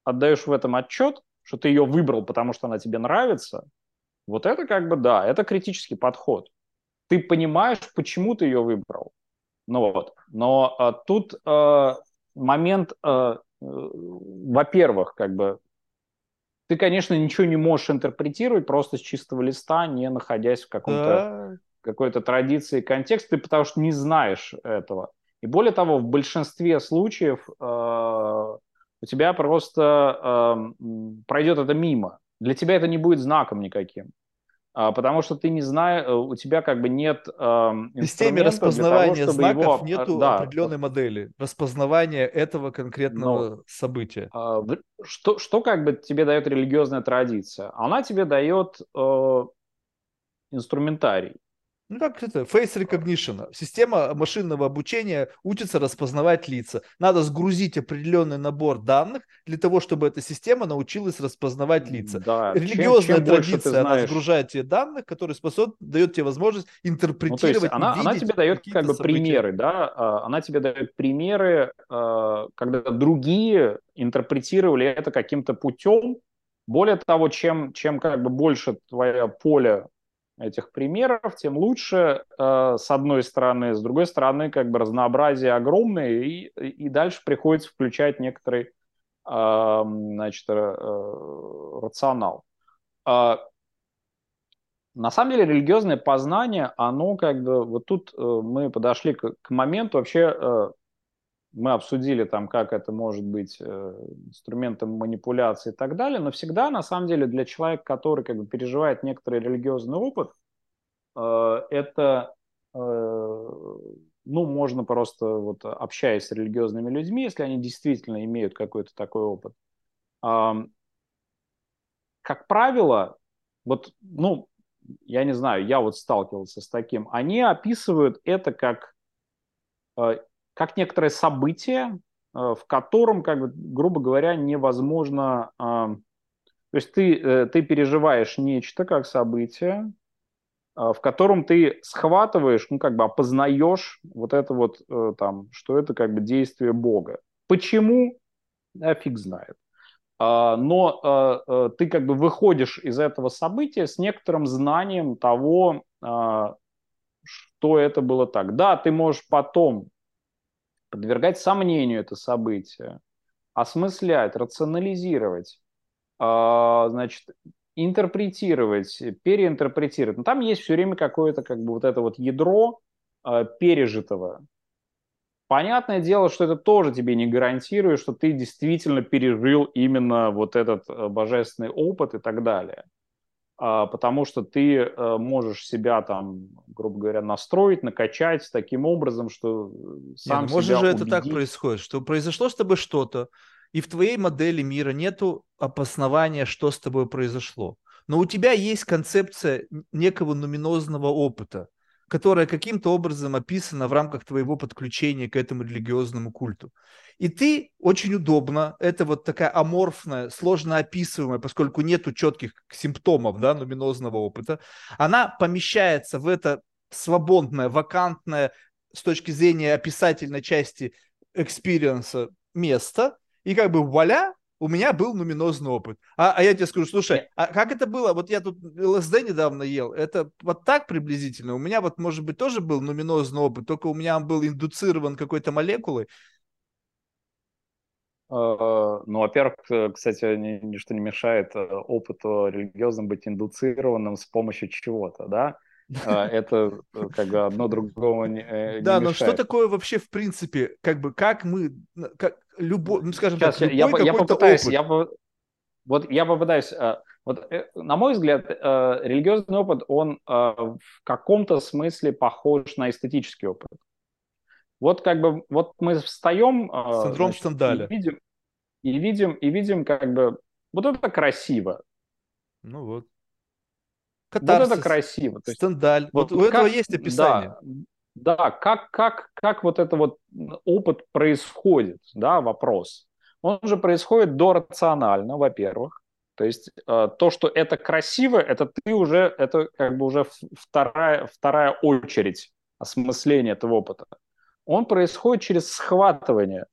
отдаешь в этом отчет, что ты ее выбрал, потому что она тебе нравится, вот это как бы да, это критический подход. Ты понимаешь, почему ты ее выбрал. Ну вот. Но а, тут а, момент, а, во-первых, как бы ты, конечно, ничего не можешь интерпретировать просто с чистого листа, не находясь в каком-то, какой-то традиции, контексте, потому что не знаешь этого. И более того, в большинстве случаев э, у тебя просто э, пройдет это мимо. Для тебя это не будет знаком никаким, э, потому что ты не знаешь, у тебя как бы нет э, инструментов. В системе распознавания для того, чтобы знаков его... нету да. определенной модели распознавания этого конкретного Но, события. Э, что, что как бы тебе дает религиозная традиция? Она тебе дает э, инструментарий. Ну, как это? Face recognition. Система машинного обучения учится распознавать лица. Надо сгрузить определенный набор данных для того, чтобы эта система научилась распознавать лица. Да. Религиозная чем, чем традиция, она сгружает тебе данных, которые способны, дает тебе возможность интерпретировать, ну, то есть она, видеть она тебе дает как бы события. примеры, да? Она тебе дает примеры, когда другие интерпретировали это каким-то путем. Более того, чем, чем как бы больше твое поле этих примеров, тем лучше, э, с одной стороны, с другой стороны, как бы разнообразие огромное, и, и дальше приходится включать некоторый э, значит, э, рационал. Э, на самом деле религиозное познание, оно как бы, вот тут э, мы подошли к, к моменту, вообще э, мы обсудили там, как это может быть э, инструментом манипуляции и так далее, но всегда, на самом деле, для человека, который как бы переживает некоторый религиозный опыт, э, это, э, ну, можно просто, вот, общаясь с религиозными людьми, если они действительно имеют какой-то такой опыт, э, как правило, вот, ну, я не знаю, я вот сталкивался с таким, они описывают это как... Э, как некоторое событие, в котором, как бы, грубо говоря, невозможно... То есть ты, ты переживаешь нечто как событие, в котором ты схватываешь, ну, как бы опознаешь вот это вот, там, что это как бы действие Бога. Почему? Да, фиг знает. Но ты как бы выходишь из этого события с некоторым знанием того, что это было так. Да, ты можешь потом подвергать сомнению это событие, осмыслять, рационализировать, э, значит, интерпретировать, переинтерпретировать. Но там есть все время какое-то как бы вот это вот ядро э, пережитого. Понятное дело, что это тоже тебе не гарантирует, что ты действительно пережил именно вот этот божественный опыт и так далее. Э, потому что ты э, можешь себя там, грубо говоря, настроить, накачать таким образом, что сам себя убедить. Может же это так происходит, что произошло с тобой что-то, и в твоей модели мира нету обоснования, что с тобой произошло. Но у тебя есть концепция некого нуминозного опыта, которая каким-то образом описана в рамках твоего подключения к этому религиозному культу. И ты очень удобно, это вот такая аморфная, сложно описываемая, поскольку нету четких симптомов, да, нуминозного опыта, она помещается в это свободное, вакантное с точки зрения описательной части экспириенса место, и как бы вуаля, у меня был нуменозный опыт. А, а я тебе скажу, слушай, а как это было? Вот я тут ЛСД недавно ел, это вот так приблизительно. У меня вот, может быть, тоже был нуменозный опыт, только у меня он был индуцирован какой-то молекулой. Ну, во-первых, кстати, ничто не мешает опыту религиозным быть индуцированным с помощью чего-то, да? Это как бы одно другого не мешает. Да, но что такое вообще в принципе, как бы, как мы, как любой, ну, скажем так, любой какой-то опыт? Вот я попытаюсь, вот, на мой взгляд, религиозный опыт, он в каком-то смысле похож на эстетический опыт. Вот как бы вот мы встаем синдром Стендаля и видим, и видим, и видим, как бы вот это красиво. Ну вот. Катарсис, вот это красиво. Стендаль. Вот, вот у как, этого есть описание. Да, да, как, как, как вот этот вот опыт происходит, да, вопрос. Он же происходит дорационально, во-первых. То есть то, что это красиво, это ты уже, это как бы уже вторая, вторая очередь осмысления этого опыта. Он происходит через схватывание.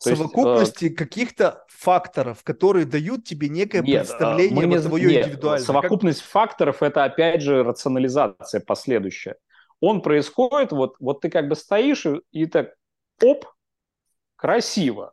То совокупности есть, э... каких-то факторов, которые дают тебе некое нет, представление не... о твоей нет. индивидуальности. Совокупность как... факторов – это, опять же, рационализация последующая. Он происходит, вот, вот ты как бы стоишь, и, и так, оп, красиво.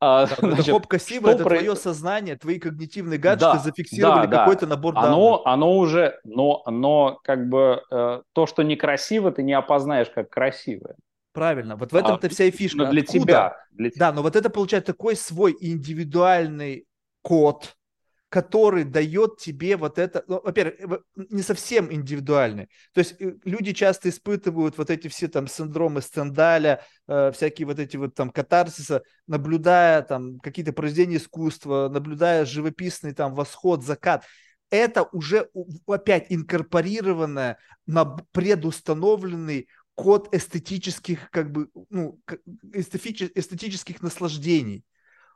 Да, значит, это красиво, это про... твое сознание, твои когнитивные гаджеты да, зафиксировали да, какой-то набор данных. Оно, оно уже, но, но как бы э, то, что некрасиво, ты не опознаешь как красивое. Правильно, вот в этом-то а, вся и фишка. Для тебя, для тебя. Да, но вот это получает такой свой индивидуальный код, который дает тебе вот это, ну, во-первых, не совсем индивидуальный. То есть люди часто испытывают вот эти все там синдромы Стендаля, э, всякие вот эти вот там катарсиса, наблюдая там какие-то произведения искусства, наблюдая живописный там восход, закат. Это уже опять инкорпорированное, предустановленный код эстетических, как бы, ну, эстетических наслаждений.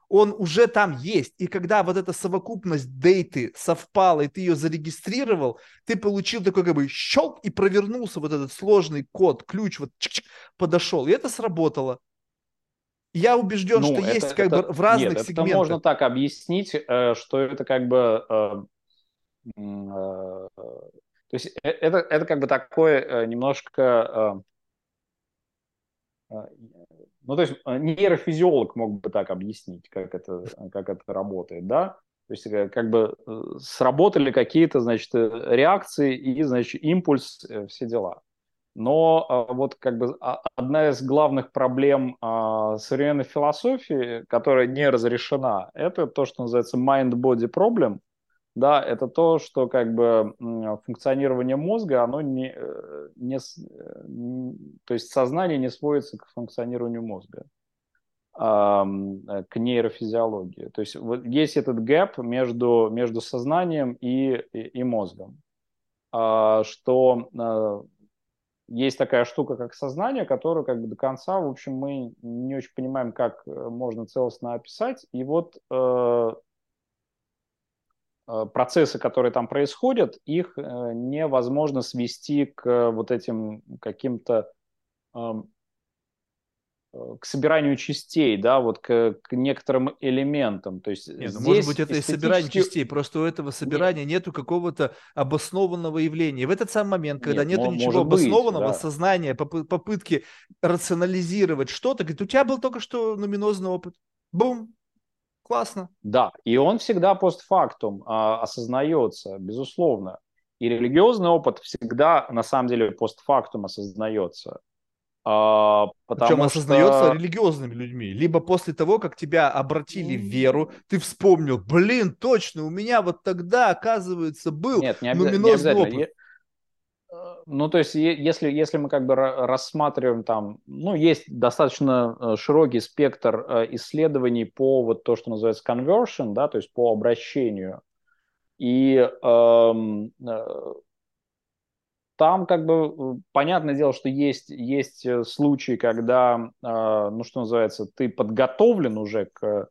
Он уже там есть. И когда вот эта совокупность дейты совпала, и ты ее зарегистрировал, ты получил такой, как бы, щелк, и провернулся вот этот сложный код, ключ, вот чик-чик, подошел. И это сработало. Я убежден, ну, что это, есть, как это, бы, в разных нет, сегментах. Это можно так объяснить, что это, как бы... Э, э, То есть это, это как бы такое немножко... Ну, то есть нейрофизиолог мог бы так объяснить, как это, как это работает, да? То есть как бы сработали какие-то, значит, реакции и, значит, импульс, все дела. Но вот как бы одна из главных проблем современной философии, которая не разрешена, это то, что называется mind-body problem. Да, это то, что как бы функционирование мозга, оно не, не, то есть сознание не сводится к функционированию мозга, к нейрофизиологии. То есть вот есть этот гэп между, между сознанием и, и, и мозгом, что есть такая штука, как сознание, которую как бы до конца, в общем, мы не очень понимаем, как можно целостно описать, и вот... процессы, которые там происходят, их невозможно свести к вот этим каким-то к собиранию частей, да, вот к, к некоторым элементам. То есть нет, здесь может быть, это эстетически... и собирание частей, просто у этого собирания нет. нету какого-то обоснованного явления. В этот самый момент, когда нет, нету ничего обоснованного, быть, да. сознания, попытки рационализировать что-то, говорит, у тебя был только что нуменозный опыт. Бум! Классно. Да, и он всегда постфактум а, осознается, безусловно. И религиозный опыт всегда, на самом деле, постфактум осознается. А, Причем осознается что... религиозными людьми. Либо после того, как тебя обратили в веру, ты вспомнил, блин, точно, у меня вот тогда, оказывается, был Нет, не обяз... нуменозный не опыт. Ну, то есть, если, если мы как бы рассматриваем там, ну, есть достаточно широкий спектр исследований по вот то, что называется conversion, да, то есть по обращению. И эм, э, там как бы, понятное дело, что есть, есть случаи, когда, э, ну, что называется, ты подготовлен уже к...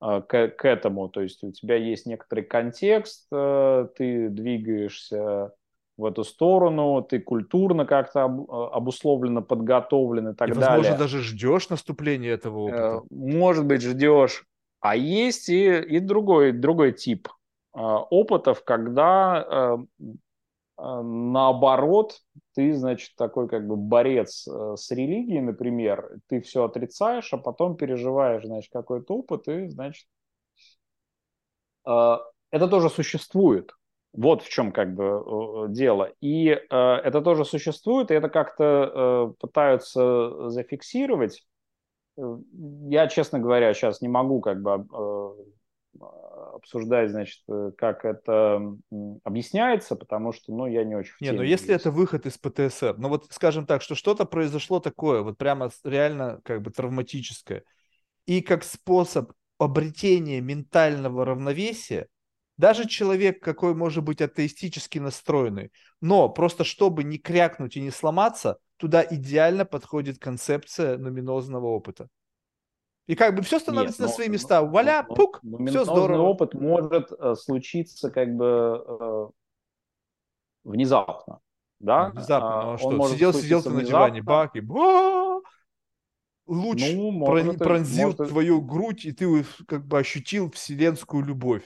К, к этому, то есть у тебя есть некоторый контекст, э, ты двигаешься в эту сторону, ты культурно как-то обусловленно подготовлен и так и, далее. Возможно, даже ждешь наступления этого опыта. Может быть, ждешь. А есть и, и другой, другой тип э, опытов, когда э, э, наоборот ты, значит, такой как бы борец э, с религией, например, ты все отрицаешь, а потом переживаешь, значит, какой-то опыт, и, значит, э, это тоже существует. Вот в чем как бы дело. И э, это тоже существует, и это как-то э, пытаются зафиксировать. Я, честно говоря, сейчас не могу как бы э, обсуждать, значит, как это объясняется, потому что, ну, я не очень в теме. Не, ну, если это выход из ПТСР, ну, вот, скажем так, что что-то произошло такое, вот прямо реально как бы травматическое, и как способ обретения ментального равновесия, даже человек, какой может быть атеистически настроенный, но просто чтобы не крякнуть и не сломаться, туда идеально подходит концепция нуменозного опыта. И как бы все становится Нет, на но, свои места. Валя, но, пук, но, все здорово. Нуменозный опыт может э, случиться как бы э, внезапно. Да? Внезапно. А, а что? Сидел, сидел ты на диване, бак, и луч ну, может, пронзил может... твою грудь, и ты как бы ощутил вселенскую любовь.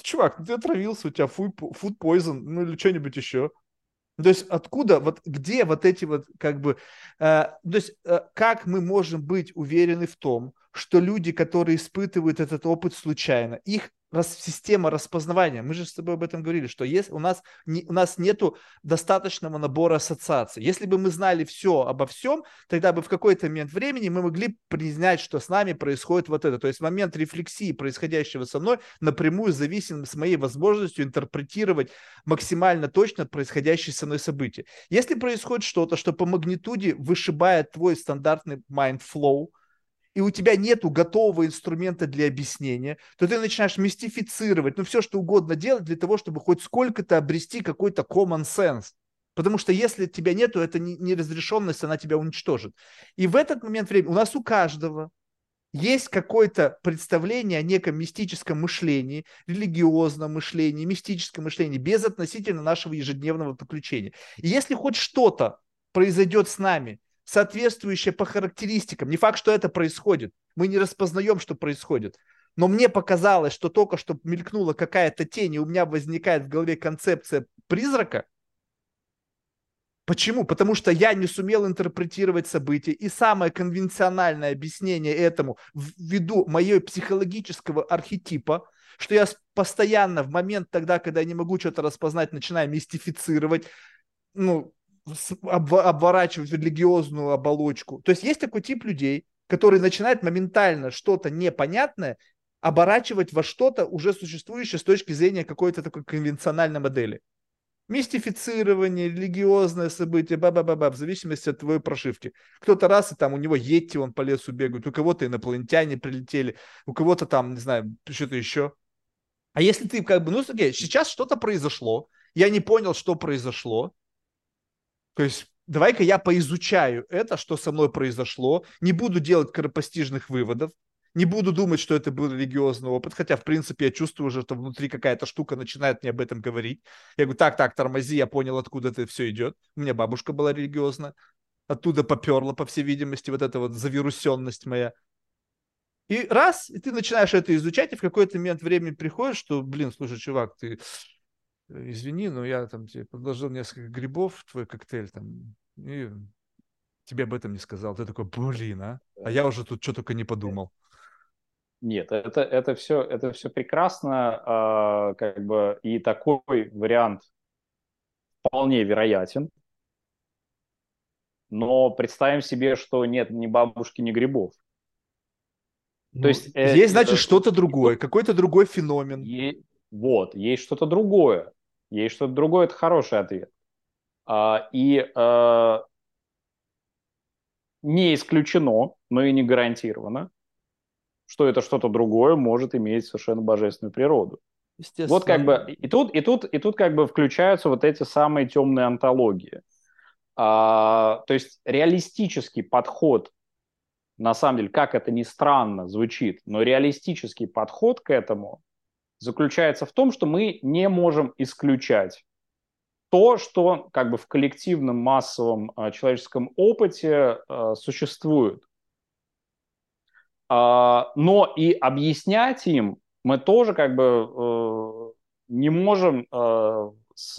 Чувак, ты отравился, у тебя food poison, ну или что-нибудь еще. То есть откуда, вот где вот эти вот как бы... Э, то есть э, как мы можем быть уверены в том, что люди, которые испытывают этот опыт случайно, их рас, система распознавания, мы же с тобой об этом говорили, что есть, у нас, не, у нас нету достаточного набора ассоциаций. Если бы мы знали все обо всем, тогда бы в какой-то момент времени мы могли признать, что с нами происходит вот это. То есть момент рефлексии, происходящего со мной, напрямую зависим с моей возможностью интерпретировать максимально точно происходящее со мной событие. Если происходит что-то, что по магнитуде вышибает твой стандартный mind flow, и у тебя нету готового инструмента для объяснения, то ты начинаешь мистифицировать, ну, все, что угодно делать для того, чтобы хоть сколько-то обрести какой-то common sense. Потому что если тебя нету, эта неразрешенность, она тебя уничтожит. И в этот момент времени у нас у каждого есть какое-то представление о неком мистическом мышлении, религиозном мышлении, мистическом мышлении, без относительно нашего ежедневного подключения. И если хоть что-то произойдет с нами, соответствующее по характеристикам. Не факт, что это происходит. Мы не распознаем, что происходит. Но мне показалось, что только что мелькнула какая-то тень, и у меня возникает в голове концепция призрака. Почему? Потому что я не сумел интерпретировать события. И самое конвенциональное объяснение этому, ввиду моего психологического архетипа, что я постоянно в момент тогда, когда я не могу что-то распознать, начинаю мистифицировать, ну, обворачивать религиозную оболочку. То есть есть такой тип людей, которые начинают моментально что-то непонятное оборачивать во что-то уже существующее с точки зрения какой-то такой конвенциональной модели. Мистифицирование, религиозное событие, ба-ба-ба-ба, в зависимости от твоей прошивки. Кто-то раз, и там у него йети, он по лесу бегает, у кого-то инопланетяне прилетели, у кого-то там, не знаю, что-то еще. А если ты как бы, ну, сейчас что-то произошло, я не понял, что произошло, то есть давай-ка я поизучаю это, что со мной произошло, не буду делать скоропостижных выводов, не буду думать, что это был религиозный опыт, хотя, в принципе, я чувствую уже, что внутри какая-то штука начинает мне об этом говорить. Я говорю, так, так, тормози, я понял, откуда это все идет. У меня бабушка была религиозная, оттуда поперла, по всей видимости, вот эта вот завирусенность моя. И раз, и ты начинаешь это изучать, и в какой-то момент времени приходишь, что, блин, слушай, чувак, ты... Извини, но я там тебе подложил несколько грибов в твой коктейль, там, и тебе об этом не сказал. Ты такой, блин, а? А я уже тут что только не подумал. Нет, это, это, все, это все прекрасно, как бы, и такой вариант вполне вероятен. Но представим себе, что нет ни бабушки, ни грибов. Ну, то есть, есть, это, значит, что-то другое, какой-то другой феномен. Е- Вот, есть что-то другое. Есть что-то другое, это хороший ответ. А, и а, не исключено, но и не гарантировано, что это что-то другое может иметь совершенно божественную природу. Естественно. Вот как бы, и тут, и тут, и тут как бы включаются вот эти самые темные онтологии. А, то есть реалистический подход, на самом деле, как это ни странно звучит, но реалистический подход к этому заключается в том, что мы не можем исключать то, что как бы в коллективном массовом э, человеческом опыте э, существует. но и объяснять им мы тоже как бы не можем с,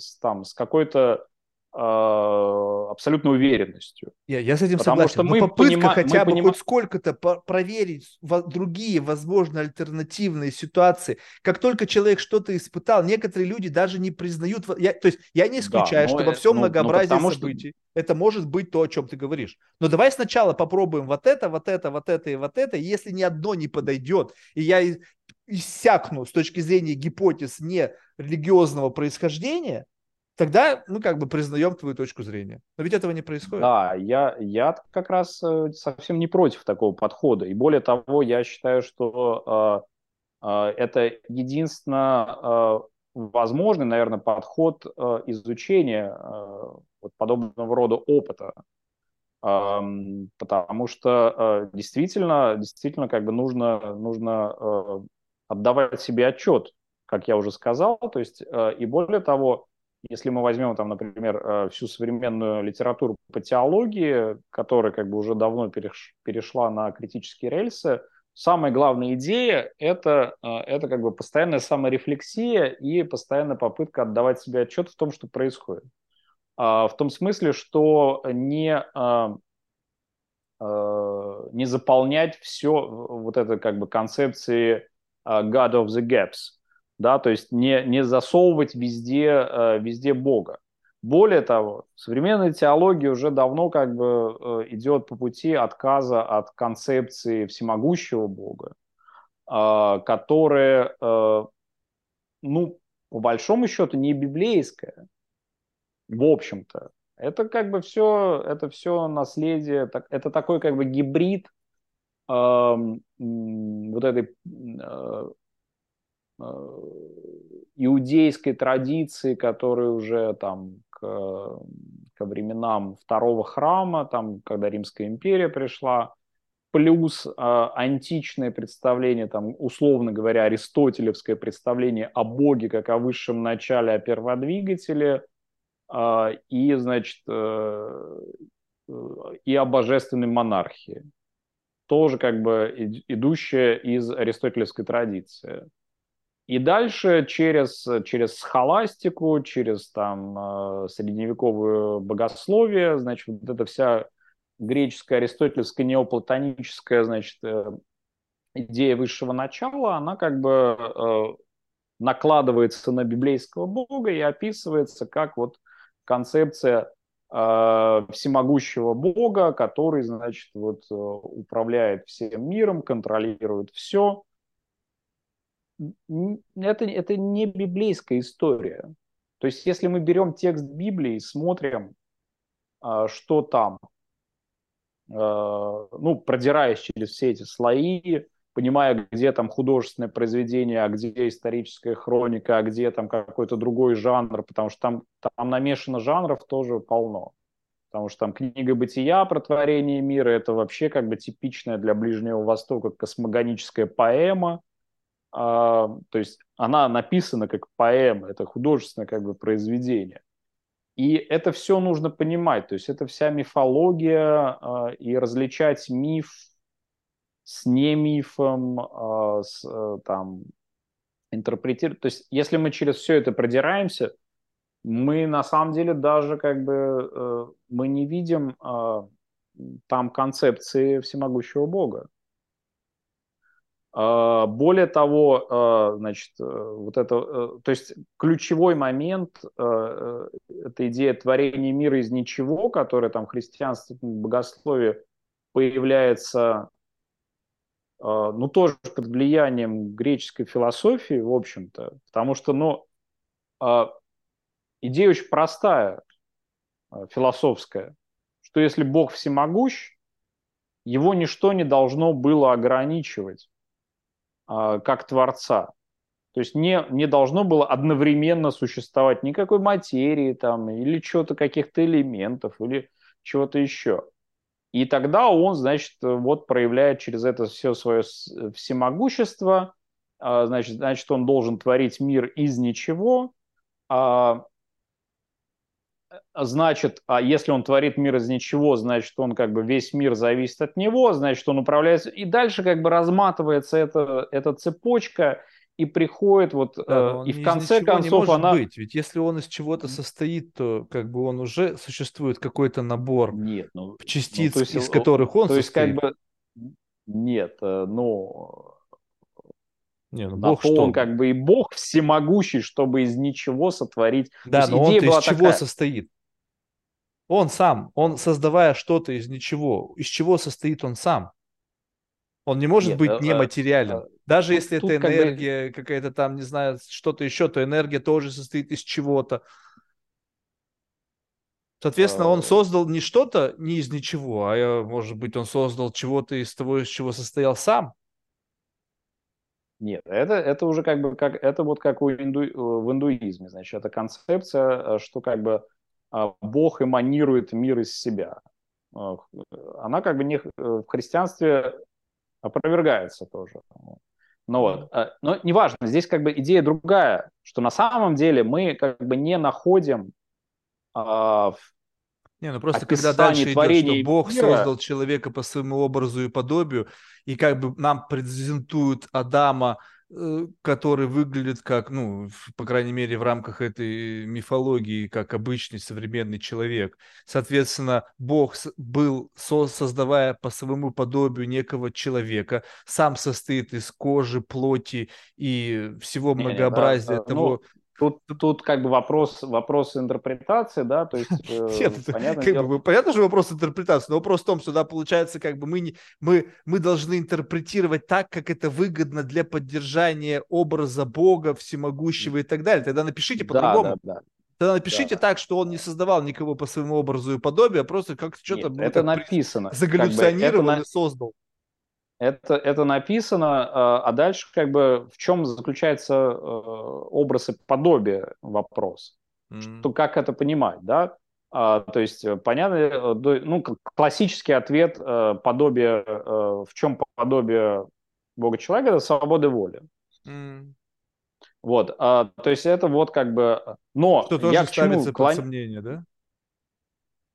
с, там, с какой-то абсолютной уверенностью. Я, я с этим Потому согласен. Что мы попытка понима... хотя мы бы поним... хоть сколько-то проверить другие, возможно, альтернативные ситуации. Как только человек что-то испытал, некоторые люди даже не признают... Я, то есть я не исключаю, да, что во всем ну, многообразии ну, событий что... это может быть то, о чем ты говоришь. Но давай сначала попробуем вот это, вот это, вот это и вот это. Если ни одно не подойдет, и я иссякну с точки зрения гипотез не религиозного происхождения, тогда мы как бы признаем твою точку зрения. Но ведь этого не происходит. Да, я, я как раз совсем не против такого подхода. И более того, я считаю, что э, э, это единственно э, возможный, наверное, подход э, изучения э, вот подобного рода опыта. Э, потому что э, действительно, действительно как бы нужно, нужно э, отдавать себе отчет, как я уже сказал. То есть, э, и более того, если мы возьмем, там, например, всю современную литературу по теологии, которая как бы уже давно перешла на критические рельсы, самая главная идея это, – это как бы постоянная саморефлексия и постоянная попытка отдавать себе отчет в том, что происходит. В том смысле, что не, не заполнять все вот это как бы концепции «God of the gaps». Да, то есть не, не засовывать везде, везде Бога. Более того, современная теология уже давно как бы идет по пути отказа от концепции всемогущего Бога, которая, ну, по большому счету, не библейская, в общем-то. Это как бы все, это все наследие, это такой как бы гибрид вот этой... иудейской традиции, которая уже там к, ко временам второго храма, там, когда Римская империя пришла, плюс э, античное представление, там, условно говоря, аристотелевское представление о Боге как о высшем начале, о перводвигателе, э, и, значит, э, и о божественной монархии, тоже как бы идущая из аристотелевской традиции. И дальше через, через схоластику, через там, средневековое богословие, значит, вот эта вся греческая, аристотелевская, неоплатоническая, значит, идея высшего начала, она как бы накладывается на библейского Бога и описывается как вот концепция всемогущего Бога, который, значит, вот управляет всем миром, контролирует все. Это, это не библейская история. То есть, если мы берем текст Библии и смотрим, что там, ну, продираясь через все эти слои, понимая, где там художественное произведение, а где историческая хроника, а где там какой-то другой жанр, потому что там, там намешано жанров тоже полно. Потому что там книга «Бытия» про творение мира, это вообще как бы типичная для Ближнего Востока космогоническая поэма. Uh, то есть она написана как поэма, это художественное как бы произведение. И это все нужно понимать, то есть это вся мифология, uh, и различать миф с немифом, uh, с, uh, там, интерпретировать. То есть если мы через все это продираемся, мы на самом деле даже как бы uh, мы не видим uh, там концепции всемогущего Бога. Более того, значит, вот это, то есть ключевой момент – это идея творения мира из ничего, которая там в христианстве, в богословии появляется, ну, тоже под влиянием греческой философии, в общем-то, потому что, ну, идея очень простая, философская, что если Бог всемогущ, его ничто не должно было ограничивать как Творца. То есть не, не должно было одновременно существовать никакой материи там, или чего-то, каких-то элементов, или чего-то еще. И тогда он, значит, вот проявляет через это все свое всемогущество, значит, значит он должен творить мир из ничего, значит, а если он творит мир из ничего, значит, он как бы весь мир зависит от него, значит, он управляется. И дальше как бы разматывается эта, эта цепочка и приходит вот... Да, и в конце концов она... Быть. Ведь если он из чего-то состоит, то как бы он уже существует какой-то набор Нет, ну, частиц, ну, есть, из которых он то состоит. Есть, как бы... Нет, ну... Не, ну, Бог, что он как бы и Бог всемогущий, чтобы из ничего сотворить. Да, но он из такая... чего состоит? Он сам, он создавая что-то из ничего, из чего состоит он сам? Он не может Нет, быть а, нематериален. А, Даже тут, если тут это как энергия бы... какая-то там, не знаю, что-то еще, то энергия тоже состоит из чего-то. Соответственно, а... он создал не что-то, не из ничего, а, может быть, он создал чего-то из того, из чего состоял сам. Нет, это, это уже как бы, как, это вот как у инду, в индуизме, значит, это концепция, что как бы Бог эманирует мир из себя. Она как бы не, в христианстве опровергается тоже. Но, вот, но неважно, здесь как бы идея другая, что на самом деле мы как бы не находим а, в Не, ну просто Описание, когда дальше идет, что Бог мира. создал человека по своему образу и подобию, и как бы нам презентуют Адама, который выглядит как, ну, по крайней мере, в рамках этой мифологии, как обычный современный человек. Соответственно, Бог был, создавая по своему подобию некого человека, сам состоит из кожи, плоти и всего многообразия Не, да, того... Ну... Тут, тут как бы вопрос, вопрос интерпретации, да, то есть... Нет, понятно, как дело... бы, понятно, что вопрос интерпретации, но вопрос в том, что, да, получается, как бы мы, не, мы, мы должны интерпретировать так, как это выгодно для поддержания образа Бога, всемогущего и так далее. Тогда напишите по-другому. Да, да, да. Тогда напишите да. так, что он не создавал никого по своему образу и подобию, а просто как-то что-то... Нет, это написано. Загаллюционировал как бы, это... и создал. Это, это написано, а дальше как бы в чем заключается образ и подобие вопрос, mm-hmm. что, как это понимать, да? А, то есть понятно, ну классический ответ подобие, в чем подобие Бога человека, это свобода воли. Mm-hmm. Вот, а, то есть это вот как бы, но что тоже я к чему ставится клон... под сомнение, да?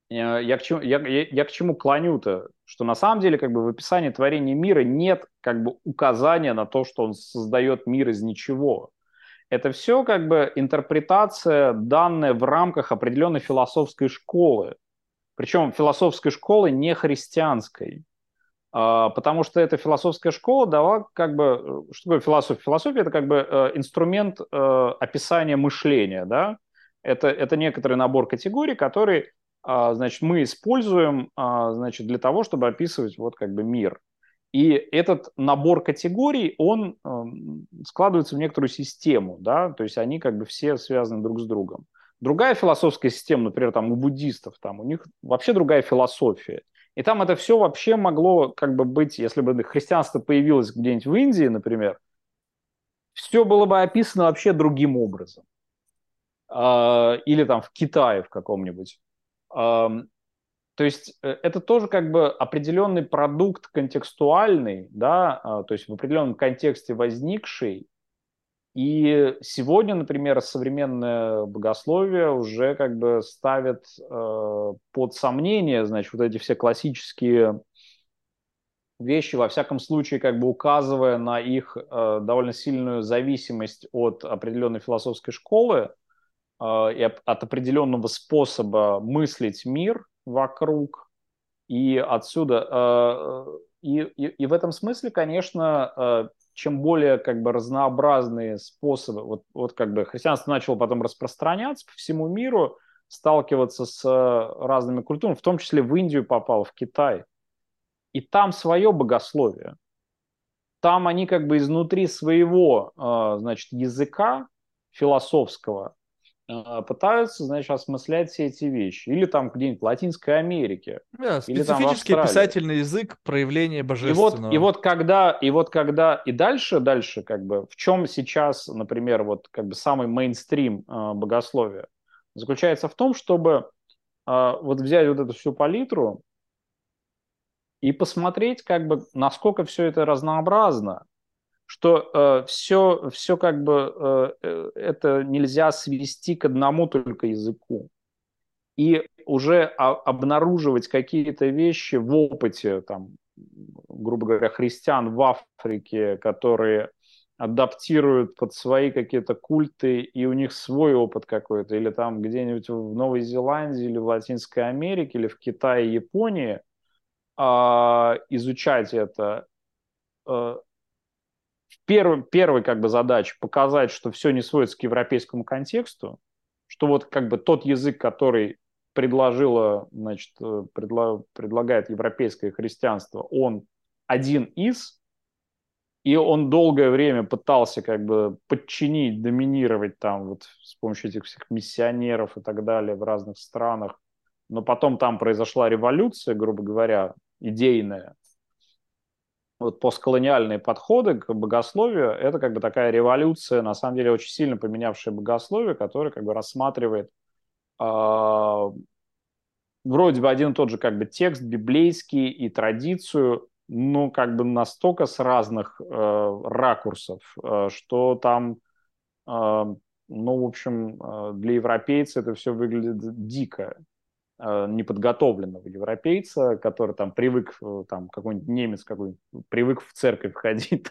Я к, чему, я, я, я к чему клоню-то? Что на самом деле как бы в описании творения мира нет как бы указания на то, что он создает мир из ничего. Это все как бы интерпретация, данная в рамках определенной философской школы. Причем философской школы не христианской. Потому что эта философская школа дала как бы... Что такое философия? Философия – это как бы инструмент описания мышления. Да? Это, это некоторый набор категорий, которые... значит, мы используем, значит, для того, чтобы описывать вот как бы мир. И этот набор категорий, он складывается в некоторую систему, да, то есть они как бы все связаны друг с другом. Другая философская система, например, там у буддистов, там у них вообще другая философия. И там это все вообще могло как бы быть, если бы христианство появилось где-нибудь в Индии, например, все было бы описано вообще другим образом. Или там в Китае в каком-нибудь. То есть это тоже как бы определенный продукт контекстуальный, да, то есть в определенном контексте возникший. И сегодня, например, современное богословие уже как бы ставит под сомнение, значит, вот эти все классические вещи, во всяком случае, как бы указывая на их довольно сильную зависимость от определенной философской школы, и от определенного способа мыслить мир вокруг, и отсюда. И, и, и в этом смысле, конечно, чем более как бы разнообразные способы, вот, вот как бы христианство начало потом распространяться по всему миру, сталкиваться с разными культурами, в том числе в Индию попало, в Китай. И там свое богословие. Там они как бы изнутри своего, значит, языка философского пытаются, значит, осмыслять все эти вещи. Или там где-нибудь в Латинской Америке. Да, специфический описательный язык проявления божественного. И вот, и вот когда, и вот когда, и дальше, дальше, как бы, в чем сейчас, например, вот как бы самый мейнстрим э, богословия заключается в том, чтобы э, вот взять вот эту всю палитру и посмотреть, как бы, насколько все это разнообразно. Что э, все, все как бы э, это нельзя свести к одному только языку. и уже обнаруживать какие-то вещи в опыте, там, грубо говоря, христиан в Африке, которые адаптируют под свои какие-то культы, и у них свой опыт какой-то, или там где-нибудь в Новой Зеландии, или в Латинской Америке, или в Китае, Японии, изучать это. Первый, первый как бы задача показать, что все не сводится к европейскому контексту, что вот как бы тот язык, который предложило, значит, предла, предлагает европейское христианство, он один из, и он долгое время пытался как бы подчинить, доминировать там вот с помощью этих всех миссионеров и так далее в разных странах, но потом там произошла революция, грубо говоря, идейная. Вот постколониальные подходы к богословию, это как бы такая революция, на самом деле очень сильно поменявшая богословие, которое как бы рассматривает э, вроде бы один и тот же как бы текст библейский и традицию, но как бы настолько с разных э, ракурсов, э, что там, э, ну, в общем, э, для европейца это все выглядит дико. Неподготовленного европейца, который там привык, там какой-нибудь немец какой-нибудь, привык в церковь ходить.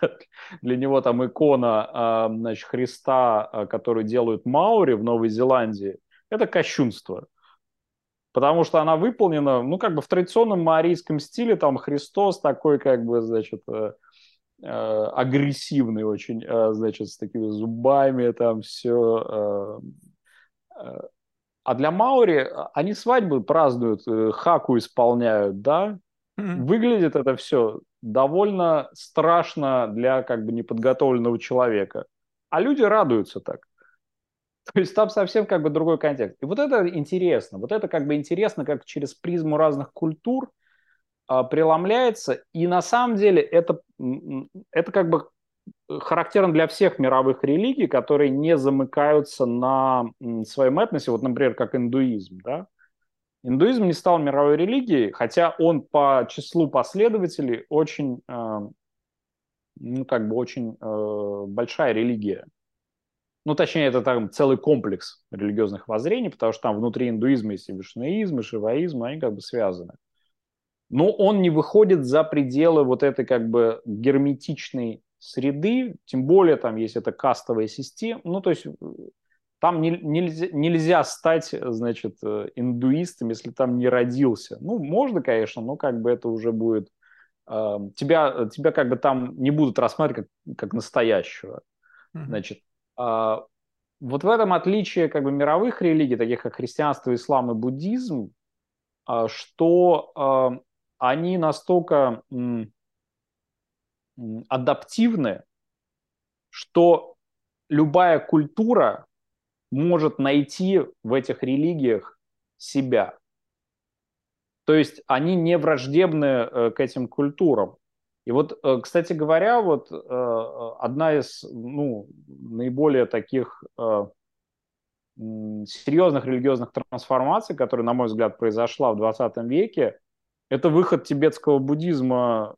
Для него там икона, значит, Христа, которую делают маори в Новой Зеландии, это кощунство. Потому что она выполнена, ну, как бы в традиционном маорийском стиле, там Христос такой, как бы, значит, агрессивный очень, значит, с такими зубами, там все... А для маори они свадьбы празднуют, хаку исполняют, да? Mm-hmm. Выглядит это все довольно страшно для как бы неподготовленного человека. А люди радуются так. То есть там совсем как бы другой контекст. И вот это интересно. Вот это как бы интересно, как через призму разных культур а, преломляется. И на самом деле это, это как бы характерно для всех мировых религий, которые не замыкаются на своем этносе, вот, например, как индуизм, да? Индуизм не стал мировой религией, хотя он по числу последователей очень, э, ну, как бы очень э, большая религия. Ну, точнее, это там целый комплекс религиозных воззрений, потому что там внутри индуизма есть и вишнаизм, и шиваизм, они как бы связаны. Но он не выходит за пределы вот этой как бы герметичной среды, тем более там есть эта кастовая система, ну, то есть там не, нельзя, нельзя стать, значит, индуистом, если там не родился. Ну, можно, конечно, но как бы это уже будет... Э, тебя, тебя как бы там не будут рассматривать как, как настоящего. Значит, э, вот в этом отличие как бы мировых религий, таких как христианство, ислам и буддизм, э, что э, они настолько... Э, адаптивны, что любая культура может найти в этих религиях себя. То есть они не враждебны к этим культурам. И вот, кстати говоря, вот одна из, ну, наиболее таких серьезных религиозных трансформаций, которая, на мой взгляд, произошла в двадцатом веке, это выход тибетского буддизма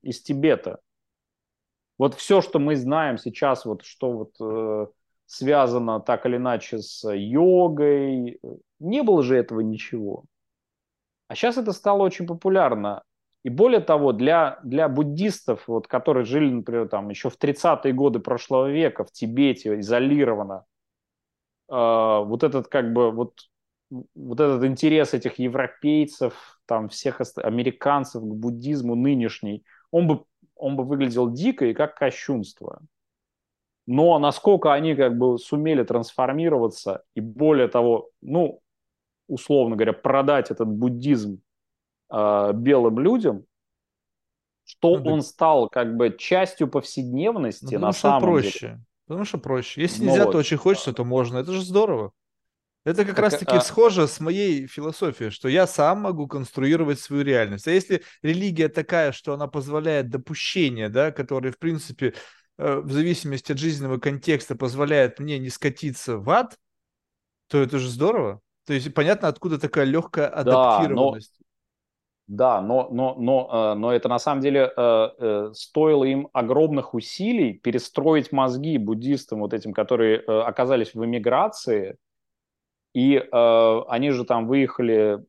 из Тибета. Вот все, что мы знаем сейчас, вот что вот, э, связано так или иначе с йогой, не было же этого ничего. А сейчас это стало очень популярно. И более того, для, для буддистов, вот, которые жили, например, там, еще в тридцатые годы прошлого века в Тибете, изолированно, э, вот этот как бы вот, вот этот интерес этих европейцев, там, всех американцев к буддизму нынешний, он бы, он бы выглядел дико и как кощунство. Но насколько они как бы сумели трансформироваться и, более того, ну, условно говоря, продать этот буддизм э, белым людям, что ну, он да. стал как бы частью повседневности, ну, потому на что самом проще. деле. Потому что проще. Если ну, нельзя, вот. то очень хочется, то можно. Это же здорово. Это как так, раз-таки а... схоже с моей философией, что я сам могу конструировать свою реальность. А если религия такая, что она позволяет допущения, да, которые, в принципе, в зависимости от жизненного контекста позволяет мне не скатиться в ад, то это же здорово. То есть понятно, откуда такая легкая адаптированность. Да, но, да, но, но, но, но это на самом деле стоило им огромных усилий перестроить мозги буддистам, вот этим, которые оказались в эмиграции, И э, они же там выехали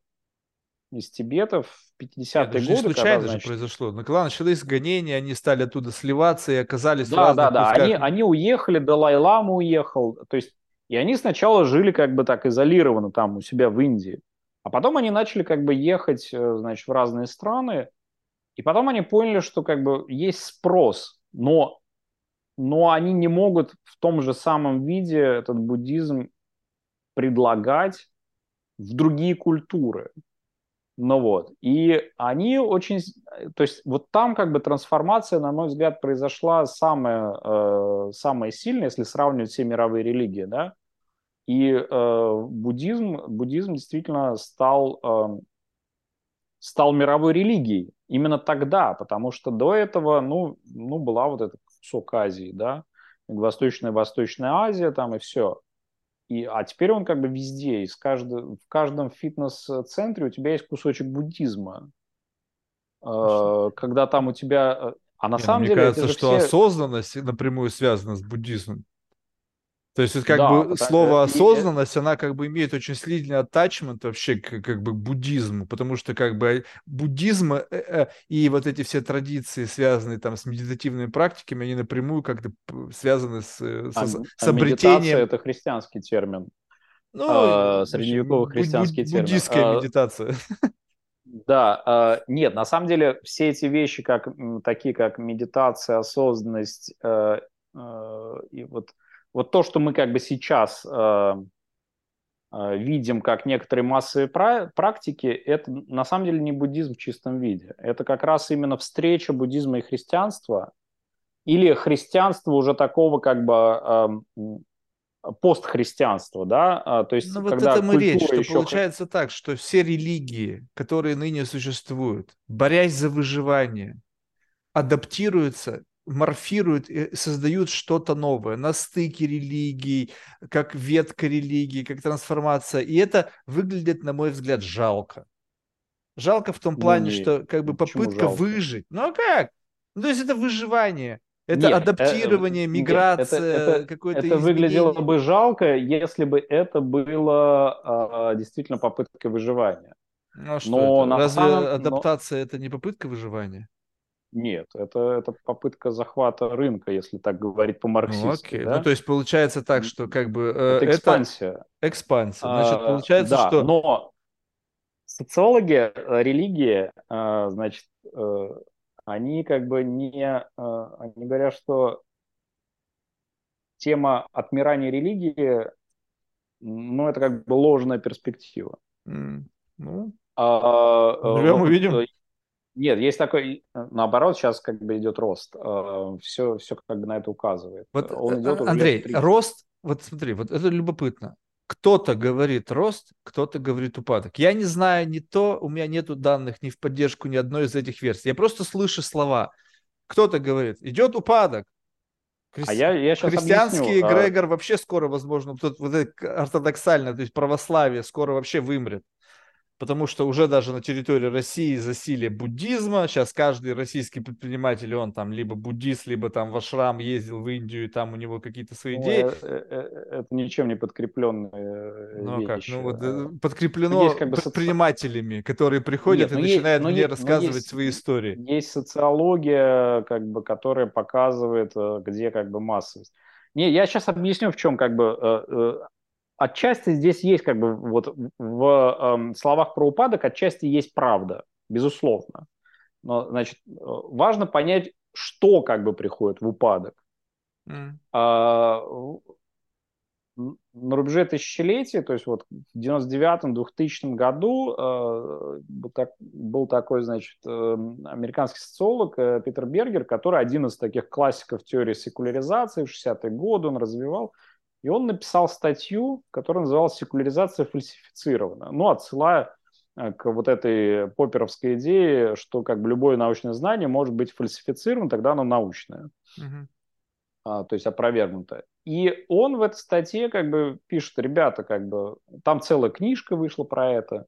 из Тибета в пятидесятые годы. Это же не случайно же произошло. Наконец начались гонения, они стали оттуда сливаться и оказались... Да, да, да. Они, они уехали, Далай-Лама уехал. То есть, и они сначала жили как бы так изолированно там у себя в Индии. А потом они начали как бы ехать, значит, в разные страны. И потом они поняли, что как бы есть спрос, но, но они не могут в том же самом виде этот буддизм предлагать в другие культуры. Ну вот. И они очень... То есть вот там как бы трансформация, на мой взгляд, произошла самая, э, самая сильная, если сравнивать все мировые религии, да? И э, буддизм, буддизм действительно стал, э, стал мировой религией именно тогда, потому что до этого, ну, ну была вот эта кусок Азии, да? Восточная, Восточная Азия там и все. И, а теперь он как бы везде, из каждого, в каждом фитнес-центре у тебя есть кусочек буддизма, э, когда там у тебя... А на Нет, самом мне деле, кажется, что все... осознанность напрямую связана с буддизмом. То есть как да, бы слово «осознанность», и... она как бы имеет очень сильный аттачмент вообще к как бы буддизму, потому что как бы буддизм и вот эти все традиции, связанные там с медитативными практиками, они напрямую как-то связаны с, а, с, с обретением... Медитация – это христианский термин, ну, а, средневековый христианский термин. Буддистская а, медитация. Да, а, нет, на самом деле все эти вещи, как, такие как медитация, осознанность а, а, и вот... Вот то, что мы как бы сейчас э, э, видим как некоторые массовые пра- практики, это на самом деле не буддизм в чистом виде. Это как раз именно встреча буддизма и христианства, или христианства уже такого как бы э, постхристианства, да? То есть, ну вот это мы речь, что еще... получается так, что все религии, которые ныне существуют, борясь за выживание, адаптируются, морфируют, создают что-то новое на стыке религий, как ветка религии, как трансформация. И это выглядит, на мой взгляд, жалко. Жалко в том плане, не, что как бы попытка выжить. Ну а как? Ну, то есть это выживание, это нет, адаптирование, это, миграция, нет, это, это, какое-то это выглядело бы жалко, если бы это было а, действительно попыткой выживания. Ну, а что но это? Разве самом... адаптация но... это не попытка выживания? Нет, это, это попытка захвата рынка, если так говорить по-марксистски. Ну, окей. Да? Ну, то есть получается так, что как бы... Э, это экспансия. Это экспансия. Значит, получается, а, да, что... но социологи религии, э, значит, э, они как бы не... Э, они говорят, что тема отмирания религии, ну, это как бы ложная перспектива. Mm. Ну, живем, увидим. Нет, есть такой, наоборот, сейчас как бы идет рост. Все, все как бы на это указывает. Вот, он идет Андрей, рост, вот смотри, вот это любопытно. Кто-то говорит рост, кто-то говорит упадок. Я не знаю ни то, у меня нету данных ни в поддержку ни одной из этих версий. Я просто слышу слова. Кто-то говорит, идет упадок. Христи... А я, я сейчас Христианский эгрегор а... вообще скоро, возможно, тут вот это ортодоксальное, то есть православие скоро вообще вымрет. Потому что уже даже на территории России засилие буддизма. Сейчас каждый российский предприниматель, он там либо буддист, либо там в ашрам ездил в Индию, и там у него какие-то свои ну, идеи. Это ничем не подкрепленные ну, вещи. Ну, вот, подкреплено есть, как бы, предпринимателями, соци... которые приходят Нет, и начинают есть, мне есть, рассказывать есть, свои истории. Есть социология, как бы, которая показывает, где как бы массовость. Не, я сейчас объясню, в чем как бы... Отчасти здесь есть, как бы, вот в э, словах про упадок, отчасти есть правда, безусловно. Но, значит, важно понять, что, как бы, приходит в упадок. Mm. А, на рубеже тысячелетия, то есть вот в девяносто девятом - двухтысячном году э, был, так, был такой, значит, э, американский социолог э, Питер Бергер, который один из таких классиков теории секуляризации, в шестидесятые годы он развивал. И он написал статью, которая называлась «Секуляризация фальсифицирована». Ну, отсылая к вот этой попперовской идее, что как бы любое научное знание может быть фальсифицировано, тогда оно научное, угу. а, то есть опровергнуто. И он в этой статье как бы пишет, ребята, как бы там целая книжка вышла про это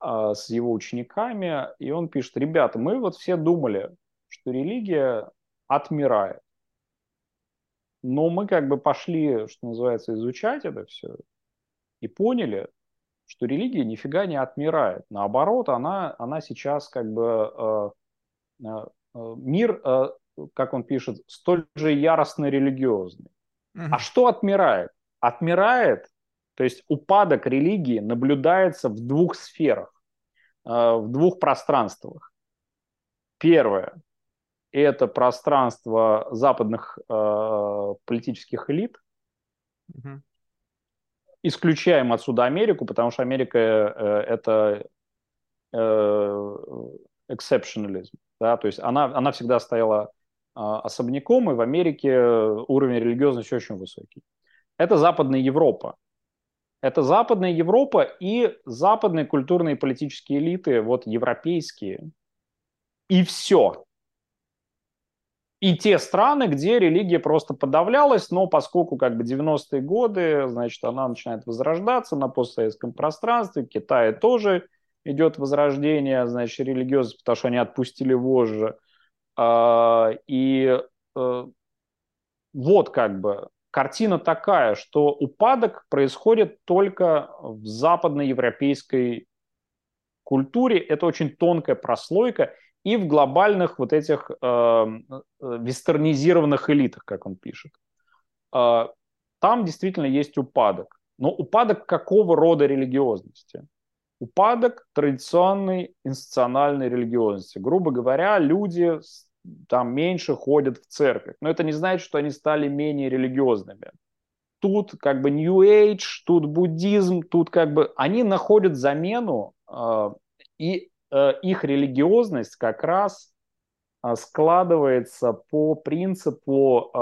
а, с его учениками, и он пишет, ребята, мы вот все думали, что религия отмирает. Но мы как бы пошли, что называется, изучать это все. и поняли, что религия нифига не отмирает. Наоборот, она, она сейчас как бы... Э, э, мир, э, как он пишет, столь же яростно религиозный. Mm-hmm. А что отмирает? Отмирает, то есть упадок религии наблюдается в двух сферах, э, в двух пространствах. Первое – это пространство западных э, политических элит, mm-hmm. Исключаем отсюда Америку, потому что Америка э, – это э, эксепшенализм. Да? То есть она, она всегда стояла э, особняком, и в Америке уровень религиозности очень высокий. Это Западная Европа. Это Западная Европа и западные культурные и политические элиты, вот европейские. И все. И те страны, где религия просто подавлялась, но поскольку как бы девяностые годы, значит, она начинает возрождаться на постсоветском пространстве, в Китае тоже идет возрождение, значит, религиозности, потому что они отпустили вожжи. И вот как бы картина такая, что упадок происходит только в западноевропейской культуре. Это очень тонкая прослойка. И в глобальных вот этих э, вестернизированных элитах, как он пишет. Э, там действительно есть упадок. Но упадок какого рода религиозности? Упадок традиционной институциональной религиозности. Грубо говоря, люди там меньше ходят в церковь. Но это не значит, что они стали менее религиозными. Тут как бы New Age, тут буддизм, тут как бы... Они находят замену э, и... их религиозность как раз складывается по принципу э,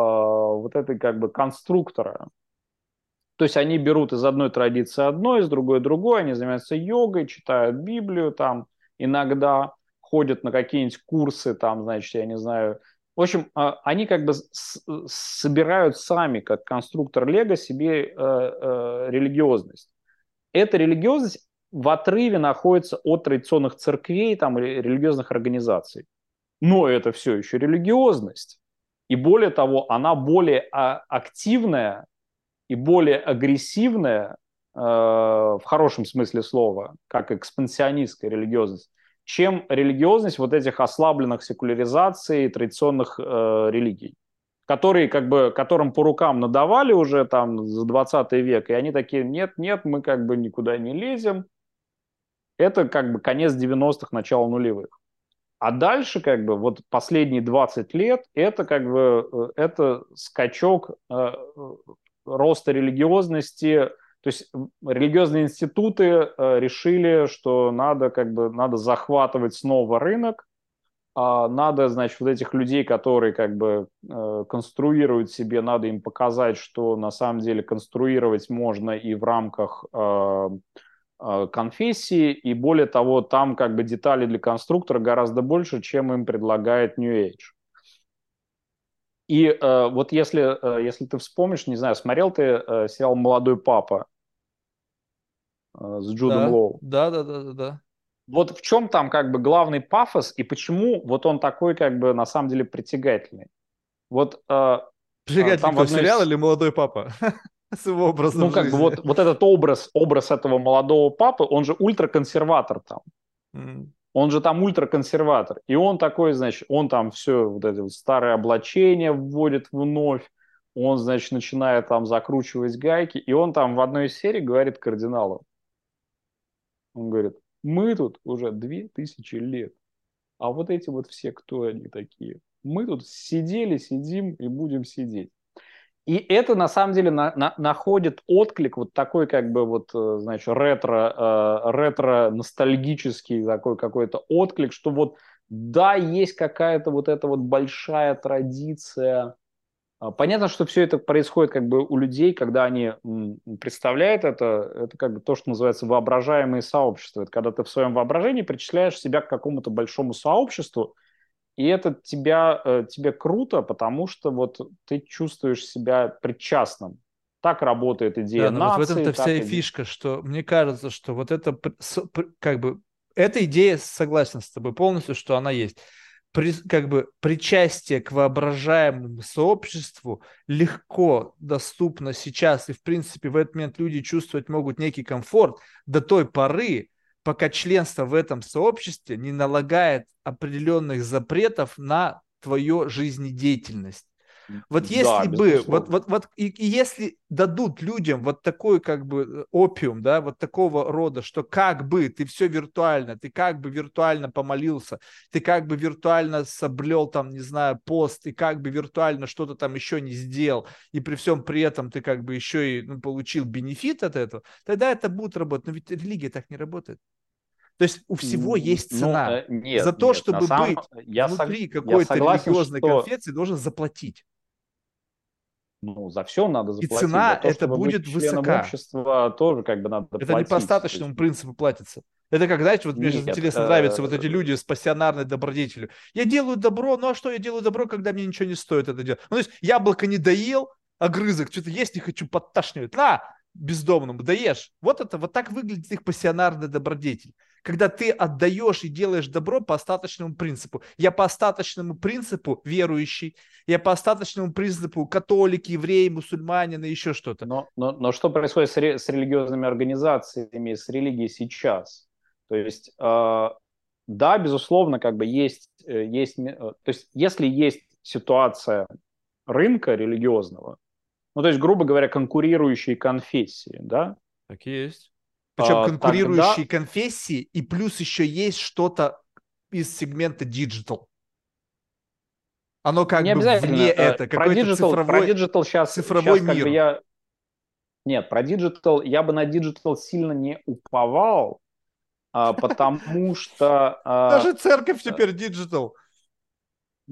вот этой как бы конструктора. То есть они берут из одной традиции одно, из другой другой, они занимаются йогой, читают Библию, там иногда ходят на какие-нибудь курсы, там, значит, я не знаю. В общем, э, они как бы с- собирают сами, как конструктор Лего, себе э, э, религиозность. Эта религиозность в отрыве находится от традиционных церквей там, или религиозных организаций. Но это все еще религиозность. И более того, она более активная и более агрессивная, э, в хорошем смысле слова, как экспансионистская религиозность, чем религиозность вот этих ослабленных секуляризаций традиционных э, религий, которые, как бы, которым по рукам надавали уже там, за двадцатый век. И они такие, нет, нет, мы как бы никуда не лезем. Это как бы конец девяностых, начало нулевых. А дальше как бы вот последние двадцать лет это как бы это скачок э, роста религиозности. То есть религиозные институты э, решили, что надо как бы надо захватывать снова рынок. Э, надо, значит, вот этих людей, которые как бы э, конструируют себе, надо им показать, что на самом деле конструировать можно и в рамках э, конфессии, и более того, там как бы детали для конструктора гораздо больше, чем им предлагает New Age. И э, вот если, э, если ты вспомнишь, не знаю, смотрел ты э, сериал «Молодой папа» э, с Джудом да, Лоу? Да, да, да, да, да. Вот в чем там как бы главный пафос, и почему вот он такой как бы на самом деле притягательный? Вот... Э, притягательный там сериал из... или «Молодой папа»? С его образом ну, как жизни. Бы вот, вот этот образ, образ этого молодого папы, он же ультраконсерватор там. Mm. Он же там ультраконсерватор. И он такой, значит, он там все, вот эти вот старые облачения вводит вновь. Он, значит, начинает там закручивать гайки. И он там в одной из серий говорит кардиналу. Он говорит, мы тут уже две тысячи лет. А вот эти вот все, кто они такие? Мы тут сидели, сидим и будем сидеть. И это, на самом деле, на, на, находит отклик вот такой, как бы, вот, значит, ретро, э, ретро-ностальгический такой какой-то отклик, что вот, да, есть какая-то вот эта вот большая традиция. Понятно, что все это происходит, как бы, у людей, когда они представляют это, это, как бы, то, что называется воображаемые сообщества. Это когда ты в своем воображении причисляешь себя к какому-то большому сообществу, и это тебя, тебе круто, потому что вот ты чувствуешь себя причастным. Так работает идея да, нации. Вот в этом-то вся и фишка, что мне кажется, что вот это, как бы, эта идея, согласен с тобой полностью, что она есть. при, как бы причастие к воображаемому сообществу легко доступно сейчас, и в принципе в этот момент люди чувствовать могут некий комфорт до той поры, пока членство в этом сообществе не налагает определенных запретов на твою жизнедеятельность. Вот если да, бы, вот, вот, вот, и, и если дадут людям вот такой как бы опиум, да, вот такого рода, что как бы ты все виртуально, ты как бы виртуально помолился, ты как бы виртуально соблел там, не знаю, пост, и как бы виртуально что-то там еще не сделал, и при всем при этом ты как бы еще и ну, получил бенефит от этого, тогда это будет работать. Но ведь религия так не работает. То есть у всего есть цена. Ну, нет, за то, нет, чтобы самом... быть я внутри сог... какой-то религиозной что... конфессии, должен заплатить. Ну, за все надо заплатить. И цена то, это будет высока. Общества, тоже как бы надо это платить. Не по остаточному принципу платится. Это как, знаете, вот мне сейчас интересно, это... нравятся вот эти люди с пассионарной добродетелью. Я делаю добро, ну а что я делаю добро, когда мне ничего не стоит это делать? Ну, то есть яблоко не доел, огрызок, что-то есть не хочу, подташнивает. На, бездомному даешь. Вот это, вот так выглядит их пассионарная добродетель. Когда ты отдаешь и делаешь добро по остаточному принципу. Я по остаточному принципу верующий, я по остаточному принципу католик, еврей, мусульманин и еще что-то. Но, но, но что происходит с, ре, с религиозными организациями, с религией сейчас? То есть, э, да, безусловно, как бы есть, есть... То есть, если есть ситуация рынка религиозного, ну, то есть, грубо говоря, конкурирующие конфессии, да? Так и есть. Причем конкурирующие тогда... конфессии, и плюс еще есть что-то из сегмента диджитал. Оно как не бы вне это, это какой-то digital, цифровой, про сейчас, цифровой сейчас, мир. Как бы я... Нет, про диджитал я бы на диджитал сильно не уповал, потому что... Даже церковь теперь диджитал.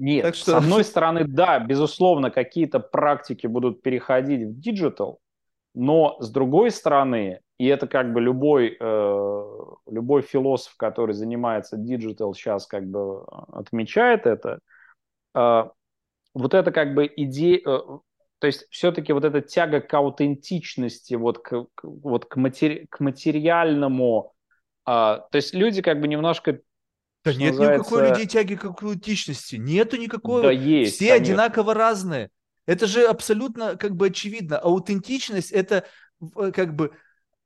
Нет, с одной стороны, да, безусловно, какие-то практики будут переходить в диджитал, но с другой стороны... И это как бы любой, э, любой философ, который занимается диджитал, сейчас как бы отмечает это. Э, вот это как бы идея... Э, то есть все-таки вот эта тяга к аутентичности, вот к, к, вот к, матери, к материальному... Э, то есть люди как бы немножко... Да нет никакой людей тяги к аутентичности. Нету никакой... Да есть, все конечно. Одинаково разные. Это же абсолютно как бы очевидно. Аутентичность — это как бы...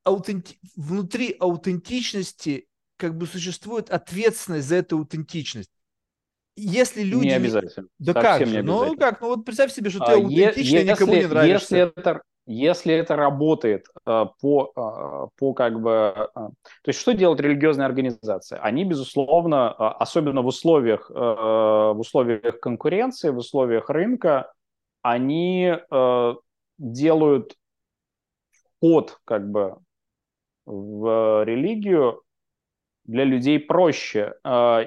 Аутенти... Внутри аутентичности как бы существует ответственность за эту аутентичность. Если люди... Не обязательно. Да совсем как же? Ну как? Ну вот представь себе, что ты аутентичный, если, никому не нравишься. Если это, если это работает по, по как бы... То есть что делают религиозные организации? Они, безусловно, особенно в условиях, в условиях конкуренции, в условиях рынка, они делают вход как бы... в религию для людей проще,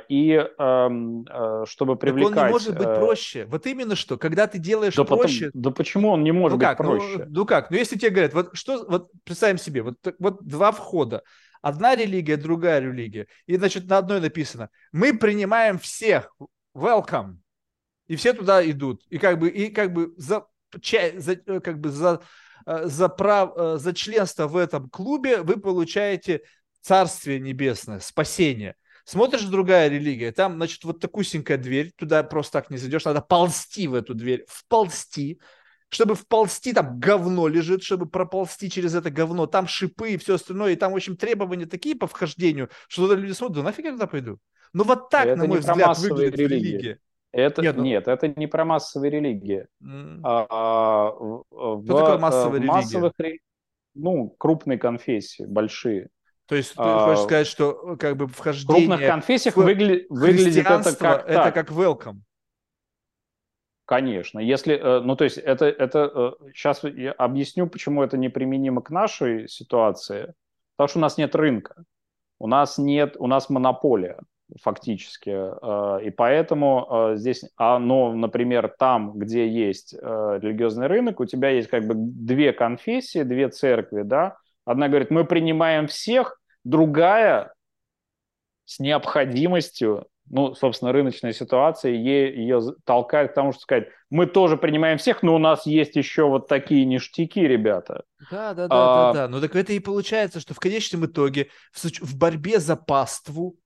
и чтобы привлекать... Так он не может быть проще. Вот именно что, когда ты делаешь да проще... Потом, да почему он не может ну быть как? проще? Ну, ну как, ну если тебе говорят, вот что, вот представим себе, вот, вот два входа. Одна религия, другая религия. И, значит, на одной написано, мы принимаем всех, welcome. И все туда идут. И как бы, и как бы за... за как бы за За, прав... за членство в этом клубе вы получаете царствие небесное, спасение. Смотришь, другая религия, там, значит, вот такусенькая дверь, туда просто так не зайдешь, надо ползти в эту дверь, вползти. Чтобы вползти, там говно лежит, чтобы проползти через это говно, там шипы и все остальное, и там, в общем, требования такие по вхождению, что туда люди смотрят, да нафиг я туда пойду? Ну вот так, это на мой взгляд, выглядит религия. религия. Это, нет, ну... нет, это не про массовые религии. Mm. А, Кто в, такое массовая религия? Массовых, ну, крупные конфессии, большие. То есть ты а, хочешь сказать, что как бы вхождение... В крупных конфессиях в... выгля... выглядит это как... Это так. как welcome. Конечно. Если, ну, то есть это, это... Сейчас я объясню, почему это неприменимо к нашей ситуации. Потому что у нас нет рынка. У нас нет... У нас монополия. Фактически. И поэтому здесь, а, ну, например, там, где есть религиозный рынок, у тебя есть как бы две конфессии, две церкви, да? Одна говорит, мы принимаем всех, другая с необходимостью, ну, собственно, рыночная ситуация, ее, ее толкает к тому, что сказать, мы тоже принимаем всех, но у нас есть еще вот такие ништяки, ребята. Да, да, да, а... да, да. Ну, так это и получается, что в конечном итоге в, в борьбе за паству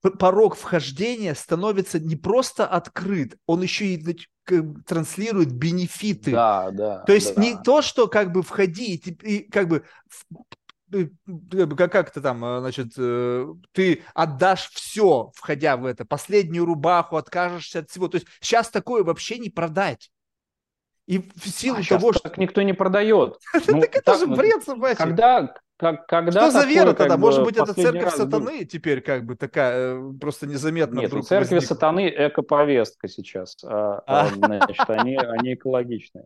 порог вхождения становится не просто открыт, он еще и транслирует бенефиты. Да, да, то есть да, не да. то, что как бы входи, и, и как бы... Как ты там, значит, ты отдашь все, входя в это, последнюю рубаху, откажешься от всего. То есть сейчас такое вообще не продать. И в силу а того, что... так никто не продает. Ну, так это так, же бред собачий. Когда, как, когда что такое, за вера тогда? Может быть, это церковь сатаны был... теперь как бы такая просто незаметно. Нет, у церкви возникла. Сатаны эко-повестка сейчас. Значит, они, они экологичные.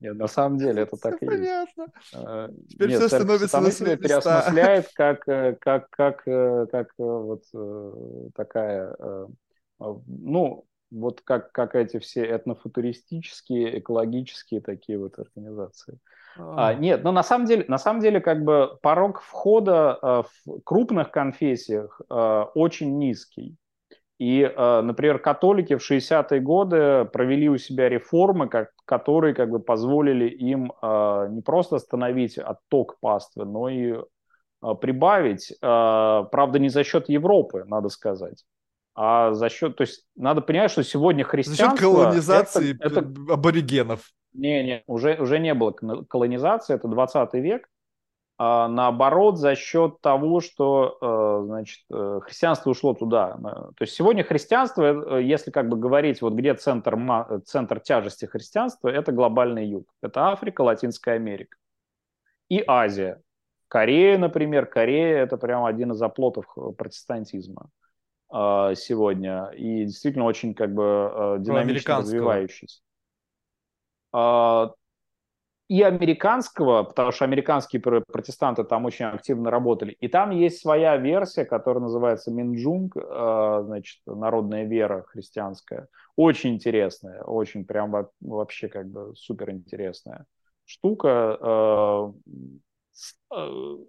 Нет, на самом деле это так и есть. Теперь нет, все становится на свои места. Переосмысляет, как, как, как, как вот такая, ну, вот как, как эти все этнофутуристические, экологические такие вот организации. А. А, нет, но на самом деле, на самом деле как бы порог входа в крупных конфессиях очень низкий. И, например, католики в шестидесятые годы провели у себя реформы, которые как бы позволили им не просто остановить отток паствы, но и прибавить, правда, не за счет Европы, надо сказать, а за счет, то есть надо понимать, что сегодня христианство... За счет колонизации это, это... аборигенов. Не, не, уже, уже не было колонизации, это двадцатый век. А наоборот, за счет того, что значит, христианство ушло туда. То есть сегодня христианство, если как бы говорить, вот где центр, центр тяжести христианства, это глобальный юг. Это Африка, Латинская Америка и Азия. Корея, например. Корея – это прямо один из оплотов протестантизма сегодня. И действительно очень как бы динамично развивающийся. И американского, потому что американские протестанты там очень активно работали. И там есть своя версия, которая называется Минджунг, значит, народная вера христианская. Очень интересная, очень прям вообще как бы суперинтересная штука,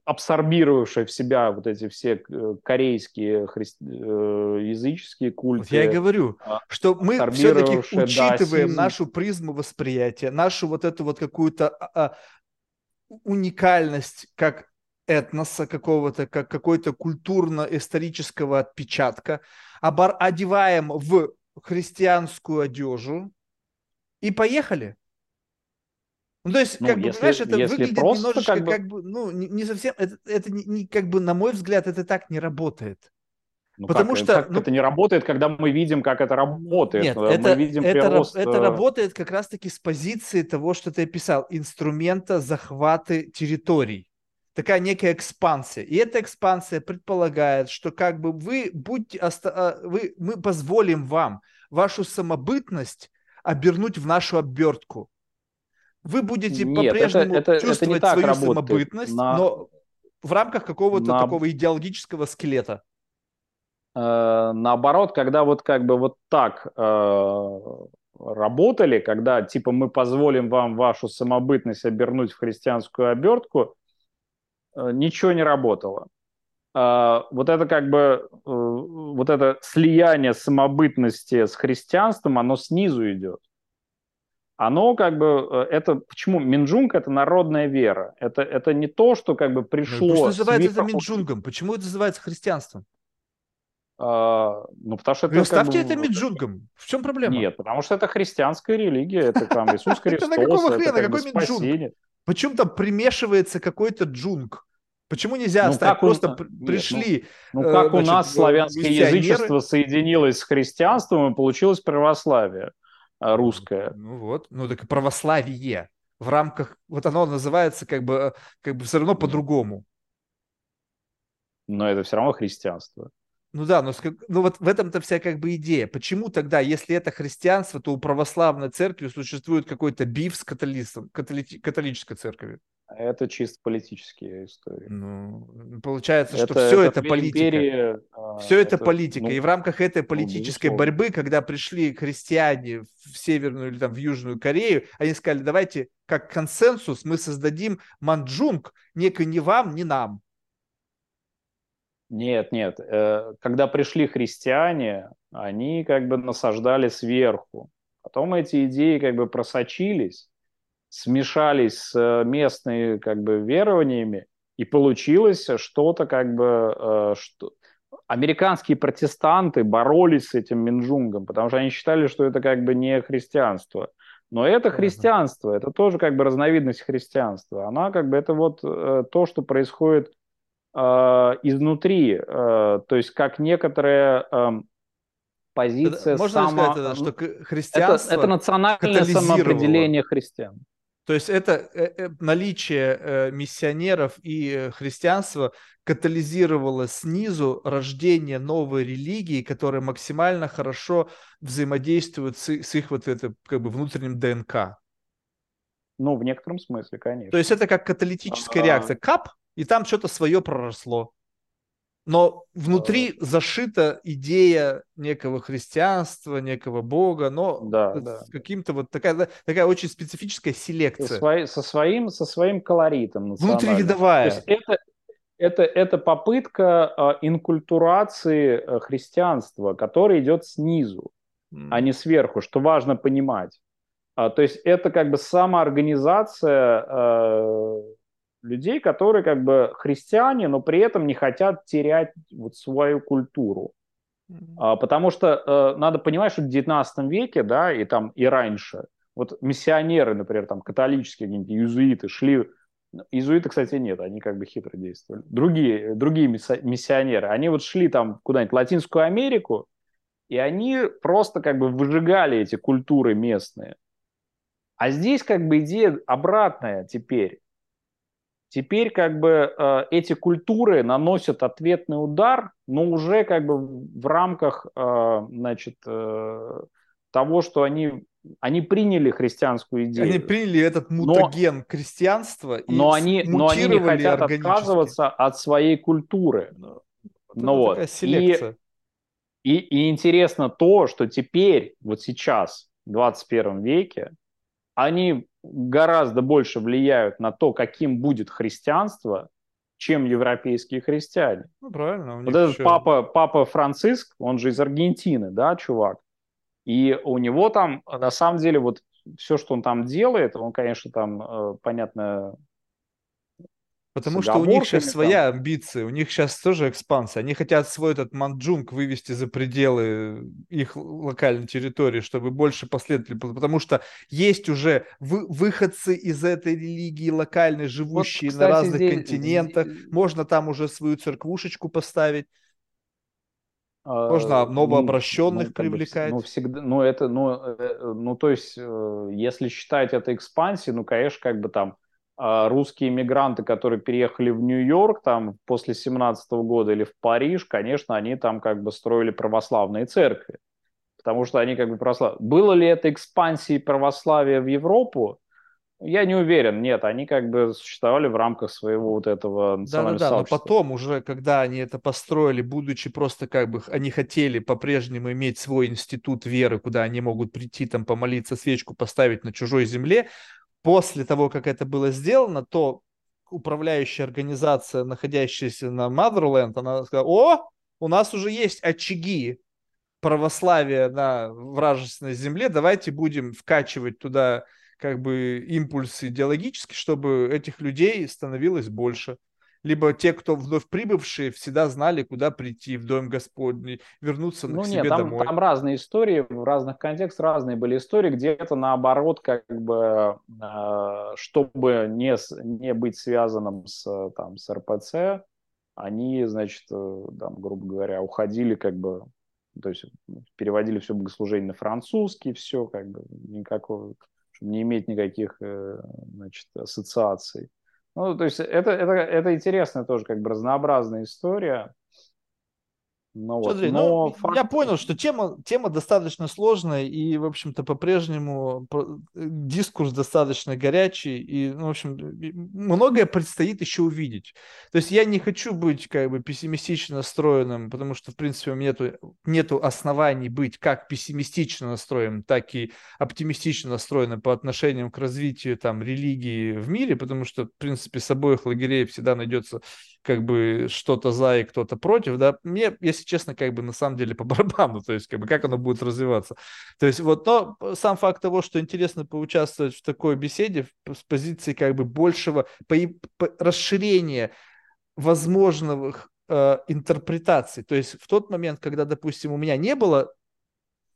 абсорбировавшая в себя вот эти все корейские христи... языческие культы. Вот я и говорю, что мы все-таки учитываем да, нашу призму восприятия, нашу вот эту вот какую-то а, уникальность как этноса какого-то, как какой-то культурно-исторического отпечатка, обор... одеваем в христианскую одежу и поехали. Ну, то есть, ну, как если, бы, знаешь, это выглядит просто, немножечко как бы... как бы, ну, не, не совсем, это, это не, не, как бы, на мой взгляд, это так не работает. Ну, потому как, что... Как ну, это не работает, когда мы видим, как это работает. Нет, мы это, видим это, прирост... это работает как раз-таки с позиции того, что ты описал, инструмента захвата территорий. Такая некая экспансия. И эта экспансия предполагает, что как бы вы будьте, оста... вы, мы позволим вам вашу самобытность обернуть в нашу обертку. Вы будете Нет, по-прежнему это, это, чувствовать это свою самобытность, на... но в рамках какого-то на... такого идеологического скелета. Э, наоборот, когда вот как бы вот так э, работали, когда типа мы позволим вам вашу самобытность обернуть в христианскую обертку, э, ничего не работало. Э, вот это как бы э, вот это слияние самобытности с христианством, оно снизу идет. Оно как бы, это, почему Минджунг – это народная вера. Это, это не то, что как бы пришло... Ну, почему называется это Минджунгом? Почему это называется христианством? А, ну, потому что это... Оставьте как бы... это Минджунгом. В чем проблема? Нет, потому что это христианская религия, это там Иисус Христос, это какой Минджунг? Почему там примешивается какой-то джунг? Почему нельзя ну, оставить? Просто у... пришли... Ну, ну как значит, у нас славянское язычество соединилось с христианством и получилось православие. Русское. Ну вот, ну так православие в рамках, вот оно называется как бы, как бы все равно по-другому. Но это все равно христианство. Ну да, но, но вот в этом-то вся как бы идея. Почему тогда, если это христианство, то у православной церкви существует какой-то биф с католицизмом, католи... католической церковью? Это чисто политические истории. Ну, получается, это, что все это, это политика. Империи, все это, это политика. Ну, и в рамках этой политической ну, борьбы, когда пришли христиане в Северную или там в Южную Корею, они сказали, давайте как консенсус мы создадим манджунг, некое ни вам, ни нам. Нет, нет. Когда пришли христиане, они как бы насаждали сверху. Потом эти идеи как бы просочились, смешались с местными как бы верованиями, И получилось что-то как бы... Что... Американские протестанты боролись с этим Минджунгом, потому что они считали, что это как бы не христианство. Но это христианство, это тоже как бы разновидность христианства. Она как бы... Это вот то, что происходит изнутри. То есть как некоторые... Позиция можно само... сказать, это, что христианство... Это, это национальное самоопределение христиан. То есть это наличие миссионеров и христианства катализировало снизу рождение новой религии, которая максимально хорошо взаимодействует с их вот это, как бы, внутренним ДНК. Ну, в некотором смысле, конечно. То есть это как каталитическая А-а-а. реакция. Кап, и там что-то свое проросло. Но внутри зашита идея некого христианства, некого Бога, но да, да. каким-то вот такая, такая очень специфическая селекция. Со, свои, со, своим, со своим колоритом. Внутривидовая. То есть это, это, это попытка инкультурации христианства, которая идет снизу, mm. а не сверху, что важно понимать. То есть это как бы самоорганизация... людей, которые как бы христиане, но при этом не хотят терять вот свою культуру. Mm-hmm. Потому что надо понимать, что в девятнадцатом веке, да, и там и раньше, вот миссионеры, например, там католические, какие-нибудь иезуиты шли... Иезуиты, кстати, нет, они как бы хитро действовали. Другие, другие миссионеры, они вот шли там куда-нибудь в Латинскую Америку, и они просто как бы выжигали эти культуры местные. А здесь как бы идея обратная теперь. Теперь как бы э, эти культуры наносят ответный удар, но уже как бы в рамках э, значит, э, того, что они, они приняли христианскую идею. Они приняли этот мутаген но, крестьянства и но они, но они не хотят отказываться от своей культуры. Вот ну, вот. И, и, и интересно то, что теперь, вот сейчас, в двадцать первом веке, они гораздо больше влияют на то, каким будет христианство, чем европейские христиане. Ну, правильно. У них вот этот еще... папа, папа Франциск, он же из Аргентины, да, чувак? И у него там, на самом деле, вот все, что он там делает, он, конечно, там, понятно... Потому что у них сейчас там. Своя амбиция, у них сейчас тоже экспансия. Они хотят свой этот манджунг вывести за пределы их локальной территории, чтобы больше последовали. Потому что есть уже вы, выходцы из этой религии локальной, живущие вот, кстати, на разных здесь, континентах. Здесь... Можно там уже свою церквушечку поставить. Можно новообращенных ну, привлекать. Ну, всегда, ну, это, ну, ну, то есть, если считать это экспансией, ну, конечно, как бы там русские мигранты, которые переехали в Нью-Йорк там после семнадцатого года или в Париж, конечно, они там как бы строили православные церкви, потому что они как бы православ... Было ли это экспансией православия в Европу? Я не уверен, нет, они как бы существовали в рамках своего вот этого национального да, да, сообщества. Да, но потом уже, когда они это построили, будучи просто как бы, они хотели по-прежнему иметь свой институт веры, куда они могут прийти там помолиться, свечку поставить на чужой земле. После того, как это было сделано, то управляющая организация, находящаяся на Motherland, она сказала, о, у нас уже есть очаги православия на вражественной земле, давайте будем вкачивать туда как бы импульсы идеологические, чтобы этих людей становилось больше. Либо те, кто вновь прибывшие, всегда знали, куда прийти, в Дом Господний, вернуться ну, к себе нет, там, домой. Там разные истории, в разных контекстах разные были истории, где-то наоборот, как бы, чтобы не, не быть связанным с, там, с эр пэ цэ, они, значит, там, грубо говоря, уходили, как бы, то есть переводили все богослужение на французский, все, как бы, никакого, чтобы не иметь никаких, значит, ассоциаций. Ну, то есть это, это, это интересная тоже как бы разнообразная история. Но Смотри, вот, но ну, факт... Я понял, что тема, тема достаточно сложная и, в общем-то, по-прежнему дискурс достаточно горячий и, ну, в общем, многое предстоит еще увидеть. То есть я не хочу быть как бы пессимистично настроенным, потому что, в принципе, у меня нету, нету оснований быть как пессимистично настроенным, так и оптимистично настроенным по отношению к развитию там религии в мире, потому что, в принципе, с обоих лагерей всегда найдется как бы что-то за и кто-то против, да, мне, если честно, как бы на самом деле по барабану, то есть как бы как оно будет развиваться. То есть вот, но сам факт того, что интересно поучаствовать в такой беседе с позиции как бы большего по, по, расширения возможных э, интерпретаций. То есть в тот момент, когда, допустим, у меня не было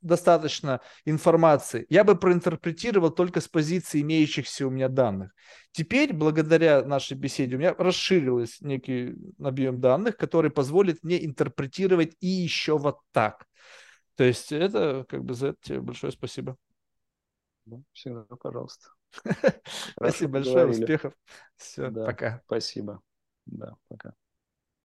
достаточно информации, я бы проинтерпретировал только с позиции имеющихся у меня данных. Теперь, благодаря нашей беседе, у меня расширился некий объем данных, который позволит мне интерпретировать и еще вот так. То есть это, как бы, за это тебе большое спасибо. Всегда, пожалуйста. Спасибо большое, успехов. Все, пока. Спасибо. Да, пока.